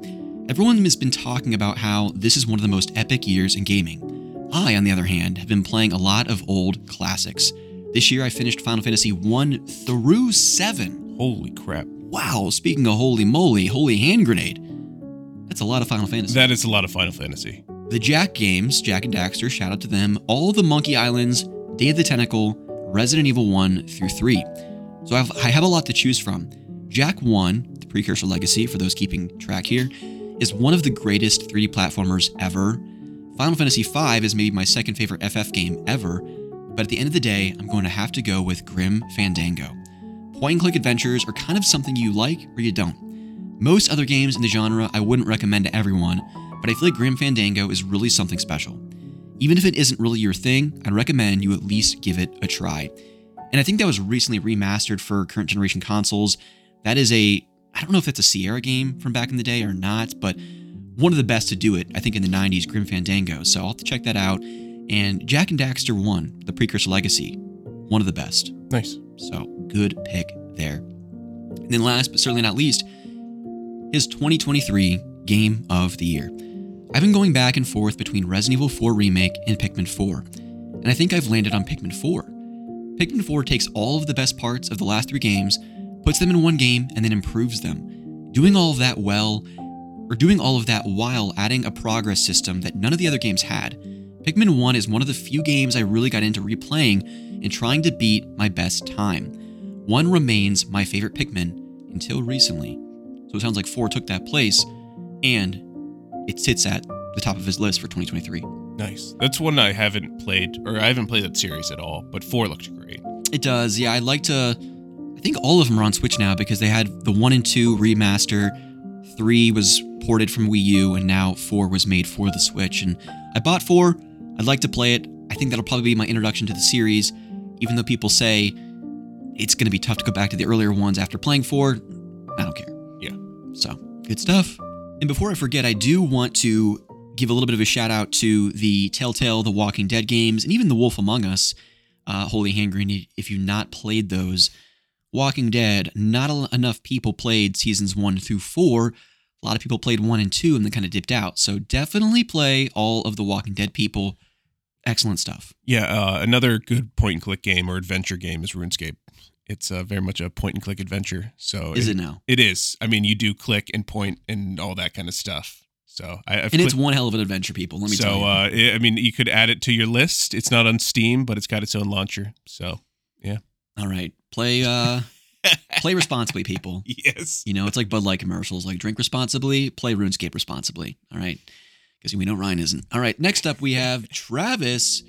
Everyone has been talking about how this is one of the most epic years in gaming. I, on the other hand, have been playing a lot of old classics. This year I finished Final Fantasy 1 through 7. Holy crap. Wow, speaking of holy moly, Holy Hand Grenade. That's a lot of Final Fantasy. That is a lot of Final Fantasy. The Jack games, Jack and Daxter, shout out to them. All the Monkey Islands, Day of the Tentacle, Resident Evil 1 through 3. So I have a lot to choose from. Jack 1, the precursor legacy, for those keeping track here, is one of the greatest 3D platformers ever. Final Fantasy V is maybe my second favorite FF game ever. But at the end of the day, I'm going to have to go with Grim Fandango. Point-and-click adventures are kind of something you like or you don't. Most other games in the genre I wouldn't recommend to everyone, but I feel like Grim Fandango is really something special. Even if it isn't really your thing, I'd recommend you at least give it a try. And I think that was recently remastered for current generation consoles. That is I don't know if that's a Sierra game from back in the day or not, but one of the best to do it, I think, in the 90s, Grim Fandango. So I'll have to check that out. And Jack and Daxter 1, The Precursor Legacy, one of the best. Nice. So good pick there. And then last, but certainly not least, his 2023 Game of the Year. I've been going back and forth between Resident Evil 4 Remake and Pikmin 4, and I think I've landed on Pikmin 4. Pikmin 4 takes all of the best parts of the last three games, puts them in one game, and then improves them. Doing all of that while adding a progress system that none of the other games had. Pikmin 1 is one of the few games I really got into replaying and trying to beat my best time. 1 remains my favorite Pikmin until recently. So it sounds like 4 took that place, and it sits at the top of his list for 2023. Nice. That's one I haven't played, or I haven't played that series at all, but 4 looked great. It does, yeah. I think all of them are on Switch now because they had the 1 and 2 remaster, 3 was ported from Wii U, and now 4 was made for the Switch. And I bought 4. I'd like to play it. I think that'll probably be my introduction to the series, even though people say it's going to be tough to go back to the earlier ones after playing 4. I don't care. Yeah. So, good stuff. And before I forget, I do want to give a little bit of a shout out to the Telltale, The Walking Dead games, and even The Wolf Among Us. Holy Hand Grenade, if you've not played those. Walking Dead, not enough people played seasons 1 through 4. A lot of people played 1 and 2 and then kind of dipped out. So definitely play all of the Walking Dead people. Excellent stuff. Yeah, another good point-and-click game or adventure game is RuneScape. It's very much a point-and-click adventure. So is it now? It is. I mean, you do click and point and all that kind of stuff. So it's one hell of an adventure, people. Let me tell you. So, I mean, you could add it to your list. It's not on Steam, but it's got its own launcher. So, yeah. All right. Play responsibly, people. Yes. You know, it's like Bud Light commercials. Like, drink responsibly, play RuneScape responsibly. All right. Because we know Ryan isn't. All right. Next up, we have Travis.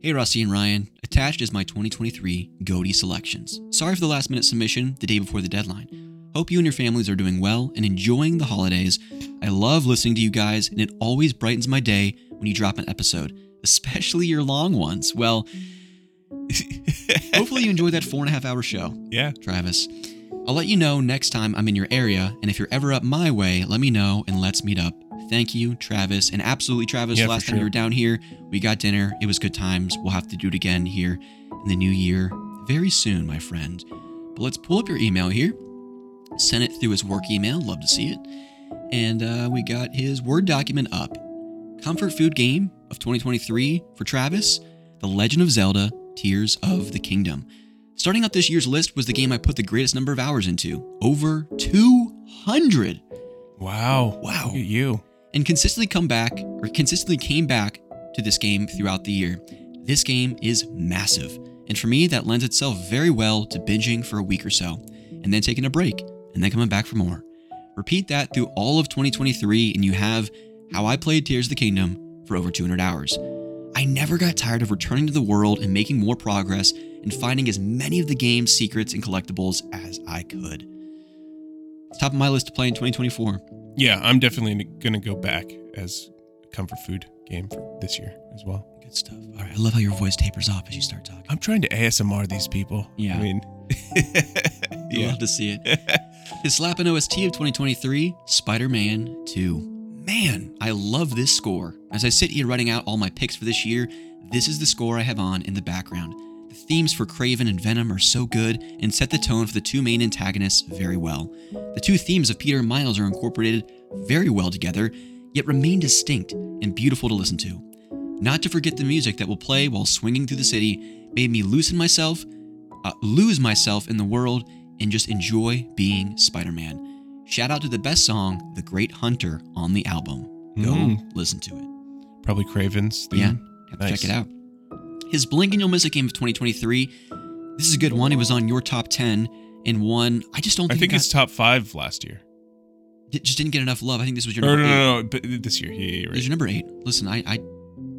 Hey, Rusty and Ryan. Attached is my 2023 GOTY selections. Sorry for the last minute submission the day before the deadline. Hope you and your families are doing well and enjoying the holidays. I love listening to you guys, and it always brightens my day when you drop an episode, especially your long ones. Well, hopefully you enjoyed that 4.5-hour show. Yeah. Travis. I'll let you know next time I'm in your area, and if you're ever up my way, let me know and let's meet up. Thank you, Travis. And absolutely, Travis, yeah, last time you were down here, we got dinner. It was good times. We'll have to do it again here in the new year very soon, my friend. But let's pull up your email here. Send it through his work email. Love to see it. And we got his Word document up. Comfort food game of 2023 for Travis, The Legend of Zelda, Tears of the Kingdom. Starting out this year's list was the game I put the greatest number of hours into. Over 200. Wow. Wow. Look at you. And consistently came back to this game throughout the year. This game is massive. And for me, that lends itself very well to binging for a week or so, and then taking a break, and then coming back for more. Repeat that through all of 2023, and you have how I played Tears of the Kingdom for over 200 hours. I never got tired of returning to the world and making more progress and finding as many of the game's secrets and collectibles as I could. It's top of my list to play in 2024. Yeah, I'm definitely going to go back as a comfort food game for this year as well. Good stuff. All right, I love how your voice tapers off as you start talking. I'm trying to ASMR these people. Yeah. I mean, you love to see it. His slapping OST of 2023, Spider-Man 2. Man, I love this score. As I sit here writing out all my picks for this year, this is the score I have on in the background. The themes for Kraven and Venom are so good and set the tone for the two main antagonists very well. The two themes of Peter and Miles are incorporated very well together, yet remain distinct and beautiful to listen to. Not to forget the music that will play while swinging through the city made me lose myself in the world and just enjoy being Spider-Man. Shout out to the best song, The Great Hunter, on the album. Go listen to it. Probably Kraven's theme. Yeah, Check it out. His Blink and You'll Miss It game of 2023. This is a good one. It was on your top 10 and one. I just don't think it's top 5 last year. It just didn't get enough love. I think this was your number 8. No. But this year. Yeah, right. It was your number 8. Listen,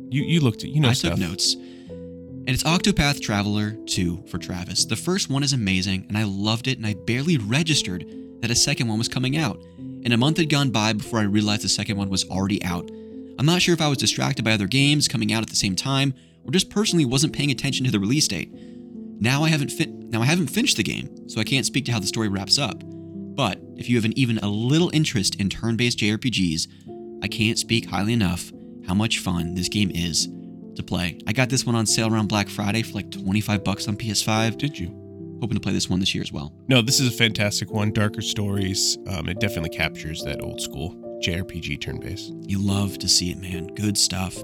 You looked at, you know, I took notes. And it's Octopath Traveler 2 for Travis. The first one is amazing, and I loved it, and I barely registered that a second one was coming out. And a month had gone by before I realized the second one was already out. I'm not sure if I was distracted by other games coming out at the same time, or just personally wasn't paying attention to the release date. Now I haven't finished the game, so I can't speak to how the story wraps up. But if you have even a little interest in turn-based JRPGs, I can't speak highly enough how much fun this game is to play. I got this one on sale around Black Friday for like $25 on PS5. Did you? Hoping to play this one this year as well. No, this is a fantastic one. Darker stories. It definitely captures that old school JRPG turn-based. You love to see it, man. Good stuff.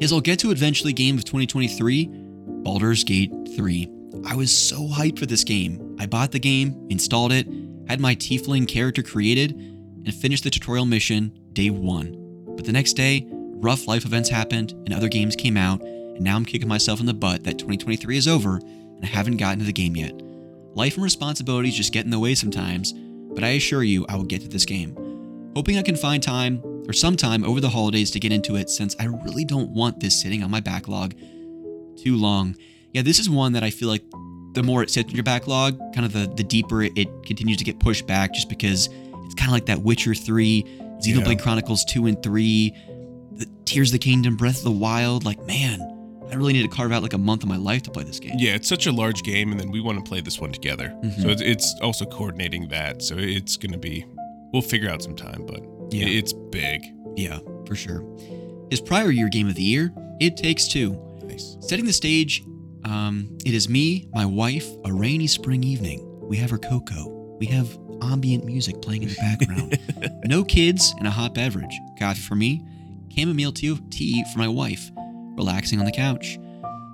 His I'll Get to Eventually game of 2023, Baldur's Gate 3. I was so hyped for this game. I bought the game, installed it, had my tiefling character created, and finished the tutorial mission day 1. But the next day, rough life events happened and other games came out, and now I'm kicking myself in the butt that 2023 is over and I haven't gotten to the game yet. Life and responsibilities just get in the way sometimes, but I assure you I will get to this game. Hoping I can find time or sometime over the holidays to get into it, since I really don't want this sitting on my backlog too long. Yeah, this is one that I feel like the more it sits in your backlog, kind of the deeper it continues to get pushed back, just because it's kind of like that Witcher 3, Xenoblade Chronicles 2 and 3, the Tears of the Kingdom, Breath of the Wild. Like, man, I I really need to carve out like a month of my life to play this game. Yeah, it's such a large game, and then we want to play this one together. Mm-hmm. So it's also coordinating that. So it's going to be, we'll figure out some time, but yeah, it's big. Yeah, for sure. His prior year game of the year, It Takes Two. Nice. Setting the stage, it is me, my wife, a rainy spring evening. We have our cocoa. We have ambient music playing in the background. No kids and a hot beverage. Coffee for me, chamomile tea for my wife, relaxing on the couch.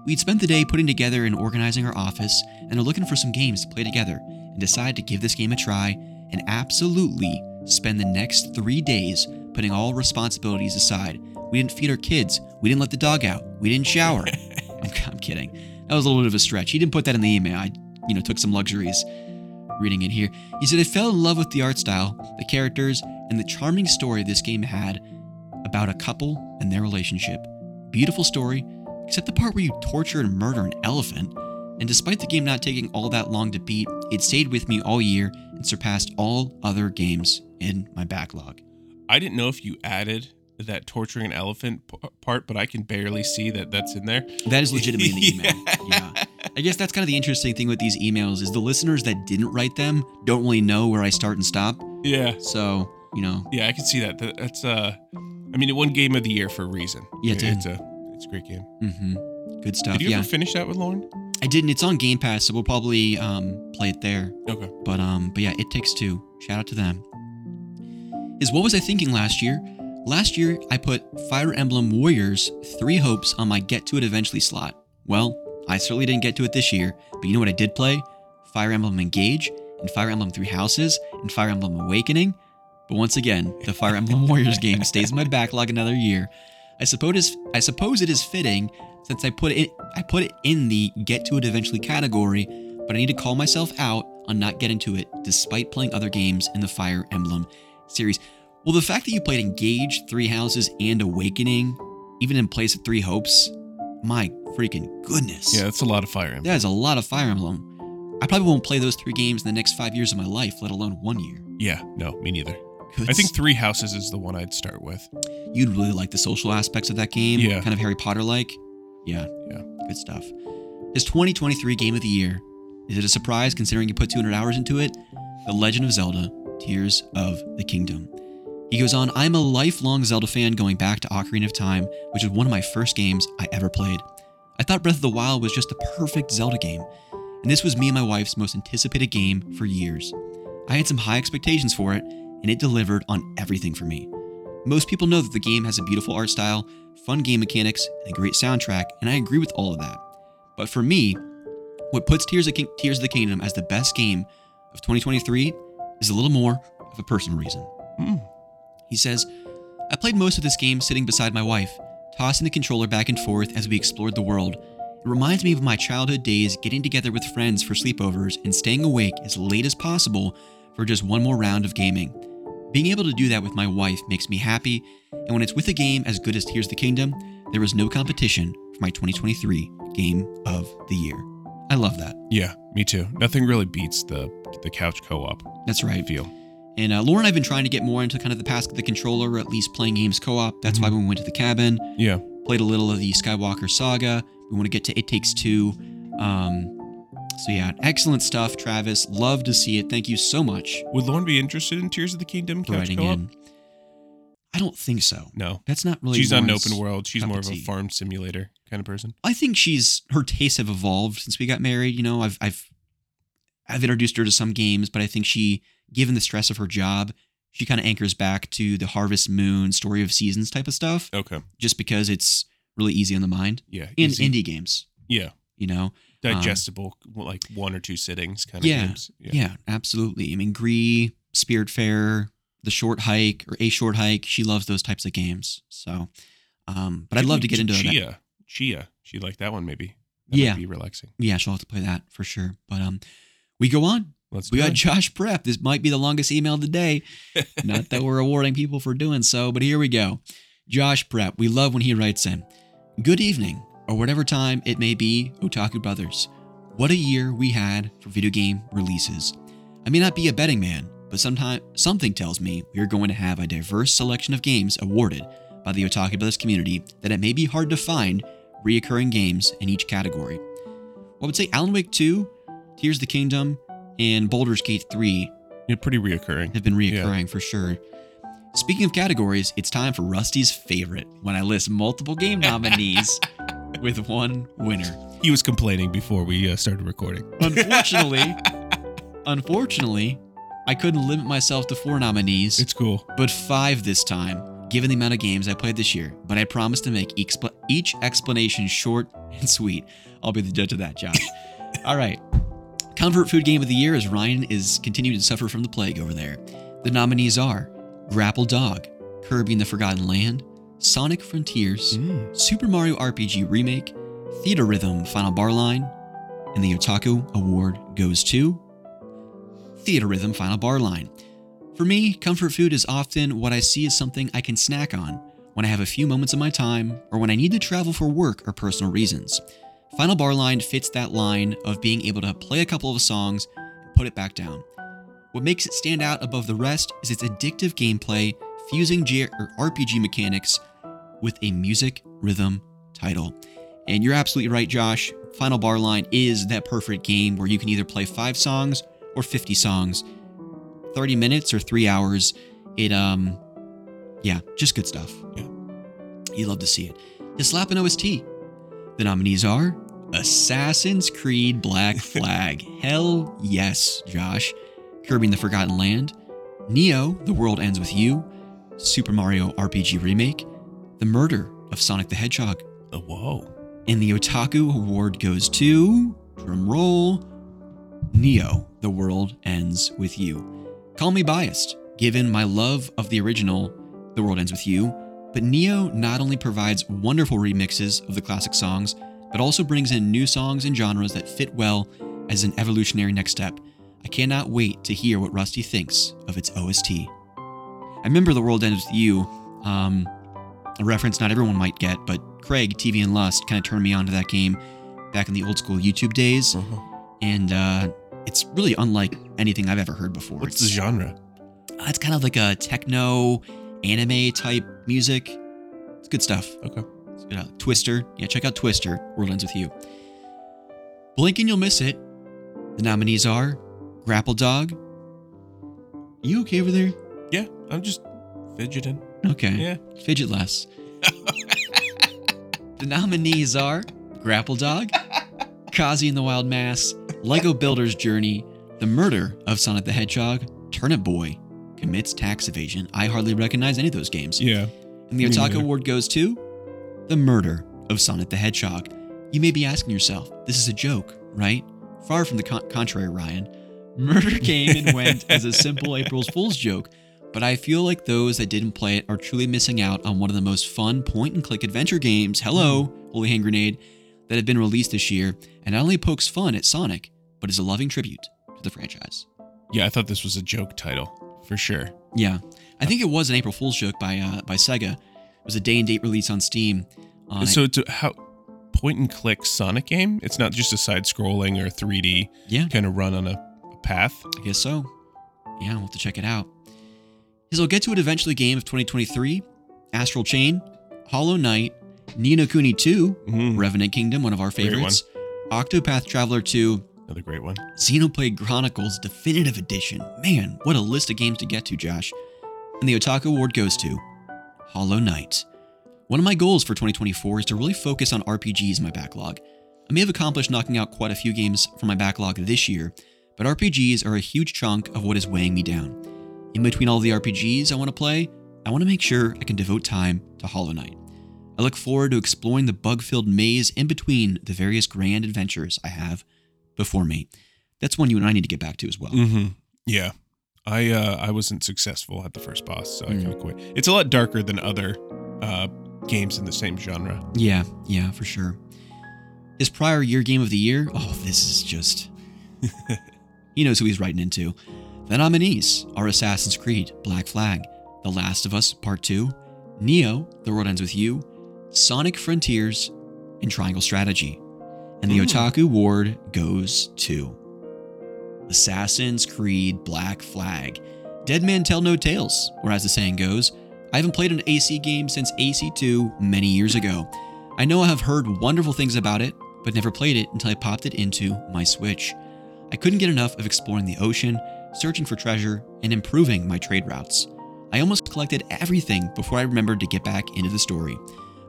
We'd spent the day putting together and organizing our office and are looking for some games to play together and decide to give this game a try and absolutely spend the next 3 days putting all responsibilities aside. We didn't feed our kids. We didn't let the dog out. We didn't shower. I'm kidding. That was a little bit of a stretch. He didn't put that in the email. I, took some luxuries reading it here. He said, I fell in love with the art style, the characters, and the charming story this game had about a couple and their relationship. Beautiful story, except the part where you torture and murder an elephant. And despite the game not taking all that long to beat, it stayed with me all year and surpassed all other games in my backlog. I didn't know if you added that torturing an elephant part, but I can barely see that that's in there. That is legitimately in the email. Yeah. I guess that's kind of the interesting thing with these emails is the listeners that didn't write them don't really know where I start and stop. Yeah. So, Yeah, I can see that. That's, it won Game of the Year for a reason. Yeah, it's a great game. Mm-hmm. Good stuff. Did you ever finish that with Lauren? I didn't. It's on Game Pass, so we'll probably play it there. Okay. But yeah, It Takes Two. Shout out to them. Is what was I thinking last year? Last year, I put Fire Emblem Warriors 3 Hopes on my Get to It Eventually slot. Well, I certainly didn't get to it this year, but you know what I did play? Fire Emblem Engage, and Fire Emblem Three Houses, and Fire Emblem Awakening. But once again, the Fire Emblem Warriors game stays in my backlog another year. I suppose it is fitting since I put it in the Get to It Eventually category, but I need to call myself out on not getting to it despite playing other games in the Fire Emblem series. Well, the fact that you played Engage, Three Houses, and Awakening, even in place of Three Hopes, my freaking goodness. Yeah, that's a lot of Fire Emblem. That is a lot of Fire Emblem. I probably won't play those three games in the next 5 years of my life, let alone 1 year. Yeah, no, me neither. I think Three Houses is the one I'd start with. You'd really like the social aspects of that game, yeah. Kind of Harry Potter-like. Yeah, good stuff. His 2023 Game of the Year. Is it a surprise considering you put 200 hours into it? The Legend of Zelda, Tears of the Kingdom. He goes on, I'm a lifelong Zelda fan going back to Ocarina of Time, which is one of my first games I ever played. I thought Breath of the Wild was just the perfect Zelda game, and this was me and my wife's most anticipated game for years. I had some high expectations for it, and it delivered on everything for me. Most people know that the game has a beautiful art style, fun game mechanics, and a great soundtrack, and I agree with all of that. But for me, what puts Tears of the Kingdom as the best game of 2023 is a little more of a personal reason. Mm. He says, I played most of this game sitting beside my wife, tossing the controller back and forth as we explored the world. It reminds me of my childhood days getting together with friends for sleepovers and staying awake as late as possible for just one more round of gaming. Being able to do that with my wife makes me happy, and when it's with a game as good as Tears of the Kingdom, there is no competition for my 2023 Game of the Year. I love that. Yeah, me too. Nothing really beats the couch co-op. That's right. Feel. And Lauren and I have been trying to get more into kind of the past of the controller, or at least playing games co-op. That's why when we went to the cabin, played a little of the Skywalker Saga. We want to get to It Takes Two. So yeah, excellent stuff, Travis. Love to see it. Thank you so much. Would Lauren be interested in Tears of the Kingdom couch co-op? I don't think so. No. That's not really She's Lauren's not an open world. She's more of a farm simulator kind of person. I think her tastes have evolved since we got married. I've introduced her to some games, but I think she, given the stress of her job, she kind of anchors back to the Harvest Moon, Story of Seasons type of stuff. Okay. Just because it's really easy on the mind. Yeah. And indie games. Yeah. Digestible, like one or two sittings kind of games. Yeah, absolutely. I mean, Gree, Spiritfarer, A Short Hike, she loves those types of games. So, but I'd love to get into that. Chia. She liked that one maybe. That might be relaxing. Yeah, she'll have to play that for sure. But we go on. We got Josh Prep. This might be the longest email of the day. Not that we're awarding people for doing so, but here we go. Josh Prep. We love when he writes in. Good evening, or whatever time it may be, Otaku Brothers. What a year we had for video game releases. I may not be a betting man, but something tells me we are going to have a diverse selection of games awarded by the Otaku Brothers community that it may be hard to find reoccurring games in each category. Well, I would say Alan Wake 2, Tears of the Kingdom, and Baldur's Gate 3 have been reoccurring for sure. Speaking of categories, it's time for Rusty's favorite, when I list multiple game nominees with one winner. He was complaining before we started recording. Unfortunately, I couldn't limit myself to 4 nominees. It's cool. But 5 this time, given the amount of games I played this year. But I promise to make each explanation short and sweet. I'll be the judge of that, Josh. All right. Comfort food game of the year, as Ryan is continuing to suffer from the plague over there. The nominees are Grapple Dog, Kirby and the Forgotten Land, Sonic Frontiers, Super Mario RPG Remake, Theater Rhythm Final Bar Line, and the Otaku Award goes to Theater Rhythm Final Bar Line. For me, comfort food is often what I see as something I can snack on when I have a few moments of my time or when I need to travel for work or personal reasons. Final Bar Line fits that line of being able to play a couple of songs and put it back down. What makes it stand out above the rest is its addictive gameplay, fusing RPG mechanics with a music rhythm title. And you're absolutely right, Josh. Final Bar Line is that perfect game where you can either play 5 songs or 50 songs, 30 minutes or 3 hours. Just good stuff. Yeah. You love to see it. You slap an OST. The nominees are Assassin's Creed Black Flag. Hell yes, Josh. Kirby and the Forgotten Land, Neo, The World Ends With You, Super Mario RPG Remake, The Murder of Sonic the Hedgehog. Oh, whoa. And the Otaku Award goes to, drumroll, Neo, The World Ends With You. Call me biased, given my love of the original The World Ends With You, but Neo not only provides wonderful remixes of the classic songs, but also brings in new songs and genres that fit well as an evolutionary next step. I cannot wait to hear what Rusty thinks of its OST. I remember The World Ends With You, a reference not everyone might get, but Craig, TV and Lust, kind of turned me on to that game back in the old school YouTube days. And it's really unlike anything I've ever heard before. What's the genre? It's kind of like a techno, anime type music. It's good stuff. Okay. It's good. Twister. Yeah, check out Twister, World Ends With You. Blink and you'll miss it. The nominees are Grapple Dog. You okay over there? Yeah, I'm just fidgeting. Okay. Yeah. Fidget less. The nominees are Grapple Dog, Kazi and the Wild Mass, Lego Builder's Journey, The Murder of Sonic the Hedgehog, Turnip Boy Commits Tax Evasion. I hardly recognize any of those games. Yeah. And the Otaku Award goes to The Murder of Sonic the Hedgehog. You may be asking yourself, this is a joke, right? Far from the contrary, Ryan. Murder came and went as a simple April Fool's joke, but I feel like those that didn't play it are truly missing out on one of the most fun point-and-click adventure games, Holy Hand Grenade, that have been released this year, and not only pokes fun at Sonic, but is a loving tribute to the franchise. Yeah, I thought this was a joke title, for sure. Yeah, I think it was an April Fool's joke by Sega. It was a day-and-date release on Steam. So it's how... point-and-click Sonic game? It's not just a side-scrolling or 3D kind of run on a path? I guess so. Yeah, we'll have to check it out. Because I'll get to it eventually. Game of 2023, Astral Chain, Hollow Knight, Ni no Kuni 2, Revenant Kingdom, one of our favorites, Octopath Traveler 2, another great one, Xenoblade Chronicles Definitive Edition. Man, what a list of games to get to, Josh. And the Otaku Award goes to Hollow Knight. One of my goals for 2024 is to really focus on RPGs in my backlog. I may have accomplished knocking out quite a few games from my backlog this year, but RPGs are a huge chunk of what is weighing me down. In between all the RPGs I want to play, I want to make sure I can devote time to Hollow Knight. I look forward to exploring the bug-filled maze in between the various grand adventures I have before me. That's one you and I need to get back to as well. Yeah. I wasn't successful at the first boss, so I kind of quit. It's a lot darker than other games in the same genre. Yeah, for sure. His prior year game of the year, this is just... he knows who he's writing into. The nominees are Assassin's Creed, Black Flag, The Last of Us Part 2, Neo, The World Ends With You, Sonic Frontiers, and Triangle Strategy. And the Otaku Award goes to Assassin's Creed, Black Flag. Dead men tell no tales, or as the saying goes, I haven't played an AC game since AC2 many years ago. I know I have heard wonderful things about it, but never played it until I popped it into my Switch. I couldn't get enough of exploring the ocean, searching for treasure, and improving my trade routes. I almost collected everything before I remembered to get back into the story.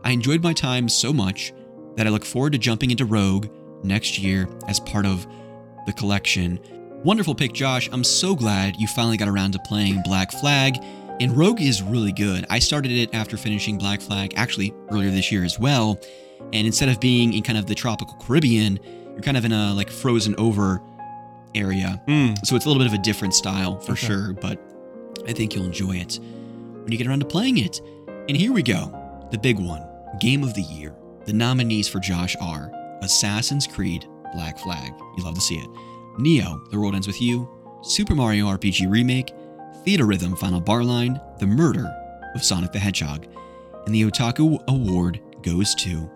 I enjoyed my time so much that I look forward to jumping into Rogue next year as part of the collection. Wonderful pick, Josh. I'm so glad you finally got around to playing Black Flag, and Rogue is really good. I started it after finishing Black Flag, actually earlier this year as well, and instead of being in kind of the tropical Caribbean, you're kind of in a like frozen over area. So it's a little bit of a different style for sure, but I think you'll enjoy it when you get around to playing it. And here we go. The big one, Game of the Year. The nominees for Josh are Assassin's Creed Black Flag, you love to see it, Neo, The World Ends With You, Super Mario RPG Remake, Theater Rhythm Final Bar Line, The Murder of Sonic the Hedgehog. And the Otaku Award goes to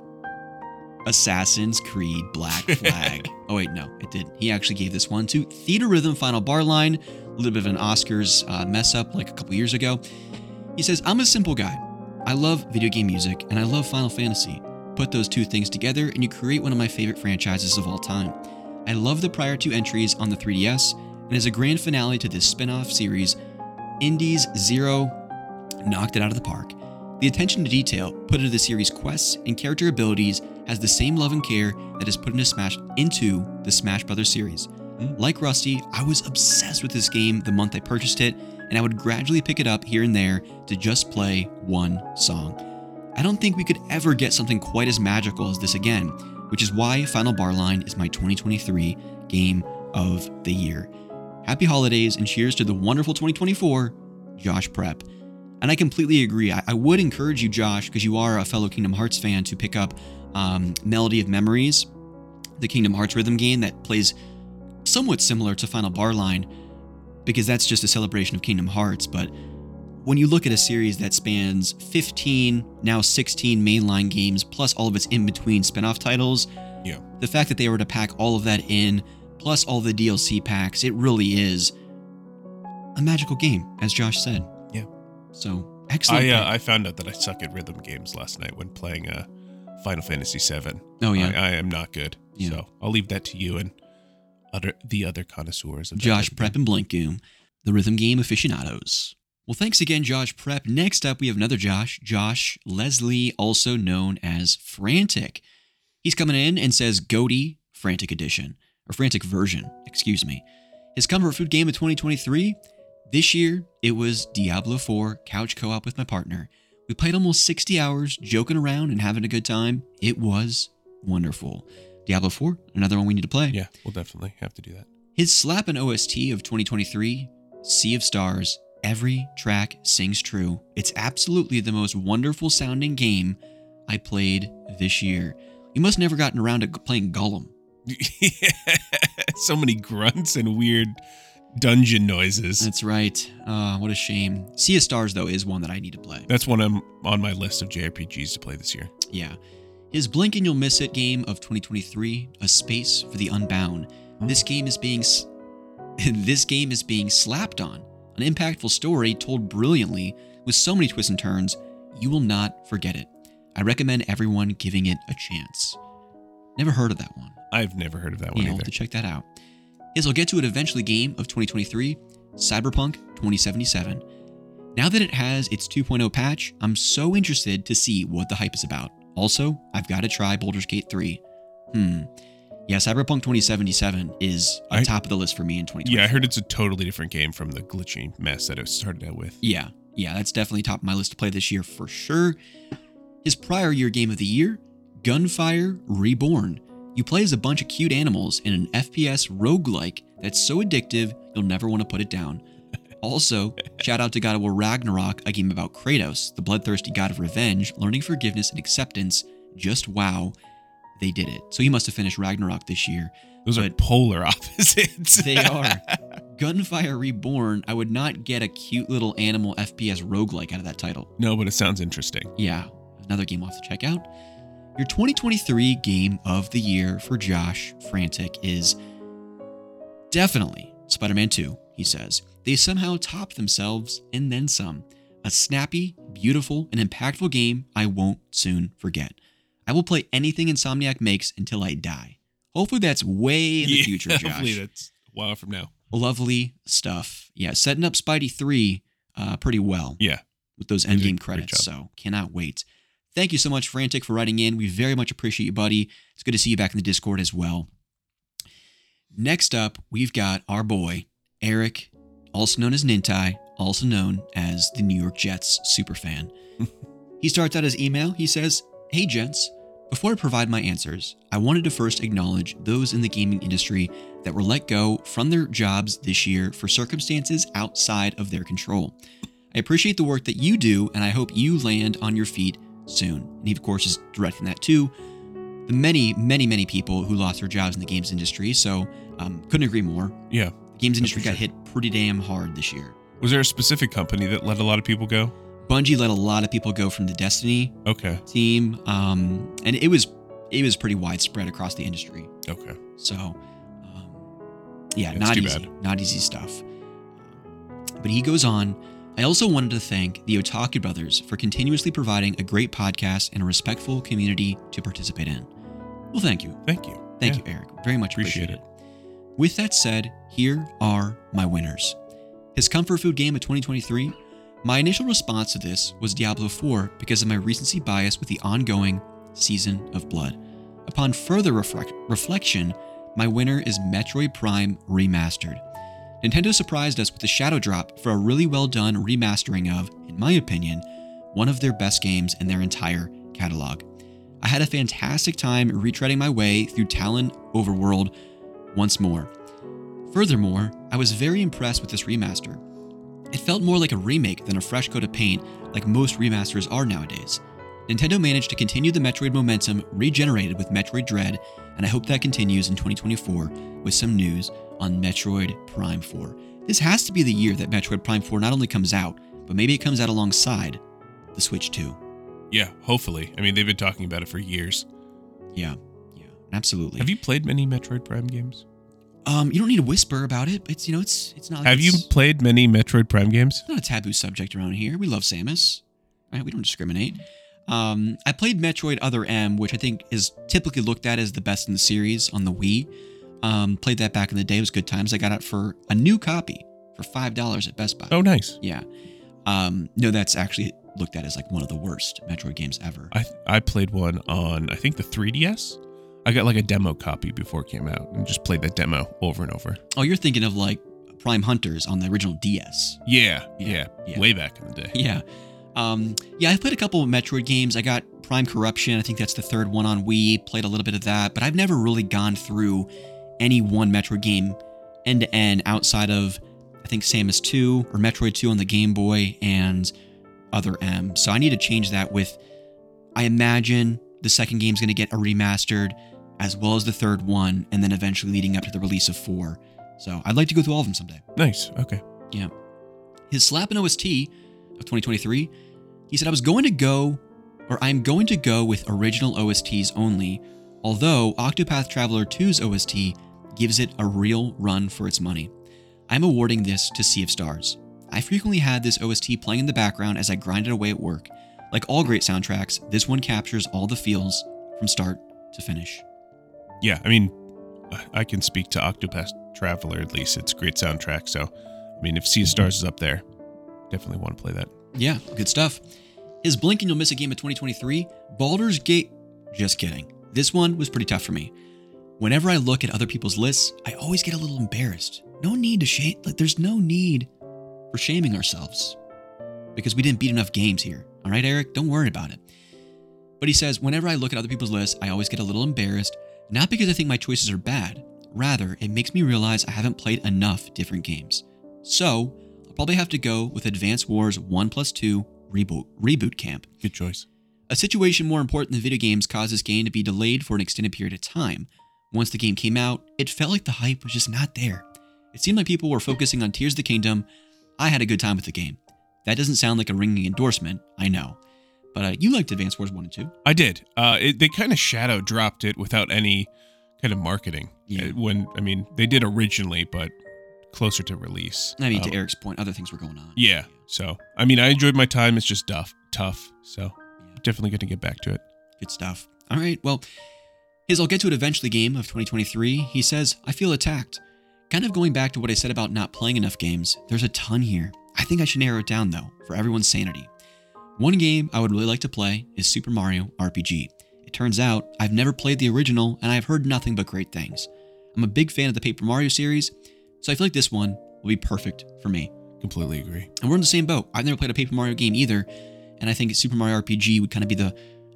Assassin's Creed Black Flag. Oh wait, no, it didn't. He actually gave this one to Theater Rhythm Final Bar Line, a little bit of an Oscars mess up like a couple years ago. He says, I'm a simple guy. I love video game music and I love Final Fantasy. Put those two things together and you create one of my favorite franchises of all time. I love the prior two entries on the 3DS, and as a grand finale to this spin-off series, Indies Zero knocked it out of the park. The attention to detail put into the series' quests and character abilities has the same love and care that is put into the Smash Brothers series. Like Rusty, I was obsessed with this game the month I purchased it, and I would gradually pick it up here and there to just play one song. I don't think we could ever get something quite as magical as this again, which is why Final Bar Line is my 2023 Game of the Year. Happy holidays and cheers to the wonderful 2024 Josh Prep. And I completely agree. I would encourage you, Josh, because you are a fellow Kingdom Hearts fan, to pick up Melody of Memories, the Kingdom Hearts rhythm game that plays somewhat similar to Final Bar Line, because that's just a celebration of Kingdom Hearts. But when you look at a series that spans 15, now 16 mainline games, plus all of its in-between spin-off titles, the fact that they were to pack all of that in, plus all the DLC packs, it really is a magical game, as Josh said. Yeah. So, excellent. I found out that I suck at rhythm games last night when playing Final Fantasy VII. Oh, yeah. I am not good. Yeah. So, I'll leave that to you and the other connoisseurs of Josh Prep game. And Blinkgoom, the rhythm game aficionados. Well, thanks again, Josh Prep. Next up, we have another Josh, Josh Leslie, also known as Frantic. He's coming in and says, Goaty Frantic Edition, or Frantic Version, excuse me. His comfort food game of 2023, this year, it was Diablo 4 couch co-op with my partner. We played almost 60 hours, joking around and having a good time. It was wonderful. Diablo 4, another one we need to play. Yeah, we'll definitely have to do that. His slappin' OST of 2023, Sea of Stars. Every track sings true. It's absolutely the most wonderful sounding game I played this year. You must have never gotten around to playing Gollum. So many grunts and weird dungeon noises. That's right. What a shame. Sea of Stars, though, is one that I need to play. That's one I'm on my list of JRPGs to play this year. Yeah. His Blink and You'll Miss It game of 2023, A Space for the Unbound. This game is being slapped on. An impactful story told brilliantly with so many twists and turns, you will not forget it. I recommend everyone giving it a chance. Never heard of that one. I've never heard of that one either. I'll have to check that out. Is I'll Get to It Eventually game of 2023, Cyberpunk 2077. Now that it has its 2.0 patch, I'm so interested to see what the hype is about. Also, I've got to try Baldur's Gate 3. Yeah, Cyberpunk 2077 is on top of the list for me in 2020. Yeah, I heard it's a totally different game from the glitchy mess that it started out with. Yeah, that's definitely top of my list to play this year for sure. His prior year game of the year, Gunfire Reborn. You play as a bunch of cute animals in an FPS roguelike that's so addictive, you'll never want to put it down. Also, shout out to God of War Ragnarok, a game about Kratos, the bloodthirsty god of revenge, learning forgiveness and acceptance. Just wow. They did it. So he must have finished Ragnarok this year. Those are polar opposites. They are. Gunfire Reborn, I would not get a cute little animal FPS roguelike out of that title. No, but it sounds interesting. Yeah. Another game we'll have to check out. Your 2023 Game of the Year for Josh Frantic is definitely Spider-Man 2, he says. They somehow topped themselves and then some. A snappy, beautiful, and impactful game I won't soon forget. I will play anything Insomniac makes until I die. Hopefully that's way in the future, Josh. Hopefully that's a while from now. Lovely stuff. Yeah, setting up Spidey 3 pretty well. Yeah. With those endgame credits. So cannot wait. Thank you so much, Frantic, for writing in. We very much appreciate you, buddy. It's good to see you back in the Discord as well. Next up, we've got our boy, Eric, also known as Nintai, also known as the New York Jets superfan. He starts out his email. He says, "Hey, gents. Before I provide my answers, I wanted to first acknowledge those in the gaming industry that were let go from their jobs this year for circumstances outside of their control. I appreciate the work that you do, and I hope you land on your feet soon." And he, of course, is directing that to the many, many, many people who lost their jobs in the games industry. So couldn't agree more. Yeah. The games industry got hit pretty damn hard this year. Was there a specific company that let a lot of people go? Bungie let a lot of people go from the Destiny team, and it was pretty widespread across the industry. Okay. So, yeah, not easy, not easy stuff. But he goes on. "I also wanted to thank the Otaku Brothers for continuously providing a great podcast and a respectful community to participate in." Well, thank you. Thank you. Thank you, Eric. Very much appreciate it. With that said, here are my winners. His comfort food game of 2023. My initial response to this was Diablo 4 because of my recency bias with the ongoing Season of Blood. Upon further reflection, my winner is Metroid Prime Remastered. Nintendo surprised us with the Shadow Drop for a really well done remastering of, in my opinion, one of their best games in their entire catalog. I had a fantastic time retreading my way through Talon Overworld once more. Furthermore, I was very impressed with this remaster. It felt more like a remake than a fresh coat of paint, like most remasters are nowadays. Nintendo managed to continue the Metroid momentum regenerated with Metroid Dread, and I hope that continues in 2024 with some news on Metroid Prime 4. This has to be the year that Metroid Prime 4 not only comes out, but maybe it comes out alongside the Switch 2. Yeah, hopefully. I mean, they've been talking about it for years. Yeah, yeah, absolutely. Have you played many Metroid Prime games? You don't need to whisper about it. It's, you know, it's not like Have you played many Metroid Prime games? It's not a taboo subject around here. We love Samus. Right? We don't discriminate. I played Metroid Other M, which I think is typically looked at as the best in the series on the Wii. Played that back in the day. It was good times. I got it for a new copy for $5 at Best Buy. Oh, nice. Yeah. No, that's actually looked at as like one of the worst Metroid games ever. I played one on, I think, the 3DS. I got like a demo copy before it came out and just played that demo over and over. Oh, you're thinking of like Prime Hunters on the original DS. Yeah. Way back in the day. Yeah. Yeah, I've played a couple of Metroid games. I got Prime Corruption. I think that's the third one on Wii. Played a little bit of that, but I've never really gone through any one Metroid game end to end outside of, I think, Samus 2 or Metroid 2 on the Game Boy and Other M. So I need to change that with, I imagine the second game's going to get a remastered, as well as the third one, and then eventually leading up to the release of 4. So I'd like to go through all of them someday. Nice. Okay. Yeah. His slap in OST of 2023, he said, I'm going to go with original OSTs only, although Octopath Traveler 2's OST gives it a real run for its money. I'm awarding this to Sea of Stars. I frequently had this OST playing in the background as I grinded away at work. Like all great soundtracks, this one captures all the feels from start to finish. Yeah, I mean, I can speak to Octopath Traveler, at least. It's a great soundtrack. So, I mean, if Sea of Stars is up there, definitely want to play that. Yeah, good stuff. His Blink and You'll Miss a Game of 2023, Baldur's Gate. Just kidding. This one was pretty tough for me. Whenever I look at other people's lists, I always get a little embarrassed. No need to shame. Like, there's no need for shaming ourselves because we didn't beat enough games here. All right, Eric, don't worry about it. But he says, whenever I look at other people's lists, I always get a little embarrassed. Not because I think my choices are bad. Rather, it makes me realize I haven't played enough different games. So, I'll probably have to go with Advance Wars 1+2 Reboot Camp. Good choice. A situation more important than video games caused this game to be delayed for an extended period of time. Once the game came out, it felt like the hype was just not there. It seemed like people were focusing on Tears of the Kingdom. I had a good time with the game. That doesn't sound like a ringing endorsement, I know. But you liked Advance Wars 1 and 2. I did. They kind of shadow dropped it without any kind of marketing. Yeah. They did originally, but closer to release. I mean, to Eric's point, other things were going on. Yeah. So, I mean, I enjoyed my time. It's just tough. So, yeah. Definitely going to get back to it. Good stuff. All right, well, his I'll Get to It Eventually game of 2023, he says, I feel attacked. Kind of going back to what I said about not playing enough games, there's a ton here. I think I should narrow it down though, for everyone's sanity. One game I would really like to play is Super Mario RPG. It turns out I've never played the original and I've heard nothing but great things. I'm a big fan of the Paper Mario series, so I feel like this one will be perfect for me. Completely agree. And we're in the same boat. I've never played a Paper Mario game either, and I think Super Mario RPG would kind of be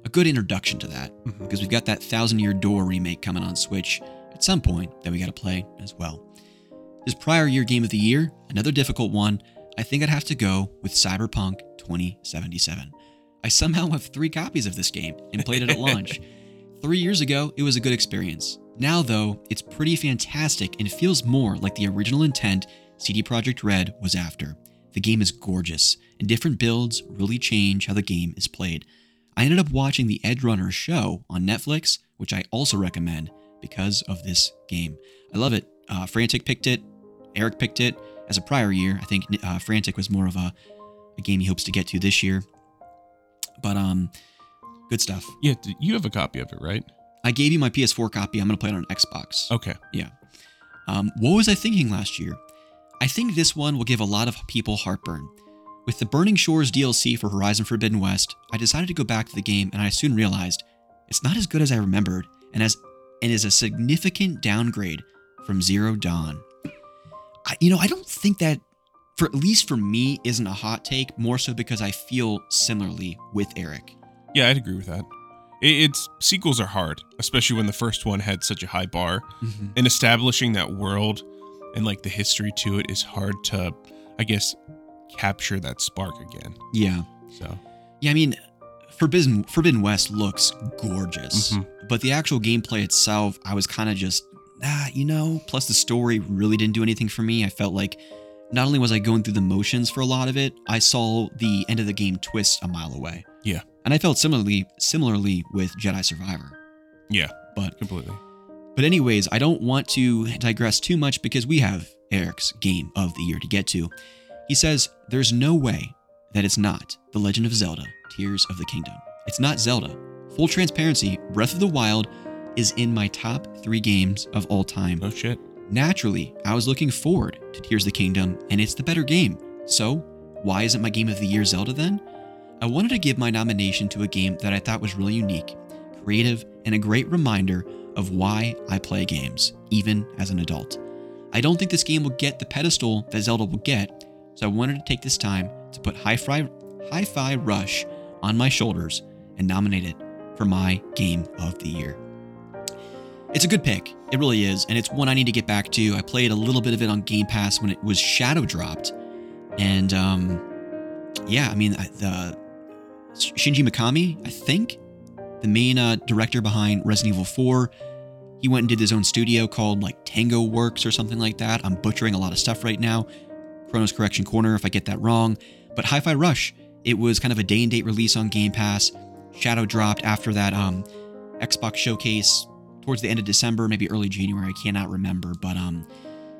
a good introduction to that, because we've got that Thousand Year Door remake coming on Switch at some point that we got to play as well. His prior year game of the year, another difficult one, I think I'd have to go with Cyberpunk 2077. I somehow have 3 copies of this game and played it at launch. 3 years ago, it was a good experience. Now though, it's pretty fantastic and feels more like the original intent CD Projekt Red was after. The game is gorgeous, and different builds really change how the game is played. I ended up watching the Edge Runner show on Netflix, which I also recommend because of this game. I love it. Frantic picked it. Eric picked it as a prior year. I think Frantic was more of a game he hopes to get to this year. But good stuff. Yeah, you have a copy of it, right? I gave you my PS4 copy. I'm going to play it on Xbox. Okay. Yeah. What was I thinking last year? I think this one will give a lot of people heartburn. With the Burning Shores DLC for Horizon Forbidden West, I decided to go back to the game and I soon realized it's not as good as I remembered and is a significant downgrade from Zero Dawn. I don't think that, for at least for me, isn't a hot take, more so because I feel similarly with Eric. Yeah, I'd agree with that. It's sequels are hard, especially when the first one had such a high bar, and establishing that world and like the history to it is hard to, I guess, capture that spark again. Yeah. So. Yeah, I mean, Forbidden West looks gorgeous, but the actual gameplay itself, I was kind of just, plus the story really didn't do anything for me. I felt like not only was I going through the motions for a lot of it, I saw the end of the game twist a mile away. Yeah. And I felt similarly with Jedi Survivor. Yeah, but completely. But anyways, I don't want to digress too much because we have Eric's game of the year to get to. He says, there's no way that it's not The Legend of Zelda, Tears of the Kingdom. It's not Zelda. Full transparency, Breath of the Wild is in my top 3 games of all time. Oh shit. Naturally, I was looking forward to Tears of the Kingdom, and it's the better game. So, why isn't my game of the year Zelda then? I wanted to give my nomination to a game that I thought was really unique, creative, and a great reminder of why I play games, even as an adult. I don't think this game will get the pedestal that Zelda will get, so I wanted to take this time to put Hi-Fi Rush on my shoulders and nominate it for my game of the year. It's a good pick. It really is. And it's one I need to get back to. I played a little bit of it on Game Pass when it was shadow dropped. And Shinji Mikami, I think, the main director behind Resident Evil 4, he went and did his own studio called like Tango Works or something like that. I'm butchering a lot of stuff right now. Chrono's Correction Corner if I get that wrong. But Hi-Fi Rush, it was kind of a day and date release on Game Pass. Shadow dropped after that Xbox showcase towards the end of December, maybe early January, I cannot remember, but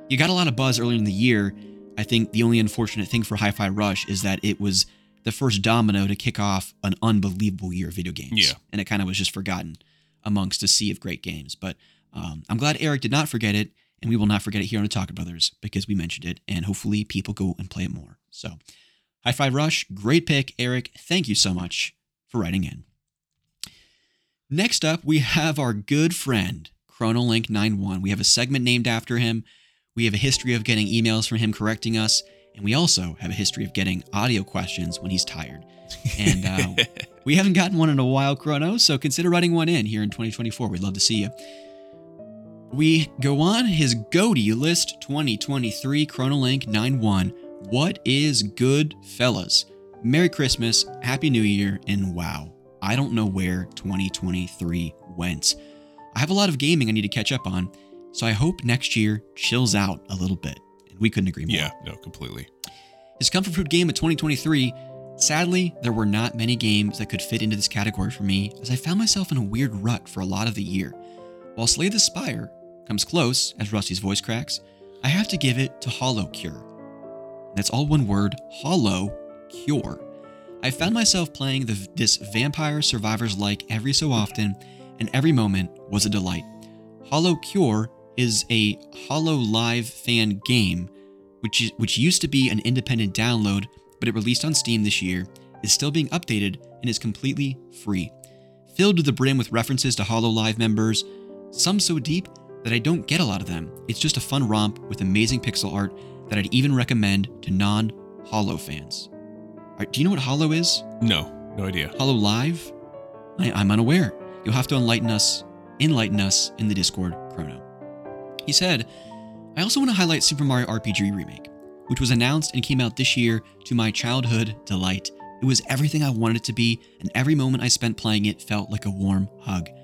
you got a lot of buzz earlier in the year. I think the only unfortunate thing for Hi-Fi Rush is that it was the first domino to kick off an unbelievable year of video games. Yeah. And it kind of was just forgotten amongst a sea of great games. But I'm glad Eric did not forget it, and we will not forget it here on Otaku Brothers because we mentioned it, and hopefully people go and play it more. So Hi-Fi Rush, great pick, Eric. Thank you so much for writing in. Next up, we have our good friend, ChronoLink91. We have a segment named after him. We have a history of getting emails from him correcting us. And we also have a history of getting audio questions when he's tired. And we haven't gotten one in a while, Chrono, so consider writing one in here in 2024. We'd love to see you. We go on his Goatee list 2023, ChronoLink91. What is good, fellas? Merry Christmas, Happy New Year, and wow. I don't know where 2023 went. I have a lot of gaming I need to catch up on, so I hope next year chills out a little bit. And we couldn't agree more. Yeah, no, completely. His comfort food game of 2023, sadly, there were not many games that could fit into this category for me, as I found myself in a weird rut for a lot of the year. While Slay the Spire comes close, as Rusty's voice cracks, I have to give it to Hollow Cure. That's all one word, Hollow Cure. I found myself playing this vampire survivors-like every so often, and every moment was a delight. Hollow Cure is a Hollow Live fan game, which used to be an independent download, but it released on Steam this year, is still being updated, and is completely free. Filled to the brim with references to Hollow Live members, some so deep that I don't get a lot of them. It's just a fun romp with amazing pixel art that I'd even recommend to non-Hollow fans. Right, do you know what Hollow is? No idea. Hollow Live? I'm unaware. You'll have to enlighten us in the Discord, Chrono. He said, I also want to highlight Super Mario RPG Remake, which was announced and came out this year to my childhood delight. It was everything I wanted it to be, and every moment I spent playing it felt like a warm hug. It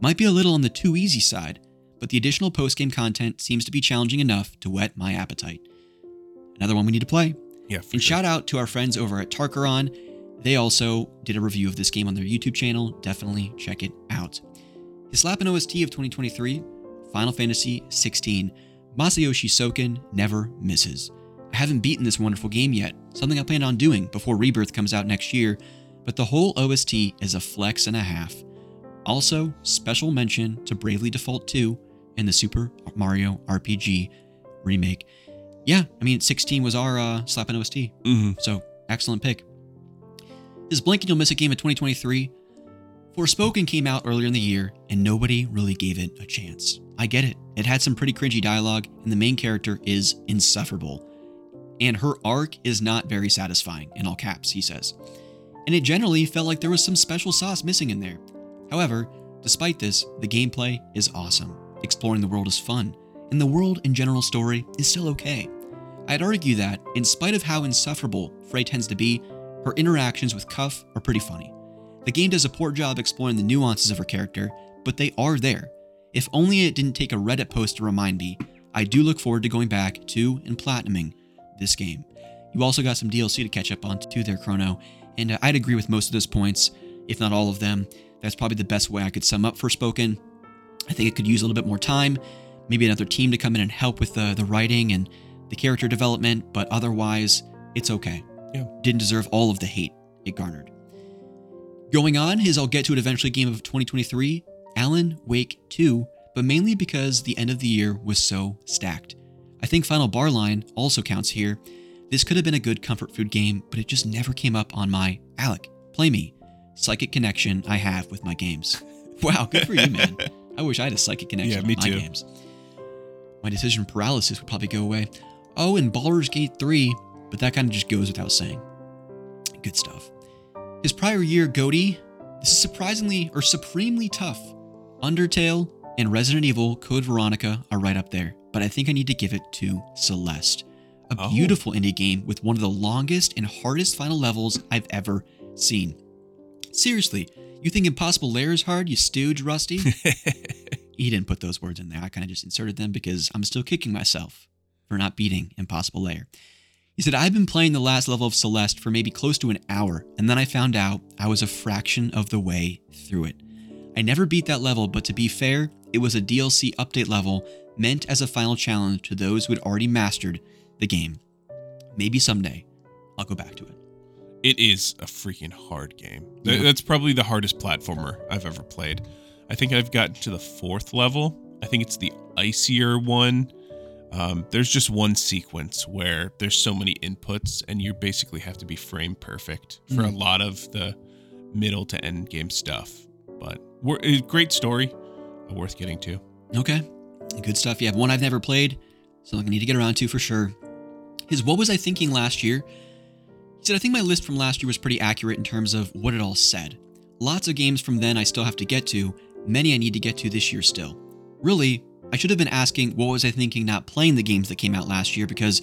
might be a little on the too easy side, but the additional post-game content seems to be challenging enough to whet my appetite. Another one we need to play. Yeah, for sure. And shout out to our friends over at Tarkaron. They also did a review of this game on their YouTube channel. Definitely check it out. His slap and OST of 2023, Final Fantasy XVI. Masayoshi Soken never misses. I haven't beaten this wonderful game yet, something I plan on doing before Rebirth comes out next year, but the whole OST is a flex and a half. Also, special mention to Bravely Default 2 and the Super Mario RPG Remake. Yeah, I mean, 16 was our slap and OST, so excellent pick. This Blink and You'll Miss It game of 2023, Forspoken came out earlier in the year, and nobody really gave it a chance. I get it. It had some pretty cringy dialogue, and the main character is insufferable. And her arc is not very satisfying, in all caps, he says. And it generally felt like there was some special sauce missing in there. However, despite this, the gameplay is awesome. Exploring the world is fun, and the world and general story is still okay. I'd argue that, in spite of how insufferable Frey tends to be, her interactions with Cuff are pretty funny. The game does a poor job exploring the nuances of her character, but they are there. If only it didn't take a Reddit post to remind me. I do look forward to going back to and platinuming this game. You also got some DLC to catch up on too there, Chrono, and I'd agree with most of those points, if not all of them. That's probably the best way I could sum up Forspoken. I think it could use a little bit more time, maybe another team to come in and help with the writing and the character development, but otherwise, it's okay. Yeah. Didn't deserve all of the hate it garnered. Going on, his I'll Get to It Eventually game of 2023, Alan Wake 2, but mainly because the end of the year was so stacked. I think Final Bar Line also counts here. This could have been a good comfort food game, but it just never came up on my Alec, play me, psychic connection I have with my games. Wow, good for you, man. I wish I had a psychic connection with my games. My decision paralysis would probably go away. Oh, and Baldur's Gate 3, but that kind of just goes without saying. Good stuff. His prior year, Goaty, this is supremely tough. Undertale and Resident Evil Code Veronica are right up there, but I think I need to give it to Celeste. A beautiful indie game with one of the longest and hardest final levels I've ever seen. Seriously, you think Impossible Lair is hard, you stooge, Rusty? He didn't put those words in there. I kind of just inserted them because I'm still kicking myself for not beating Impossible Lair. He said, I've been playing the last level of Celeste for maybe close to an hour, and then I found out I was a fraction of the way through it. I never beat that level, but to be fair, it was a DLC update level meant as a final challenge to those who had already mastered the game. Maybe someday I'll go back to it. It is a freaking hard game. Yeah. That's probably the hardest platformer I've ever played. I think I've gotten to the fourth level. I think it's the icier one. There's just one sequence where there's so many inputs and you basically have to be frame perfect for a lot of the middle to end game stuff. But great story, worth getting to. Okay, good stuff. You have one I've never played, so I need to get around to for sure. His What Was I Thinking Last Year? He said, I think my list from last year was pretty accurate in terms of what it all said. Lots of games from then I still have to get to, many I need to get to this year still. Really, I should have been asking what was I thinking not playing the games that came out last year, because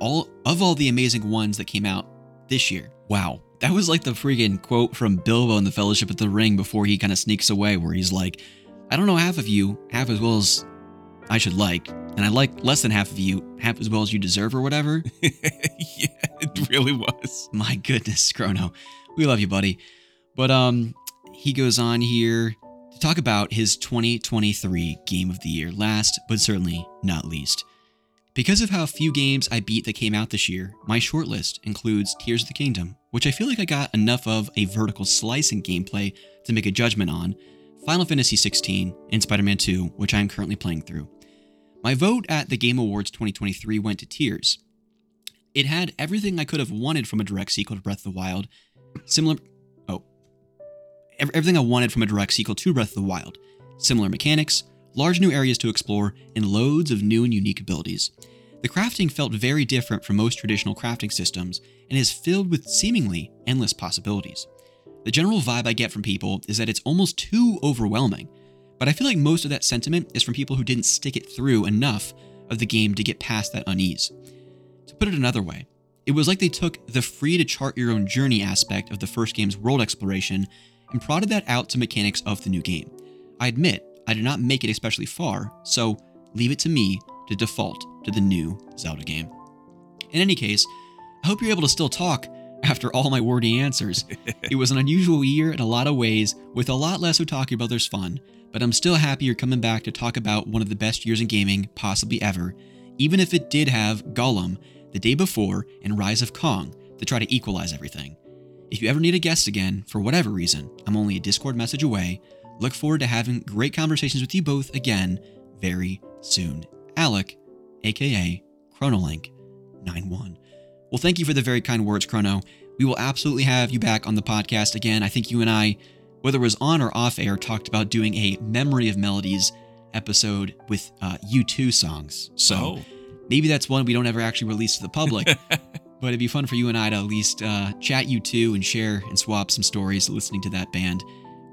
all the amazing ones that came out this year. Wow. That was like the friggin' quote from Bilbo in the Fellowship of the Ring before he kind of sneaks away, where he's like, I don't know half of you half as well as I should like, and I like less than half of you half as well as you deserve, or whatever. Yeah, it really was. My goodness, Chrono. We love you, buddy. But he goes on here to talk about his 2023 Game of the Year, last but certainly not least. Because of how few games I beat that came out this year, my shortlist includes Tears of the Kingdom, which I feel like I got enough of a vertical slice in gameplay to make a judgment on, Final Fantasy XVI, and Spider-Man 2, which I am currently playing through. My vote at the Game Awards 2023 went to Tears. It had everything I could have wanted from a direct sequel to Breath of the Wild, Similar mechanics, large new areas to explore, and loads of new and unique abilities. The crafting felt very different from most traditional crafting systems and is filled with seemingly endless possibilities. The general vibe I get from people is that it's almost too overwhelming, but I feel like most of that sentiment is from people who didn't stick it through enough of the game to get past that unease. To put it another way, it was like they took the free to chart your own journey aspect of the first game's world exploration and prodded that out to mechanics of the new game. I admit, I did not make it especially far, so leave it to me to default to the new Zelda game. In any case, I hope you're able to still talk after all my wordy answers. It was an unusual year in a lot of ways, with a lot less Otaku Brothers fun, but I'm still happy you're coming back to talk about one of the best years in gaming possibly ever, even if it did have Gollum the day before and Rise of Kong to try to equalize everything. If you ever need a guest again, for whatever reason, I'm only a Discord message away. Look forward to having great conversations with you both again very soon. Alec, aka Chronolink91. Well, thank you for the very kind words, Chrono. We will absolutely have you back on the podcast again. I think you and I, whether it was on or off air, talked about doing a Memory of Melodies episode with U2 songs. So maybe that's one we don't ever actually release to the public, but it'd be fun for you and I to at least chat U2 and share and swap some stories listening to that band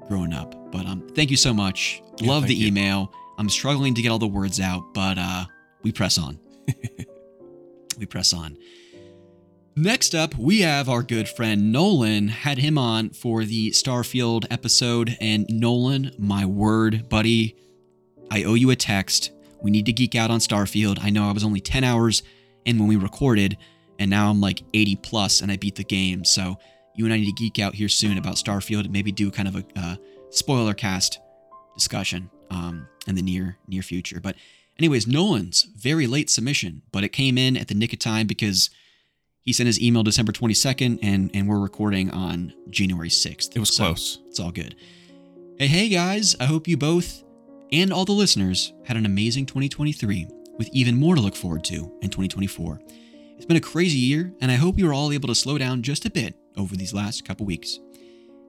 growing up. But thank you so much. Yeah, love the email. I'm struggling to get all the words out, but we press on. We press on. Next up, we have our good friend Nolan. Had him on for the Starfield episode. And Nolan, my word, buddy, I owe you a text. We need to geek out on Starfield. I know I was only 10 hours in when we recorded, and now I'm like 80 plus and I beat the game. So you and I need to geek out here soon about Starfield and maybe do kind of a spoiler cast discussion in the near future. But anyways, Nolan's very late submission, but it came in at the nick of time because he sent his email December 22nd and we're recording on January 6th. It was so close. It's all good. Hey guys, I hope you both and all the listeners had an amazing 2023 with even more to look forward to in 2024. It's been a crazy year, and I hope you were all able to slow down just a bit over these last couple weeks.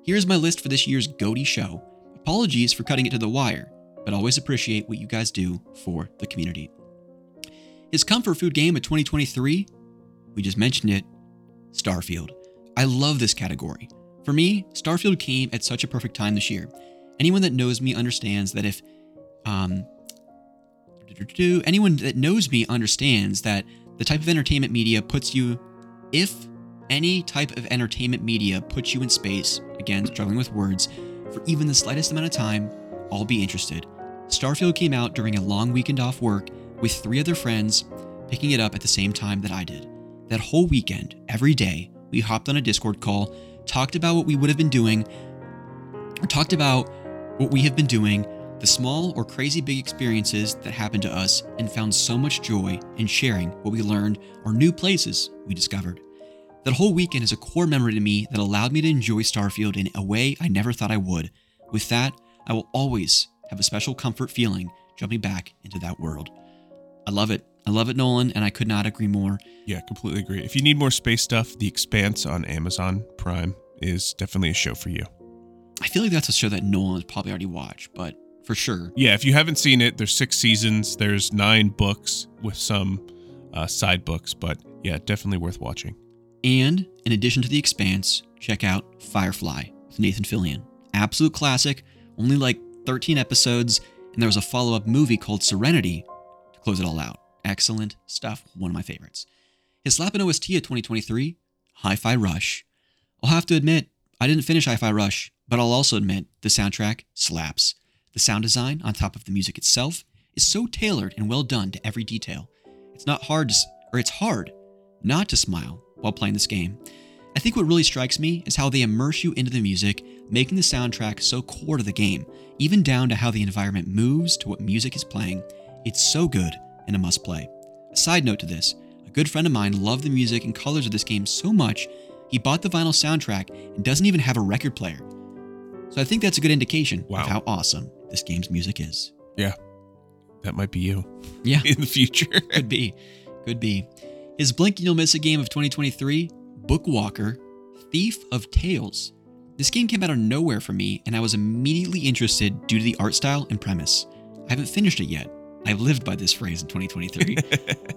Here's my list for this year's GOATY show. Apologies for cutting it to the wire, but always appreciate what you guys do for the community. His comfort food game of 2023, we just mentioned it, Starfield. I love this category. For me, Starfield came at such a perfect time this year. Anyone that knows me understands that the type of entertainment media puts you, if any type of entertainment media puts you in space, again, struggling with words, for even the slightest amount of time, I'll be interested. Starfield came out during a long weekend off work with three other friends, picking it up at the same time that I did. That whole weekend, every day, we hopped on a Discord call, talked about what we have been doing, the small or crazy big experiences that happened to us, and found so much joy in sharing what we learned or new places we discovered. That whole weekend is a core memory to me that allowed me to enjoy Starfield in a way I never thought I would. With that, I will always have a special comfort feeling jumping back into that world. I love it. I love it, Nolan, and I could not agree more. Yeah, completely agree. If you need more space stuff, The Expanse on Amazon Prime is definitely a show for you. I feel like that's a show that Nolan's probably already watched, but for sure. Yeah, if you haven't seen it, there's 6 seasons, there's 9 books with some side books, but yeah, definitely worth watching. And in addition to The Expanse, check out Firefly with Nathan Fillion. Absolute classic, only like 13 episodes, and there was a follow-up movie called Serenity to close it all out. Excellent stuff, one of my favorites. His slap in OST of 2023, Hi-Fi Rush. I'll have to admit, I didn't finish Hi-Fi Rush, but I'll also admit the soundtrack slaps. The sound design, on top of the music itself, is so tailored and well done to every detail. It's hard not to smile while playing this game. I think what really strikes me is how they immerse you into the music, making the soundtrack so core to the game, even down to how the environment moves to what music is playing. It's so good and a must play. A side note to this, a good friend of mine loved the music and colors of this game so much, he bought the vinyl soundtrack and doesn't even have a record player. So I think that's a good indication of how awesome this game's music is. Yeah. That might be you. Yeah. In the future. Could be. Could be. His Blink and You'll Miss a Game of 2023, Bookwalker, Thief of Tales. This game came out of nowhere for me, and I was immediately interested due to the art style and premise. I haven't finished it yet. I've lived by this phrase in 2023,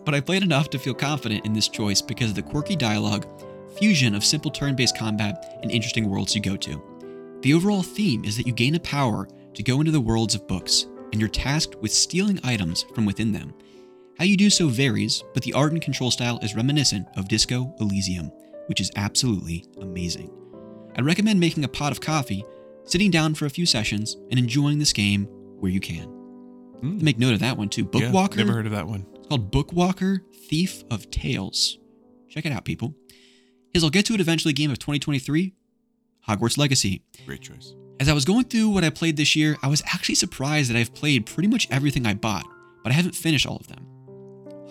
but I played enough to feel confident in this choice because of the quirky dialogue, fusion of simple turn-based combat, and interesting worlds you go to. The overall theme is that you gain a power to go into the worlds of books, and you're tasked with stealing items from within them. How you do so varies, but the art and control style is reminiscent of Disco Elysium, which is absolutely amazing. I'd recommend making a pot of coffee, sitting down for a few sessions, and enjoying this game where you can. Make note of that one too. Bookwalker. Never heard of that one. It's called Bookwalker, Thief of Tales. Check it out, people. His I'll Get to It Eventually game of 2023, Hogwarts Legacy. Great choice. As I was going through what I played this year, I was actually surprised that I've played pretty much everything I bought, but I haven't finished all of them.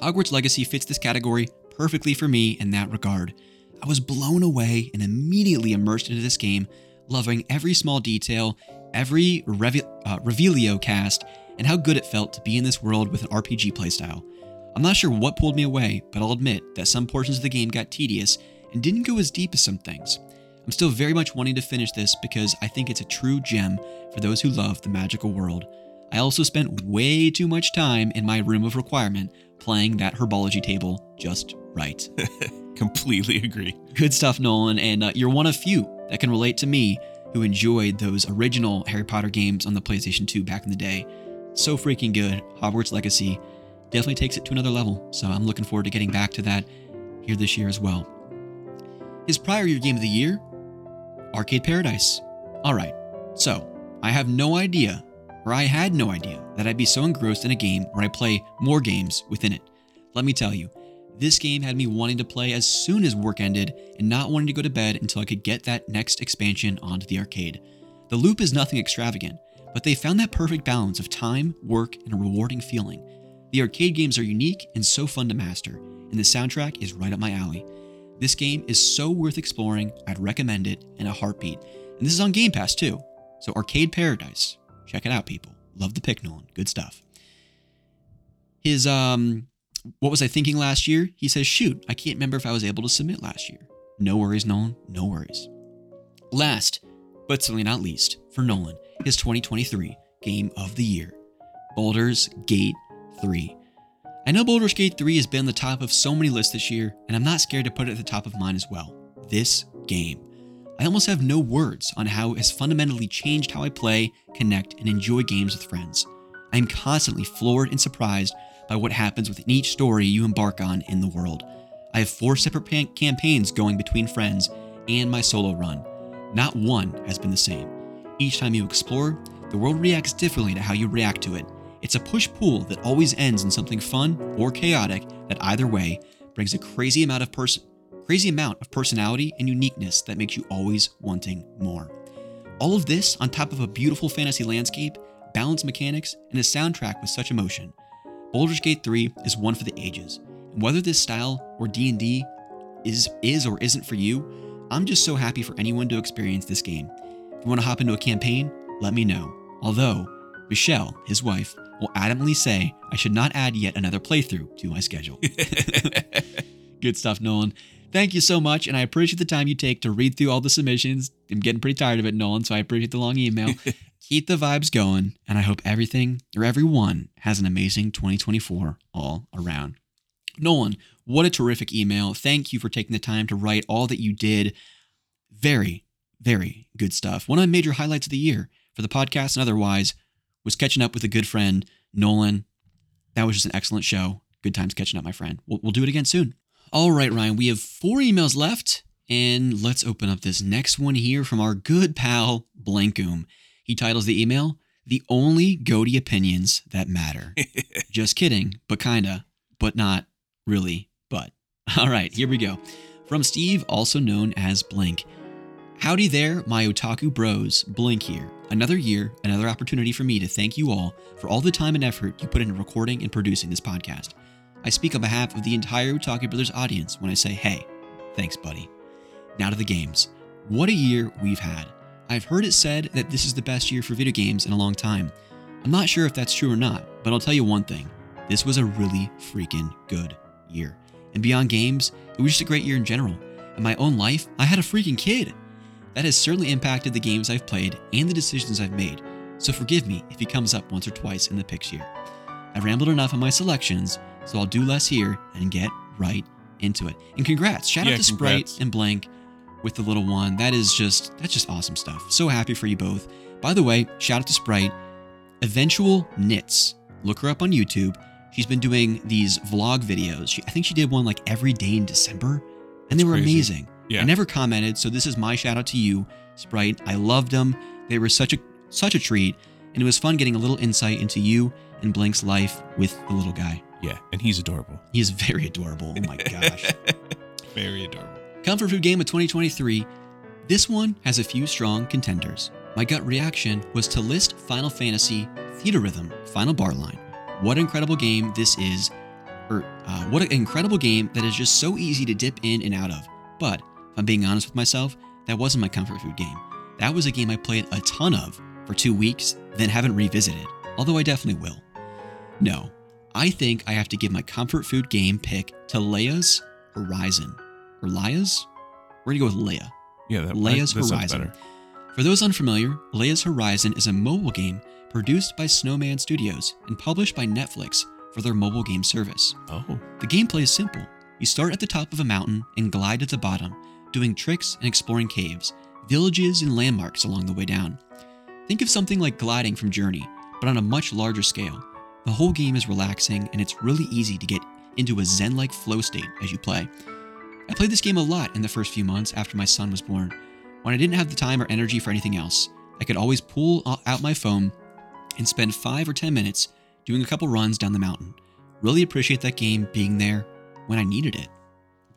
Hogwarts Legacy fits this category perfectly for me in that regard. I was blown away and immediately immersed into this game, loving every small detail, every Revelio cast, and how good it felt to be in this world with an RPG playstyle. I'm not sure what pulled me away, but I'll admit that some portions of the game got tedious and didn't go as deep as some things. I'm still very much wanting to finish this because I think it's a true gem for those who love the magical world. I also spent way too much time in my room of requirement playing that herbology table just right. Completely agree. Good stuff, Nolan, and you're one of few that can relate to me who enjoyed those original Harry Potter games on the PlayStation 2 back in the day. So freaking good. Hogwarts Legacy definitely takes it to another level, so I'm looking forward to getting back to that here this year as well. His prior year game of the year, Arcade Paradise. All right, so I have no idea, or I had no idea, that I'd be so engrossed in a game where I play more games within it. Let me tell you, this game had me wanting to play as soon as work ended and not wanting to go to bed until I could get that next expansion onto the arcade. The loop is nothing extravagant, but they found that perfect balance of time, work, and a rewarding feeling. The arcade games are unique and so fun to master, and the soundtrack is right up my alley. This game is so worth exploring, I'd recommend it in a heartbeat. And this is on Game Pass too, so Arcade Paradise. Check it out, people. Love the pick, Nolan. Good stuff. His, what was I thinking last year? He says, shoot, I can't remember if I was able to submit last year. No worries, Nolan. No worries. Last, but certainly not least, for Nolan, his 2023 Game of the Year, Baldur's Gate 3. I know Baldur's Gate 3 has been the top of so many lists this year, and I'm not scared to put it at the top of mine as well. This game. I almost have no words on how it has fundamentally changed how I play, connect, and enjoy games with friends. I am constantly floored and surprised by what happens within each story you embark on in the world. I have 4 separate campaigns going between friends and my solo run. Not one has been the same. Each time you explore, the world reacts differently to how you react to it. It's a push-pull that always ends in something fun or chaotic that either way brings a crazy amount of personality and uniqueness that makes you always wanting more. All of this on top of a beautiful fantasy landscape, balanced mechanics, and a soundtrack with such emotion. Baldur's Gate 3 is one for the ages, and whether this style or D&D is or isn't for you, I'm just so happy for anyone to experience this game. If you want to hop into a campaign, let me know. Although, Michelle, his wife, will adamantly say I should not add yet another playthrough to my schedule. Good stuff, Nolan. Thank you so much, and I appreciate the time you take to read through all the submissions. I'm getting pretty tired of it, Nolan, so I appreciate the long email. Keep the vibes going, and I hope everyone has an amazing 2024 all around. Nolan, what a terrific email. Thank you for taking the time to write all that you did. Very, very good stuff. One of my major highlights of the year for the podcast and otherwise was catching up with a good friend, Nolan. That was just an excellent show. Good times catching up, my friend. We'll do it again soon. All right, Ryan, we have 4 emails left, and let's open up this next one here from our good pal, Blankoom. He titles the email, The Only Goatee Opinions That Matter. Just kidding, but kinda, but not really, but. All right, here we go. From Steve, also known as Blink. Howdy there, my otaku bros. Blink here. Another year, another opportunity for me to thank you all for all the time and effort you put into recording and producing this podcast. I speak on behalf of the entire Otaku Brothers audience when I say, hey, thanks, buddy. Now to the games. What a year we've had. I've heard it said that this is the best year for video games in a long time. I'm not sure if that's true or not, but I'll tell you one thing. This was a really freaking good year. And beyond games, it was just a great year in general. In my own life, I had a freaking kid. That has certainly impacted the games I've played and the decisions I've made, so forgive me if he comes up once or twice in the picks here. I've rambled enough on my selections, so I'll do less here and get right into it. And congrats. Shout out to Sprite and Blank with the little one. That's just awesome stuff. So happy for you both. By the way, shout out to Sprite. Eventual Knits. Look her up on YouTube. She's been doing these vlog videos. I think she did one like every day in December, and they were amazing. Yeah. I never commented, so this is my shout out to you, Sprite. I loved them. They were such a treat, and it was fun getting a little insight into you and Blank's life with the little guy. Yeah, and he's adorable. He is very adorable. Oh my gosh. Very adorable. Comfort Food Game of 2023. This one has a few strong contenders. My gut reaction was to list Final Fantasy Theater Rhythm Final Bar Line. What an incredible game this is, what an incredible game that is just so easy to dip in and out of. But if I'm being honest with myself, that wasn't my comfort food game. That was a game I played a ton of for 2 weeks, then haven't revisited, although I definitely will. No, I think I have to give my comfort food game pick to Leia's Horizon. Or Leia's? We're going to go with Leia. Yeah, Leia's Horizon. For those unfamiliar, Leia's Horizon is a mobile game produced by Snowman Studios and published by Netflix for their mobile game service. Oh. The gameplay is simple. You start at the top of a mountain and glide to the bottom, doing tricks and exploring caves, villages, and landmarks along the way down. Think of something like gliding from Journey, but on a much larger scale. The whole game is relaxing, and it's really easy to get into a zen-like flow state as you play. I played this game a lot in the first few months after my son was born. When I didn't have the time or energy for anything else, I could always pull out my phone and spend 5 or 10 minutes doing a couple runs down the mountain. Really appreciate that game being there when I needed it.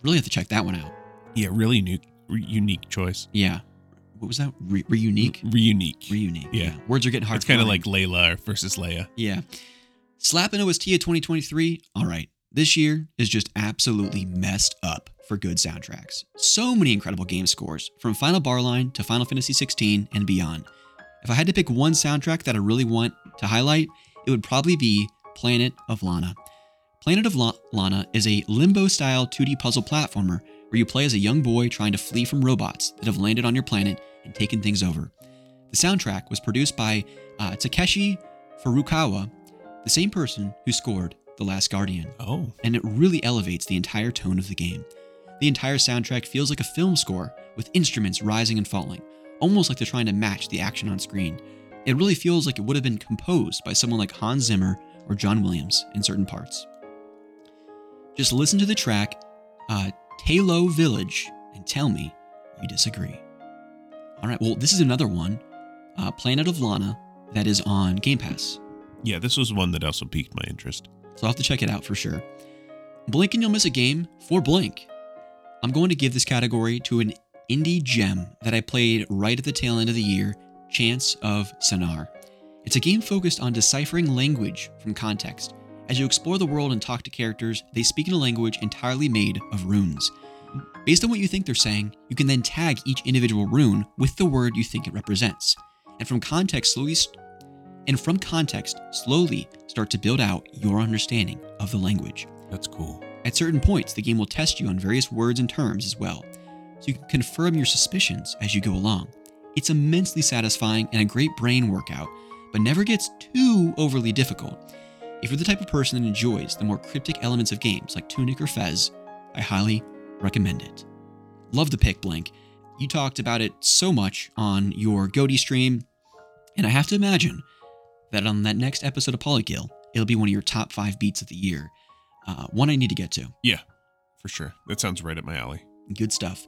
Really have to check that one out. Yeah, really unique choice. Yeah. What was that? Reunique? Reunique. Yeah. Words are getting hard. It's kind of like Layla versus Leia. Yeah. Slapping OST at 2023. All right. This year is just absolutely messed up for good soundtracks. So many incredible game scores from Final Bar Line to Final Fantasy XVI and beyond. If I had to pick one soundtrack that I really want to highlight, it would probably be Planet of Lana. Planet of Lana is a Limbo-style 2D puzzle platformer where you play as a young boy trying to flee from robots that have landed on your planet and taken things over. The soundtrack was produced by Takeshi Furukawa, the same person who scored The Last Guardian. Oh. And it really elevates the entire tone of the game. The entire soundtrack feels like a film score with instruments rising and falling, almost like they're trying to match the action on screen. It really feels like it would have been composed by someone like Hans Zimmer or John Williams in certain parts. Just listen to the track, Talo Village, and tell me you disagree. All right, well, this is another one, Planet of Lana, that is on Game Pass. Yeah, this was one that also piqued my interest. So I'll have to check it out for sure. Blink and You'll Miss a Game for Blink. I'm going to give this category to an indie gem that I played right at the tail end of the year, Chants of Sinar. It's a game focused on deciphering language from context. As you explore the world and talk to characters, they speak in a language entirely made of runes. Based on what you think they're saying, you can then tag each individual rune with the word you think it represents, and from context slowly start to build out your understanding of the language. That's cool. At certain points, the game will test you on various words and terms as well, so you can confirm your suspicions as you go along. It's immensely satisfying and a great brain workout, but never gets too overly difficult. If you're the type of person that enjoys the more cryptic elements of games like Tunic or Fez, I highly recommend it. Love the pick, Blank. You talked about it so much on your Goatee stream, and I have to imagine that on that next episode of Polygill, it'll be one of your top 5 beats of the year. One I need to get to. Yeah, for sure. That sounds right up my alley. Good stuff.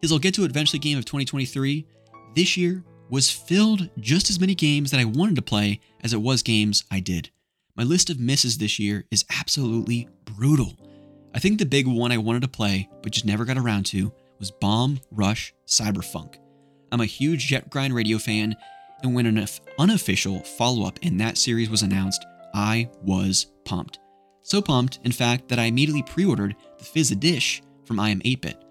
His I'll Get to It Eventually game of 2023. This year was filled just as many games that I wanted to play as it was games I did. My list of misses this year is absolutely brutal. I think the big one I wanted to play, but just never got around to, was Bomb Rush Cyberpunk. I'm a huge JetGrind Radio fan, and when an unofficial follow-up in that series was announced, I was pumped. So pumped, in fact, that I immediately pre-ordered the Fizz-a-Dish from I Am 8-Bit.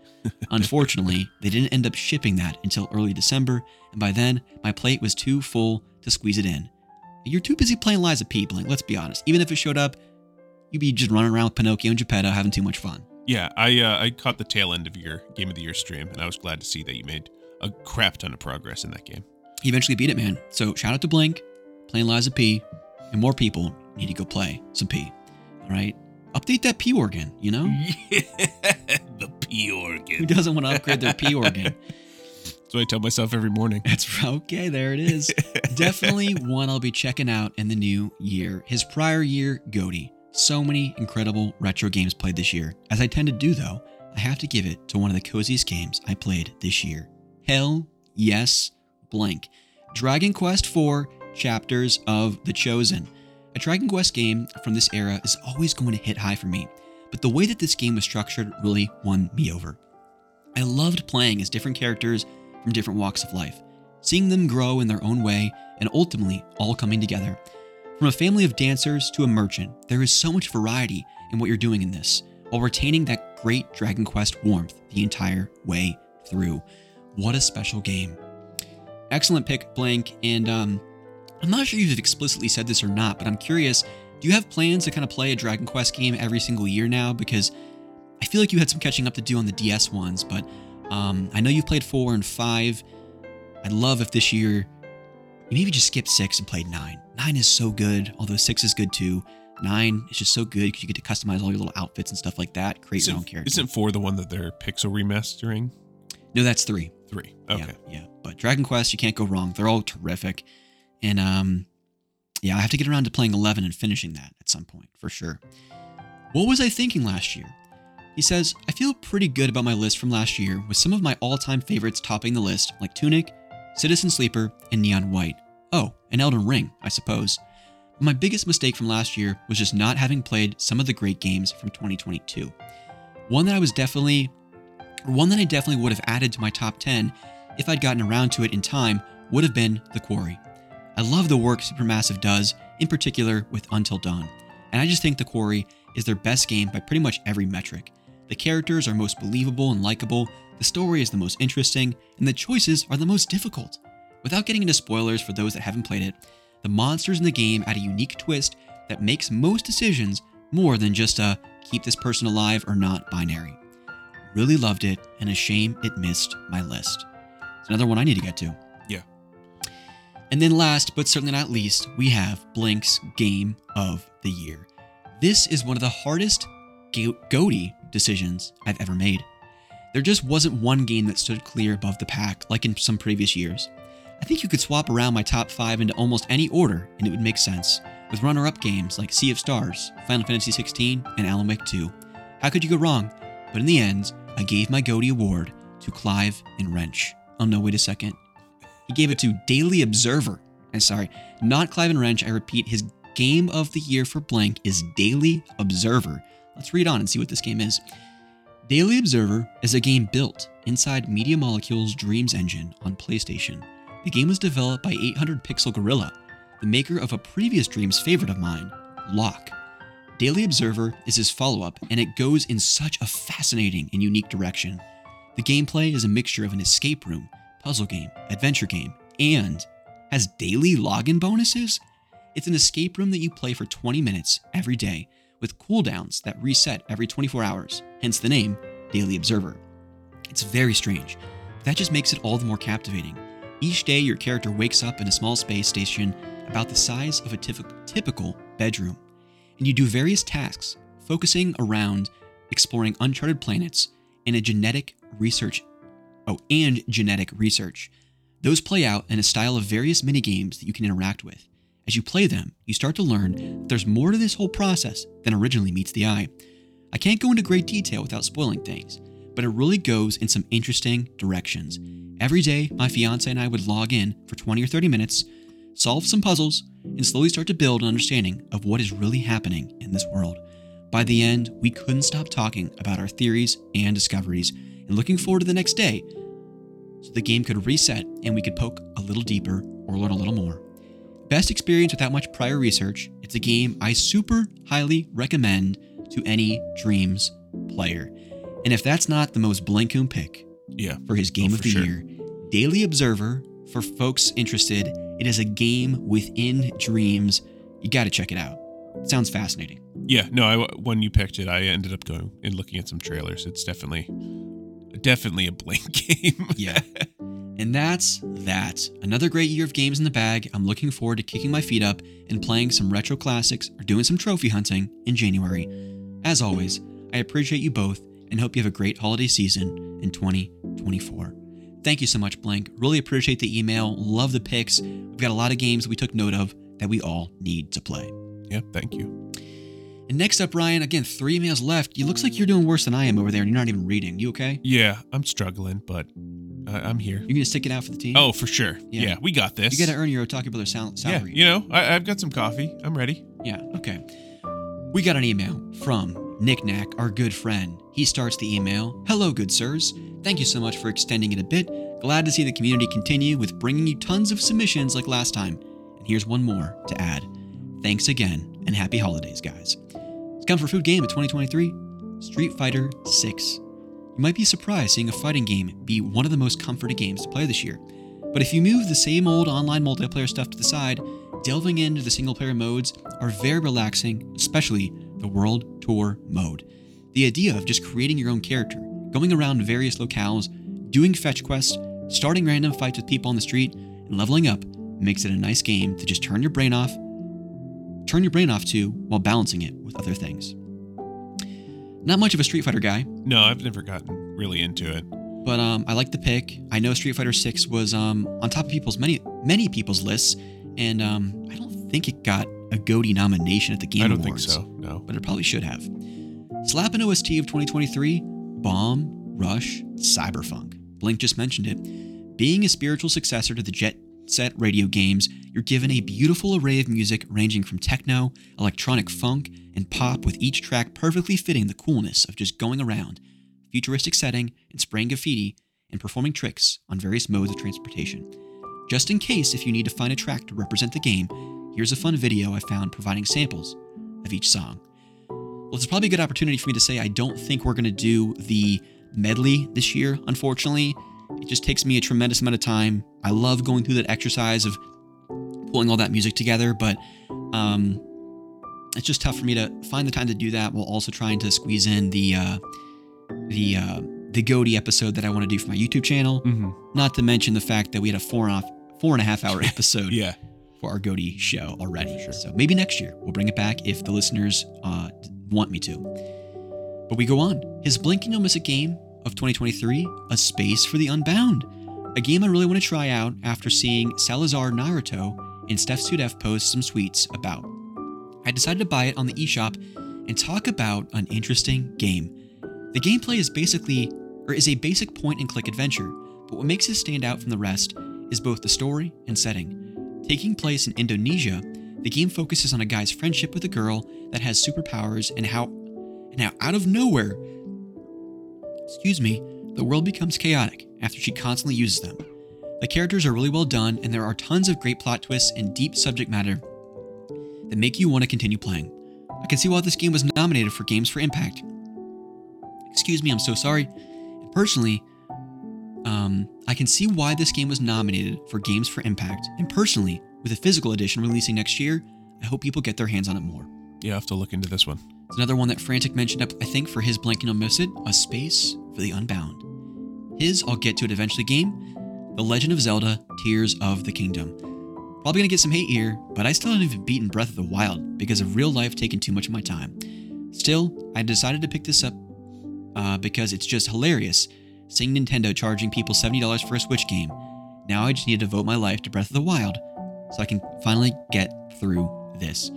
Unfortunately, they didn't end up shipping that until early December, and by then, my plate was too full to squeeze it in. You're too busy playing Lies of P, Blink, let's be honest. Even if it showed up, you'd be just running around with Pinocchio and Geppetto having too much fun. Yeah, I caught the tail end of your Game of the Year stream, and I was glad to see that you made a crap ton of progress in that game. You eventually beat it, man. So shout out to Blink, playing Lies of P, and more people need to go play some P. All right? Update that P organ, you know? Yeah, the P organ. Who doesn't want to upgrade their P organ? That's what I tell myself every morning. That's okay, there it is. Definitely one I'll be checking out in the new year. His prior year, Goaty. So many incredible retro games played this year. As I tend to do, though, I have to give it to one of the coziest games I played this year. Hell yes, blank. Dragon Quest IV, Chapters of the Chosen. A Dragon Quest game from this era is always going to hit high for me, but the way that this game was structured really won me over. I loved playing as different characters from different walks of life, seeing them grow in their own way, and ultimately all coming together. From a family of dancers to a merchant, there is so much variety in what you're doing in this, while retaining that great Dragon Quest warmth the entire way through. What a special game. Excellent pick, Blank, and I'm not sure if you've explicitly said this or not, but I'm curious, do you have plans to kind of play a Dragon Quest game every single year now? Because I feel like you had some catching up to do on the DS ones, but I know you've played 4 and 5. I'd love if this year you maybe just skipped 6 and played 9. 9 is so good, although 6 is good too. 9 is just so good because you get to customize all your little outfits and stuff like that, create your own character. Isn't 4 the one that they're pixel remastering? No, that's 3. 3, okay. Yeah, but Dragon Quest, you can't go wrong. They're all terrific. And yeah, I have to get around to playing 11 and finishing that at some point, for sure. What was I thinking last year? He says, I feel pretty good about my list from last year, with some of my all-time favorites topping the list, like Tunic, Citizen Sleeper, and Neon White. Oh, and Elden Ring, I suppose. But my biggest mistake from last year was just not having played some of the great games from 2022. One that I definitely would have added to my top 10 if I'd gotten around to it in time would have been The Quarry. I love the work Supermassive does, in particular with Until Dawn, and I just think The Quarry is their best game by pretty much every metric. The characters are most believable and likable, the story is the most interesting, and the choices are the most difficult. Without getting into spoilers for those that haven't played it, the monsters in the game add a unique twist that makes most decisions more than just a keep this person alive or not binary. Really loved it, and a shame it missed my list. It's another one I need to get to. Yeah. And then last, but certainly not least, we have Blink's Game of the Year. This is one of the hardest goaty decisions I've ever made. There just wasn't one game that stood clear above the pack like in some previous years. I think you could swap around my top 5 into almost any order and it would make sense, with runner-up games like Sea of Stars, Final Fantasy XVI, and Alan Wake 2. How could you go wrong? But in the end, I gave my GOATY award to Clive and Wrench. Oh no, wait a second. He gave it to Daily Observer. I'm sorry, not Clive and Wrench, I repeat, his Game of the Year for Blank is Daily Observer. Let's read on and see what this game is. Daily Observer is a game built inside Media Molecule's Dreams engine on PlayStation. The game was developed by 800 Pixel Gorilla, the maker of a previous Dreams favorite of mine, Locke. Daily Observer is his follow-up, and it goes in such a fascinating and unique direction. The gameplay is a mixture of an escape room, puzzle game, adventure game, and has daily login bonuses? It's an escape room that you play for 20 minutes every day, with cooldowns that reset every 24 hours, hence the name Daily Observer. It's very strange, but that just makes it all the more captivating. Each day, your character wakes up in a small space station about the size of a typical bedroom, and you do various tasks focusing around exploring uncharted planets and genetic research. Those play out in a style of various minigames that you can interact with. As you play them, you start to learn there's more to this whole process than originally meets the eye. I can't go into great detail without spoiling things, but it really goes in some interesting directions. Every day, my fiance and I would log in for 20 or 30 minutes, solve some puzzles, and slowly start to build an understanding of what is really happening in this world. By the end, we couldn't stop talking about our theories and discoveries, and looking forward to the next day so the game could reset and we could poke a little deeper or learn a little more. Best experience without much prior research, it's a game I super highly recommend to any Dreams player. And if that's not the most Blankoom pick for his game of the year, Daily Observer, for folks interested, it is a game within dreams. You got to check it out. It sounds fascinating. Yeah, no, when you picked it, I ended up going and looking at some trailers. It's definitely a blank game. Yeah. And that's that. Another great year of games in the bag. I'm looking forward to kicking my feet up and playing some retro classics or doing some trophy hunting in January. As always, I appreciate you both and hope you have a great holiday season in 2024. Thank you so much, Blank. Really appreciate the email. Love the picks. We've got a lot of games we took note of that we all need to play. Yeah, thank you. And next up, Ryan, again, 3 emails left. It looks like you're doing worse than I am over there and you're not even reading. You okay? Yeah, I'm struggling, but I'm here. You're going to stick it out for the team? Oh, for sure. Yeah, we got this. You got to earn your Otaku Brothers salary. Yeah, you know, I've got some coffee. I'm ready. Yeah, okay. We got an email from Knickknack, our good friend. He starts the email, "Hello, good sirs. Thank you so much for extending it a bit. Glad to see the community continue with bringing you tons of submissions like last time. And here's one more to add. Thanks again, and happy holidays, guys. It's come for food game of 2023, Street Fighter 6. You might be surprised seeing a fighting game be one of the most comforting games to play this year. But if you move the same old online multiplayer stuff to the side, delving into the single player modes are very relaxing, especially the World Tour mode. The idea of just creating your own character, going around various locales, doing fetch quests, starting random fights with people on the street, and leveling up makes it a nice game to just turn your brain off to while balancing it with other things." Not much of a Street Fighter guy. No, I've never gotten really into it. But I like the pick. I know Street Fighter 6 was on top of people's many people's lists, and I don't think it got a GOTY nomination at the Game Awards. I don't think so, no. But it probably should have. Slap an OST of 2023, Bomb Rush Cyberpunk. Blink just mentioned it. Being a spiritual successor to the Jet Set radio games, you're given a beautiful array of music ranging from techno, electronic funk, and pop, with each track perfectly fitting the coolness of just going around, futuristic setting, and spraying graffiti, and performing tricks on various modes of transportation. Just in case if you need to find a track to represent the game, here's a fun video I found providing samples of each song. Well, it's probably a good opportunity for me to say I don't think we're going to do the medley this year, unfortunately. It just takes me a tremendous amount of time. I love going through that exercise of pulling all that music together, but it's just tough for me to find the time to do that while also trying to squeeze in the GOTY episode that I want to do for my YouTube channel. Mm-hmm. Not to mention the fact that we had a 4.5 hour episode for our GOTY show already. Sure. So maybe next year we'll bring it back if the listeners want me to. But we go on. His Blinking You'll Miss It game of 2023, A Space for the Unbound. A game I really want to try out after seeing Salazar Naruto and Steph Sudef post some tweets about. I decided to buy it on the eShop and talk about an interesting game. The gameplay is a basic point-and-click adventure, but what makes it stand out from the rest is both the story and setting. Taking place in Indonesia, the game focuses on a guy's friendship with a girl that has superpowers and how out of nowhere, the world becomes chaotic after she constantly uses them. The characters are really well done, and there are tons of great plot twists and deep subject matter that make you want to continue playing. I can see why this game was nominated for Games for Impact. I'm so sorry. Personally, I can see why this game was nominated for Games for Impact, and personally, with a physical edition releasing next year, I hope people get their hands on it more. Yeah, I have to look into this one. It's another one that Frantic mentioned up, I think, for his Blank and You'll Miss It, A Space for the Unbound. His I'll Get to It Eventually game, The Legend of Zelda, Tears of the Kingdom. Probably gonna get some hate here, but I still haven't even beaten Breath of the Wild because of real life taking too much of my time. Still, I decided to pick this up because it's just hilarious seeing Nintendo charging people $70 for a Switch game. Now I just need to devote my life to Breath of the Wild so I can finally get through this.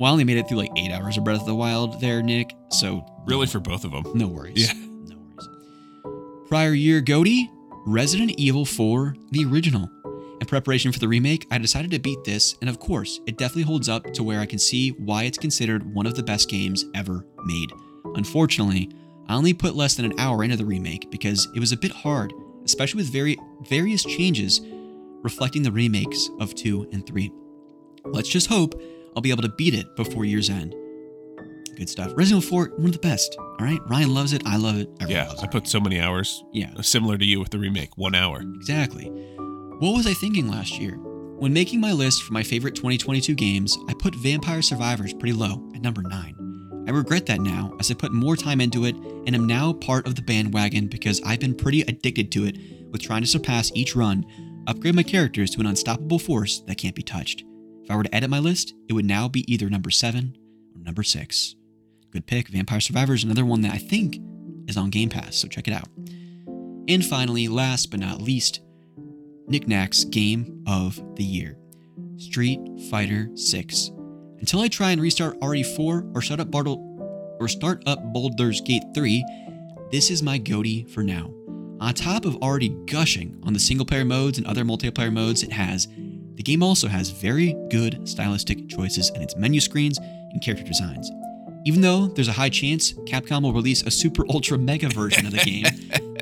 Well, I only made it through like 8 hours of Breath of the Wild there, Nick, so... Really, for both of them. No worries. Yeah. No worries. Prior year GOTY, Resident Evil 4, the original. In preparation for the remake, I decided to beat this, and of course, it definitely holds up to where I can see why it's considered one of the best games ever made. Unfortunately, I only put less than an hour into the remake because it was a bit hard, especially with various changes reflecting the remakes of 2 and 3. Let's just hope I'll be able to beat it before year's end. good stuff. Resident Evil 4, one of the best. All right, Ryan loves it. I love it. Everyone loves it. I put so many hours. Yeah, similar to you with the remake, 1 hour. Exactly. What was I thinking last year? When making my list for my favorite 2022 games, I put Vampire Survivors pretty low at number 9. I regret that now, as I put more time into it and am now part of the bandwagon because I've been pretty addicted to it with trying to surpass each run, upgrade my characters to an unstoppable force that can't be touched. If I were to edit my list, it would now be either number 7 or number 6. Good pick. Vampire Survivors, another one that I think is on Game Pass, so check it out. And finally, last but not least, Knickknack's Game of the Year, Street Fighter 6. Until I try and restart RE4 or start up Baldur's Gate 3, this is my goatee for now. On top of already gushing on the single player modes and other multiplayer modes it has, the game also has very good stylistic choices in its menu screens and character designs. Even though there's a high chance Capcom will release a super ultra mega version of the game,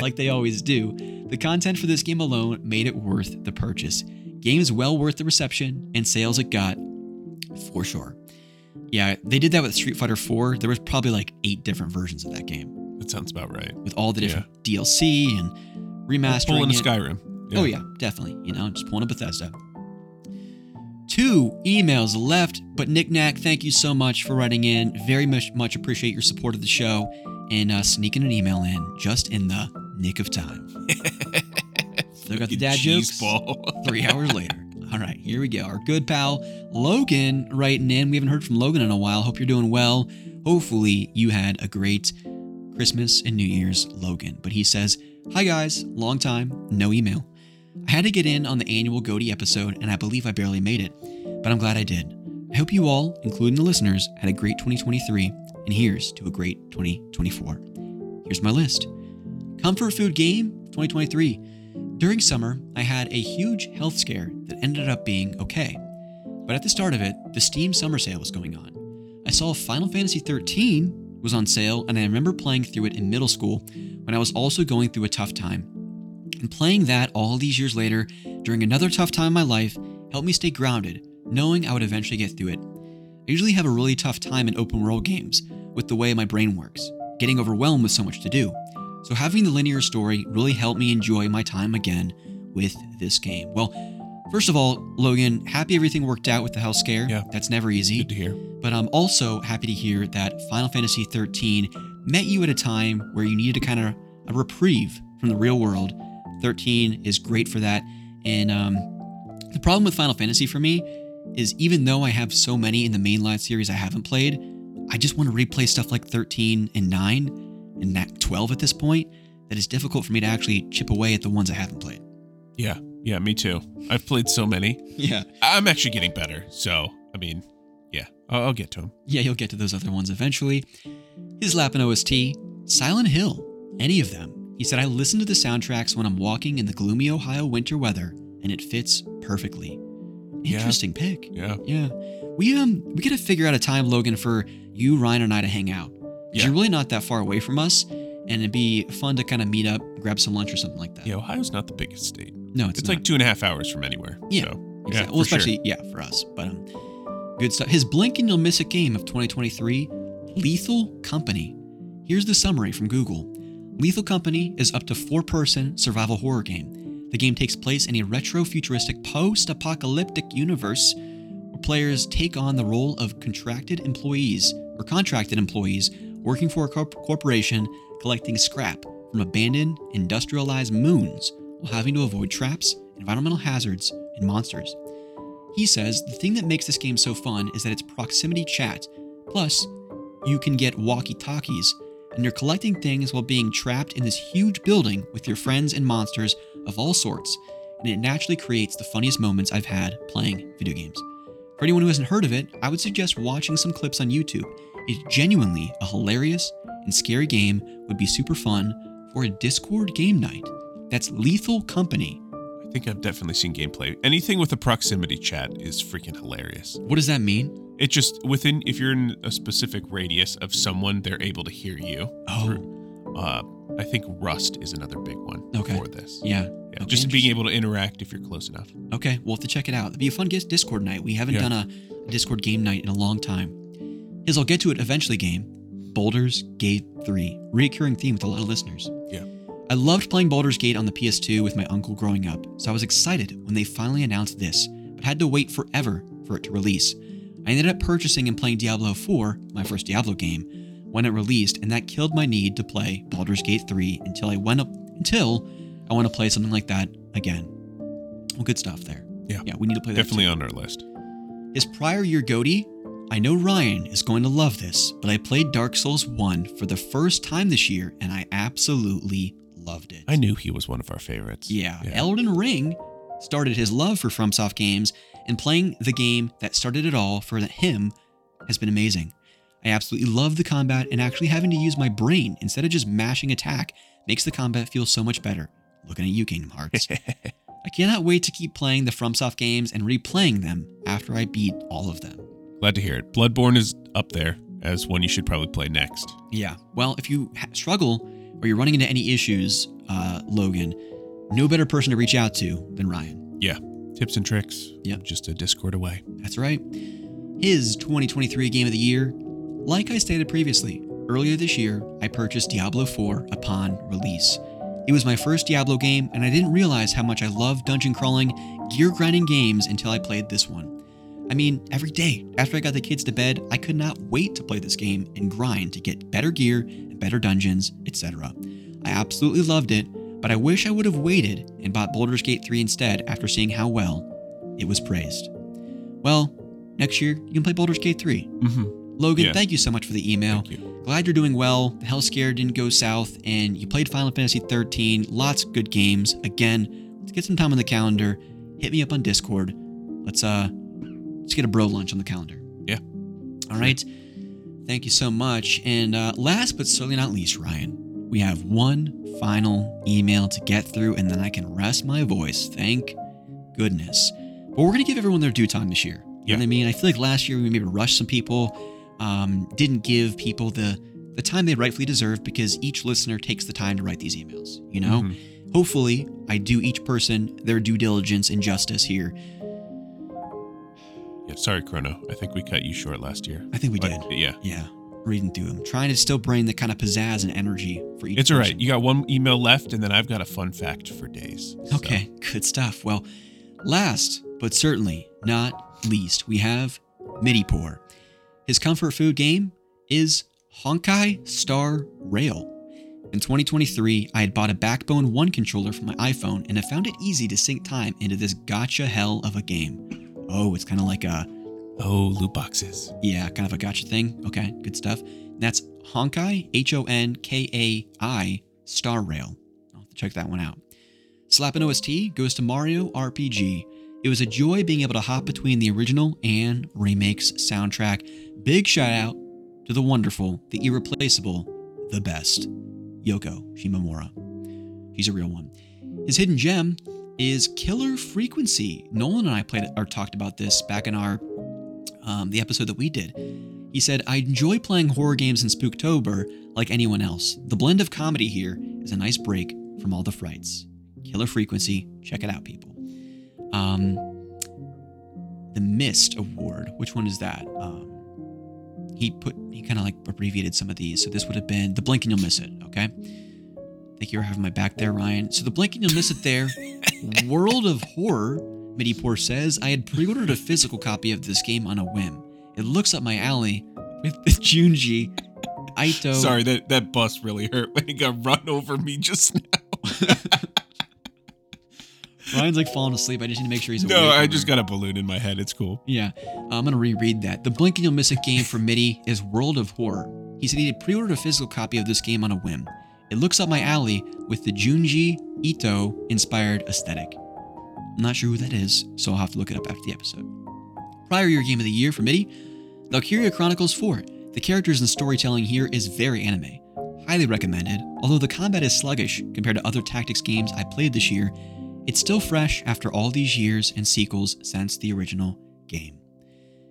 like they always do, the content for this game alone made it worth the purchase. Game is well worth the reception and sales it got, for sure. Yeah, they did that with Street Fighter 4. There was probably like 8 different versions of that game. That sounds about right. With all the different DLC and remastering. Pulling a Skyrim. Yeah. Oh yeah, definitely. You know, just pulling a Bethesda. 2 emails left, but Knickknack, thank you so much for writing in. Very much appreciate your support of the show and sneaking an email in just in the nick of time. Still got the dad jokes 3 hours later. All right, here we go. Our good pal Logan writing in. We haven't heard from Logan in a while. Hope you're doing well. Hopefully you had a great Christmas and New Year's, Logan. But he says, hi guys, long time, no email. I had to get in on the annual Goatee episode and I believe I barely made it, but I'm glad I did. I hope you all, including the listeners, had a great 2023 and here's to a great 2024. Here's my list. Comfort food game 2023. During summer, I had a huge health scare that ended up being okay. But at the start of it, the Steam summer sale was going on. I saw Final Fantasy XIII was on sale and I remember playing through it in middle school when I was also going through a tough time. And playing that all these years later during another tough time in my life helped me stay grounded, knowing I would eventually get through it. I usually have a really tough time in open world games with the way my brain works, getting overwhelmed with so much to do. So having the linear story really helped me enjoy my time again with this game. Well, first of all, Logan, happy everything worked out with the health scare. Yeah. That's never easy. Good to hear. But I'm also happy to hear that Final Fantasy XIII met you at a time where you needed a kind of a reprieve from the real world. 13 is great for that. And the problem with Final Fantasy for me is even though I have so many in the mainline series I haven't played, I just want to replay stuff like 13 and 9. And that 12 at this point, that is difficult for me to actually chip away at the ones I haven't played. Yeah, me too. I've played so many. Yeah. I'm actually getting better. So, I mean, yeah, I'll get to them. Yeah, you'll get to those other ones eventually. His Lapin OST, Silent Hill, any of them. He said, I listen to the soundtracks when I'm walking in the gloomy Ohio winter weather, and it fits perfectly. Interesting pick. Yeah. We got to figure out a time, Logan, for you, Ryan, and I to hang out. Yeah. You're really not that far away from us, and it'd be fun to kind of meet up, grab some lunch or something like that. Yeah, Ohio's not the biggest state. No, it's not. Like 2.5 hours from anywhere. Yeah, so, exactly. Well, especially for us. But good stuff. His blink and you'll miss a game of 2023, Lethal Company. Here's the summary from Google. Lethal Company is up to 4-person survival horror game. The game takes place in a retro-futuristic post-apocalyptic universe where players take on the role of contracted employees. Working for a corporation, collecting scrap from abandoned industrialized moons while having to avoid traps, environmental hazards, and monsters. He says, the thing that makes this game so fun is that it's proximity chat. Plus, you can get walkie-talkies, and you're collecting things while being trapped in this huge building with your friends and monsters of all sorts, and it naturally creates the funniest moments I've had playing video games. For anyone who hasn't heard of it, I would suggest watching some clips on YouTube. It's genuinely a hilarious and scary game, would be super fun for a Discord game night. That's Lethal Company. I think I've definitely seen gameplay. Anything with a proximity chat is freaking hilarious. What does that mean? It just, if you're in a specific radius of someone, they're able to hear you. Oh. I think Rust is another big one for this. Yeah. Okay, just being able to interact if you're close enough. Okay, we'll have to check it out. It'd be a fun Discord night. We haven't done a Discord game night in a long time. his I'll get to it eventually game, Baldur's Gate 3, reoccurring theme with a lot of listeners. Yeah. I loved playing Baldur's Gate on the PS2 with my uncle growing up, so I was excited when they finally announced this, but had to wait forever for it to release. I ended up purchasing and playing Diablo 4, my first Diablo game, when it released, and that killed my need to play Baldur's Gate 3 until I want to play something like that again. Well, good stuff there. Yeah, we need to play that. Definitely too. On our list. His prior year goatee, I know Ryan is going to love this, but I played Dark Souls 1 for the first time this year, and I absolutely loved it. I knew he was one of our favorites. Yeah. Elden Ring started his love for FromSoft games, and playing the game that started it all for him has been amazing. I absolutely love the combat, and actually having to use my brain instead of just mashing attack makes the combat feel so much better. Looking at you, Kingdom Hearts. I cannot wait to keep playing the FromSoft games and replaying them after I beat all of them. Glad to hear it. Bloodborne is up there as one you should probably play next. Yeah. Well, if you struggle or you're running into any issues, Logan, no better person to reach out to than Ryan. Yeah. Tips and tricks. Yeah. Just a Discord away. That's right. His 2023 game of the year, like I stated previously, earlier this year, I purchased Diablo 4 upon release. It was my first Diablo game, and I didn't realize how much I love dungeon crawling, gear grinding games until I played this one. I mean, every day after I got the kids to bed, I could not wait to play this game and grind to get better gear and better dungeons, etc. I absolutely loved it, but I wish I would have waited and bought Baldur's Gate 3 instead after seeing how well it was praised. Well, next year you can play Baldur's Gate 3. Mm-hmm. Logan, Thank you so much for the email. Thank you. Glad you're doing well. The Hell Scare didn't go south, and you played Final Fantasy 13. Lots of good games. Again, let's get some time on the calendar. Hit me up on Discord. Let's get a bro lunch on the calendar. Yeah. All right. Thank you so much. And last but certainly not least, Ryan, we have one final email to get through, and then I can rest my voice. Thank goodness. But we're gonna give everyone their due time this year. You know what I mean? I feel like last year we maybe rushed some people. Didn't give people the time they rightfully deserve, because each listener takes the time to write these emails, you know? Mm-hmm. Hopefully, I do each person their due diligence and justice here. Yeah, sorry, Chrono. I think we cut you short last year. I think we did. Yeah. Yeah. Reading through them. Trying to still bring the kind of pizzazz and energy for each person. It's all right. You got one email left, and then I've got a fun fact for days. So. Okay. Good stuff. Well, last, but certainly not least, we have Midipour. His comfort food game is Honkai Star Rail. In 2023, I had bought a Backbone 1 controller for my iPhone, and I found it easy to sink time into this gotcha hell of a game. Oh, it's kind of like a... Oh, loot boxes. Yeah, kind of a gotcha thing. Okay, good stuff. And that's Honkai, Honkai, Star Rail. I'll have to check that one out. Slappin' OST goes to Mario RPG. It was a joy being able to hop between the original and remakes soundtrack. Big shout out to the wonderful, the irreplaceable, the best, Yoko Shimomura. She's a real one. His hidden gem is Killer Frequency. Nolan and I talked about this back in our the episode that we did. He said, I enjoy playing horror games in Spooktober like anyone else. The blend of comedy here is a nice break from all the frights. Killer Frequency. Check it out, people. The Mist Award. Which one is that? He kind of like abbreviated some of these. So this would have been the Blink and You'll Miss It. Okay. I think you were having my back there, Ryan. So the Blink and You'll Miss It there. World of Horror, Midipour says, I had pre-ordered a physical copy of this game on a whim. It looks up my alley with the Junji Ito. Sorry, that bus really hurt when it got run over me just now. Ryan's like falling asleep. I just need to make sure he's awake. No, I just got a balloon in my head. It's cool. Yeah. I'm going to reread that. The Blink and You'll Miss It game for Midi is World of Horror. He said he had pre-ordered a physical copy of this game on a whim. It looks up my alley with the Junji Ito inspired aesthetic. I'm not sure who that is, so I'll have to look it up after the episode. Prior year game of the year for Midi, Valkyria Chronicles 4. The characters and storytelling here is very anime. Highly recommended. Although the combat is sluggish compared to other tactics games I played this year, it's still fresh after all these years and sequels since the original game.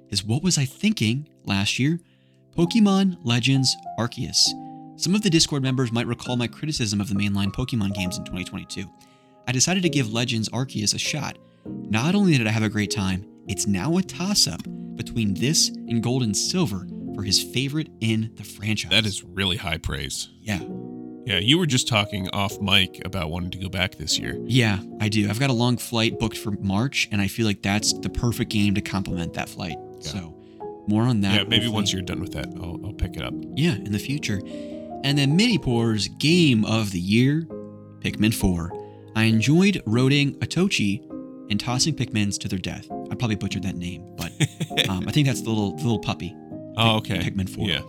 Is What Was I Thinking last year? Pokemon Legends Arceus. Some of the Discord members might recall my criticism of the mainline Pokemon games in 2022. I decided to give Legends Arceus a shot. Not only did I have a great time, it's now a toss-up between this and Gold and Silver for his favorite in the franchise. That is really high praise. Yeah. Yeah, you were just talking off mic about wanting to go back this year. Yeah, I do. I've got a long flight booked for March, and I feel like that's the perfect game to complement that flight. Yeah. So more on that. Yeah, maybe hopefully. Once you're done with that, I'll pick it up. Yeah, in the future. And then Mini-Pore's Game of the Year, Pikmin 4. I enjoyed roading Itochi and tossing Pikmins to their death. I probably butchered that name, but I think that's the little puppy. Oh, okay. Pikmin 4. Yeah.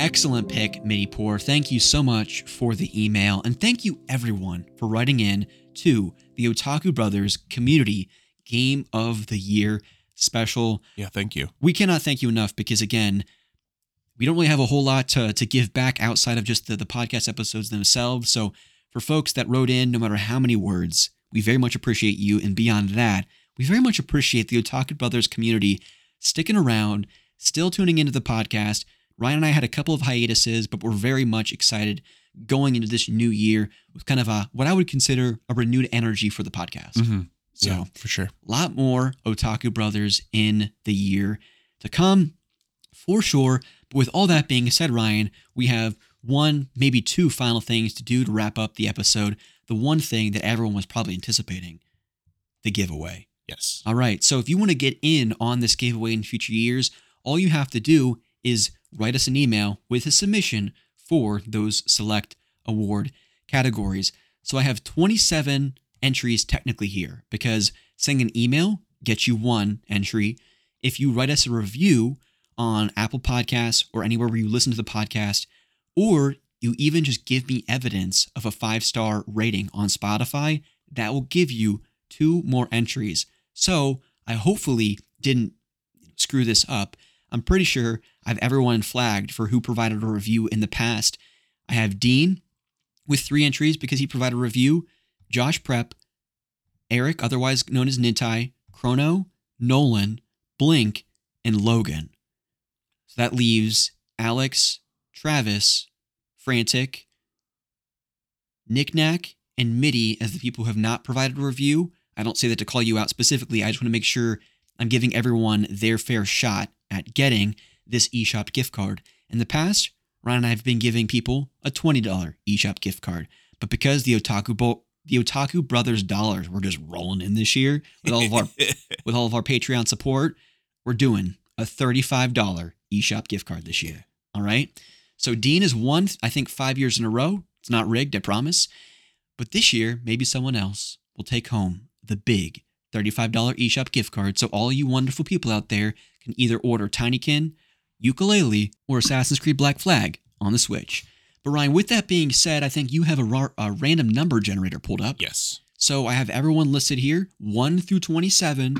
Excellent pick, Mini-Pore. Thank you so much for the email. And thank you, everyone, for writing in to the Otaku Brothers Community Game of the Year special. Yeah, thank you. We cannot thank you enough because, again, we don't really have a whole lot to give back outside of just the podcast episodes themselves. So for folks that wrote in, no matter how many words, we very much appreciate you. And beyond that, we very much appreciate the Otaku Brothers community sticking around, still tuning into the podcast. Ryan and I had a couple of hiatuses, but we're very much excited going into this new year with kind of a, what I would consider a renewed energy for the podcast. Mm-hmm. So yeah, for sure. A lot more Otaku Brothers in the year to come for sure. But with all that being said, Ryan, we have one, maybe two final things to do to wrap up the episode. The one thing that everyone was probably anticipating, the giveaway. Yes. All right. So if you want to get in on this giveaway in future years, all you have to do is write us an email with a submission for those select award categories. So I have 27 entries technically here because sending an email gets you one entry. If you write us a review on Apple Podcasts or anywhere where you listen to the podcast, or you even just give me evidence of a 5-star rating on Spotify, that will give you 2 more entries. So I hopefully didn't screw this up. I'm pretty sure I have everyone flagged for who provided a review in the past. I have Dean with 3 entries because he provided a review, Josh Prep, Eric, otherwise known as Nintai, Chrono, Nolan, Blink, and Logan. So that leaves Alex, Travis, Frantic, Knickknack, and Mitty as the people who have not provided a review. I don't say that to call you out specifically. I just want to make sure I'm giving everyone their fair shot at getting this eShop gift card. In the past, Ryan and I have been giving people a $20 eShop gift card, but because the Otaku Brothers dollars were just rolling in this year with all of our Patreon support, we're doing a $35 eShop gift card this year. All right. So Dean has won, I think, 5 years in a row. It's not rigged, I promise. But this year, maybe someone else will take home the big $35 eShop gift card. So all you wonderful people out there can either order Tinykin, Ukulele, or Assassin's Creed Black Flag on the Switch. But Ryan, with that being said, I think you have a random number generator pulled up. Yes. So I have everyone listed here, 1 through 27.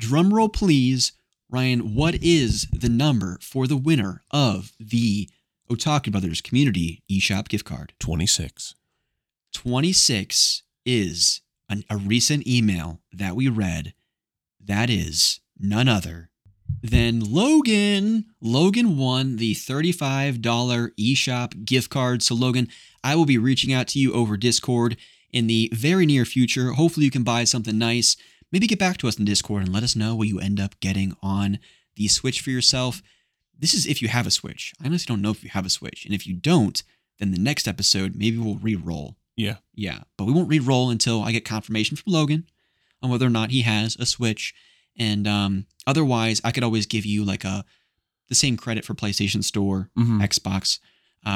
Drumroll, please. Ryan, what is the number for the winner of the Otaku Brothers Community eShop gift card? 26. 26 is a recent email that we read. That is none other than Logan. Logan won the $35 eShop gift card. So Logan, I will be reaching out to you over Discord in the very near future. Hopefully you can buy something nice. Maybe get back to us in Discord and let us know what you end up getting on the Switch for yourself. This is if you have a Switch. I honestly don't know if you have a Switch. And if you don't, then the next episode, maybe we'll re-roll. Yeah. Yeah. But we won't re-roll until I get confirmation from Logan on whether or not he has a Switch. And otherwise, I could always give you like the same credit for PlayStation Store, Xbox,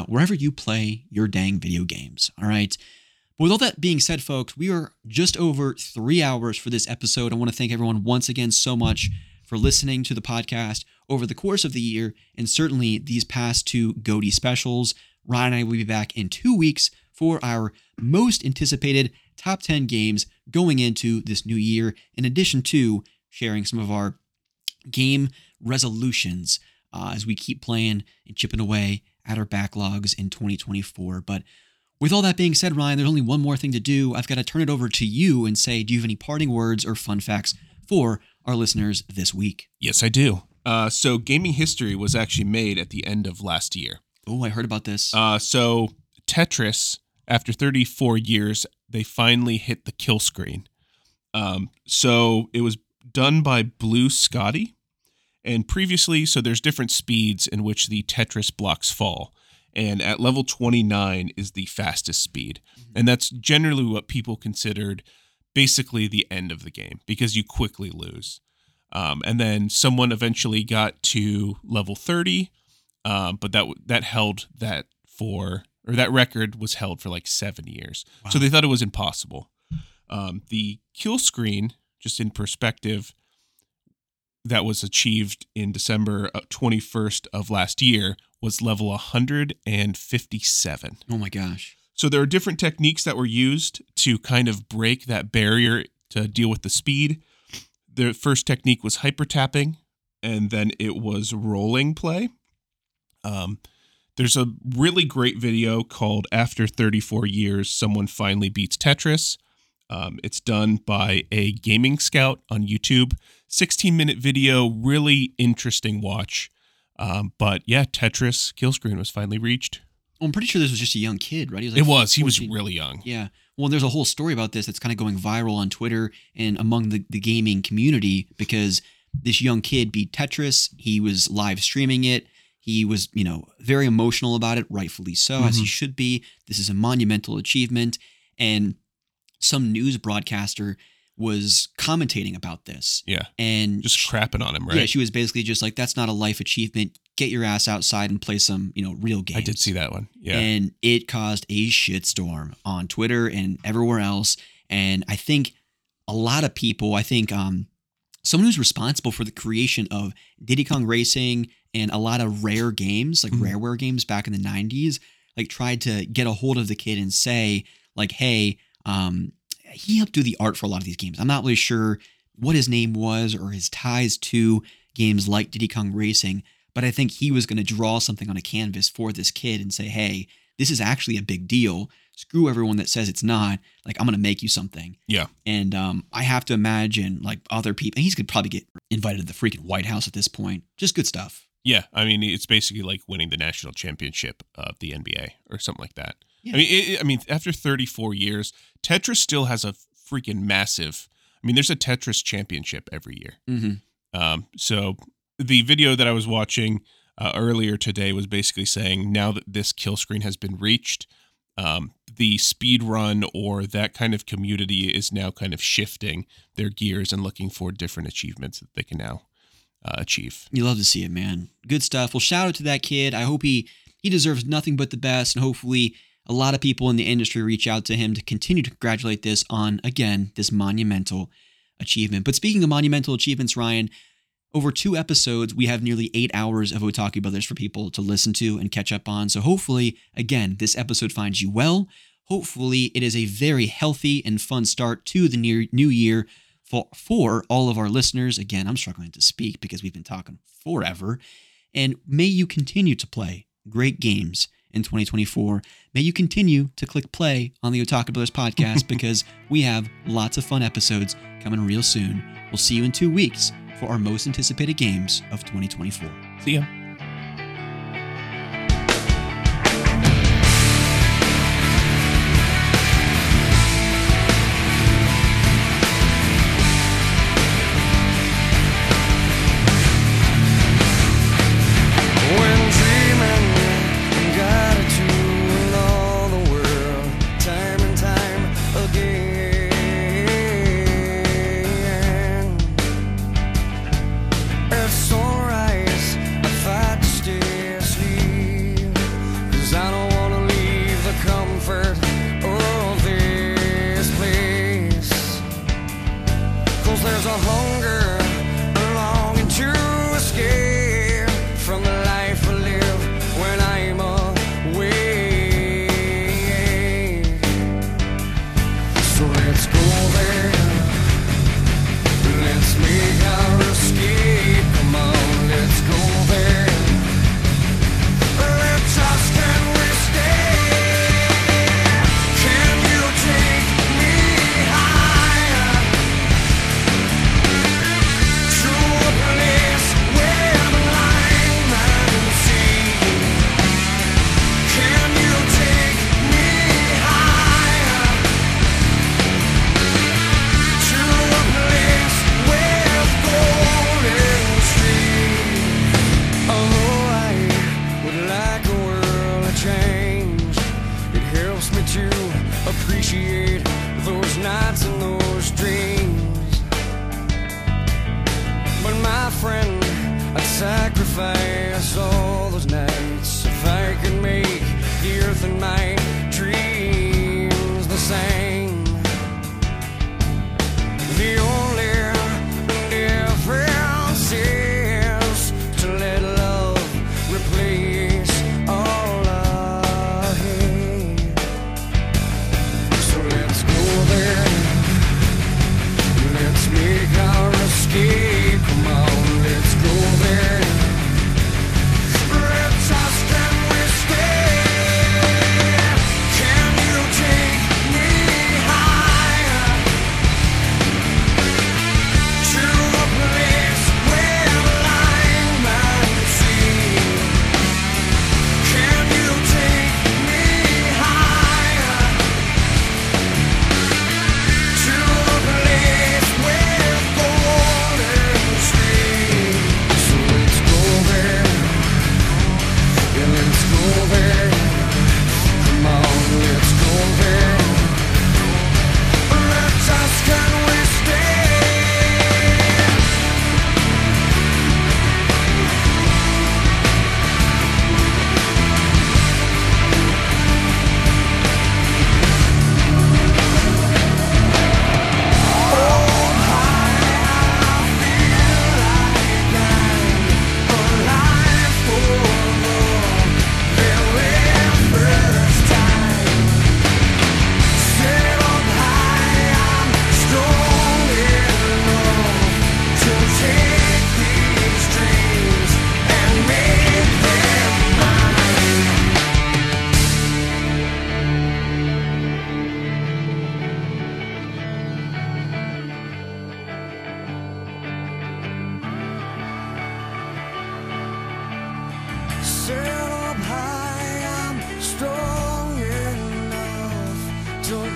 wherever you play your dang video games. All right. But with all that being said, folks, we are just over 3 hours for this episode. I want to thank everyone once again so much for listening to the podcast over the course of the year, and certainly these past 2 GOATY specials. Ryan and I will be back in 2 weeks for our most anticipated top 10 games going into this new year, in addition to sharing some of our game resolutions as we keep playing and chipping away at our backlogs in 2024. But with all that being said, Ryan, there's only one more thing to do. I've got to turn it over to you and say, do you have any parting words or fun facts for our listeners this week? Yes, I do. So gaming history was actually made at the end of last year. Oh, I heard about this. So Tetris, after 34 years, they finally hit the kill screen. So it was done by Blue Scotty, and previously, so there's different speeds in which the Tetris blocks fall. And at level 29 is the fastest speed. And that's generally what people considered basically the end of the game, because you quickly lose. And then someone eventually got to level 30, but that held that for, or that record was held for like 7 years. Wow. So they thought it was impossible. The kill screen, just in perspective, that was achieved in December 21st of last year was level 157. Oh my gosh. So there are different techniques that were used to kind of break that barrier to deal with the speed. The first technique was hypertapping, and then it was rolling play. There's a really great video called After 34 Years, Someone Finally Beats Tetris. It's done by a gaming scout on YouTube. 16-minute video, really interesting watch. But yeah, Tetris kill screen was finally reached. Well, I'm pretty sure this was just a young kid, right? He was like, it was. 14. He was really young. Yeah. Well, there's a whole story about this that's kind of going viral on Twitter and among the gaming community, because this young kid beat Tetris. He was live streaming it. He was, you know, very emotional about it, rightfully so, as he should be. This is a monumental achievement. And some news broadcaster was commentating about this. Yeah. And just crapping on him, right? Yeah, she was basically just like, that's not a life achievement. Get your ass outside and play some, you know, real games. I did see that one. Yeah. And it caused a shitstorm on Twitter and everywhere else. And I think a lot of people, someone who's responsible for the creation of Diddy Kong Racing and a lot of rare games, like Rareware games back in the 90s, like tried to get a hold of the kid and say like, hey, he helped do the art for a lot of these games. I'm not really sure what his name was or his ties to games like Diddy Kong Racing, but I think he was going to draw something on a canvas for this kid and say, hey, this is actually a big deal. Screw everyone that says it's not. Like, I'm going to make you something. Yeah. And I have to imagine like other people, and he's going to probably get invited to the freaking White House at this point. Just good stuff. Yeah. I mean, it's basically like winning the national championship of the NBA or something like that. Yeah. I mean, after 34 years, Tetris still has a freaking massive. I mean, there's a Tetris championship every year. Mm-hmm. So the video that I was watching earlier today was basically saying now that this kill screen has been reached, the speed run or that kind of community is now kind of shifting their gears and looking for different achievements that they can now achieve. You love to see it, man. Good stuff. Well, shout out to that kid. I hope he deserves nothing but the best, and hopefully a lot of people in the industry reach out to him to continue to congratulate this on, again, this monumental achievement. But speaking of monumental achievements, Ryan, over 2 episodes, we have nearly 8 hours of Otaku Brothers for people to listen to and catch up on. So hopefully, again, this episode finds you well. Hopefully, it is a very healthy and fun start to the new year for all of our listeners. Again, I'm struggling to speak because we've been talking forever. And may you continue to play great games in 2024. May you continue to click play on the Otaku Brothers podcast because we have lots of fun episodes coming real soon. We'll see you in 2 weeks for our most anticipated games of 2024. See ya. It's alright. appreciate those nights and those dreams. But my friend, I'd sacrifice all those nights if I could make the earth and my dreams the same. The only difference is to let love replace all our hate. So let's go there, let's make our escape. Come on, let's go there.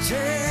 Take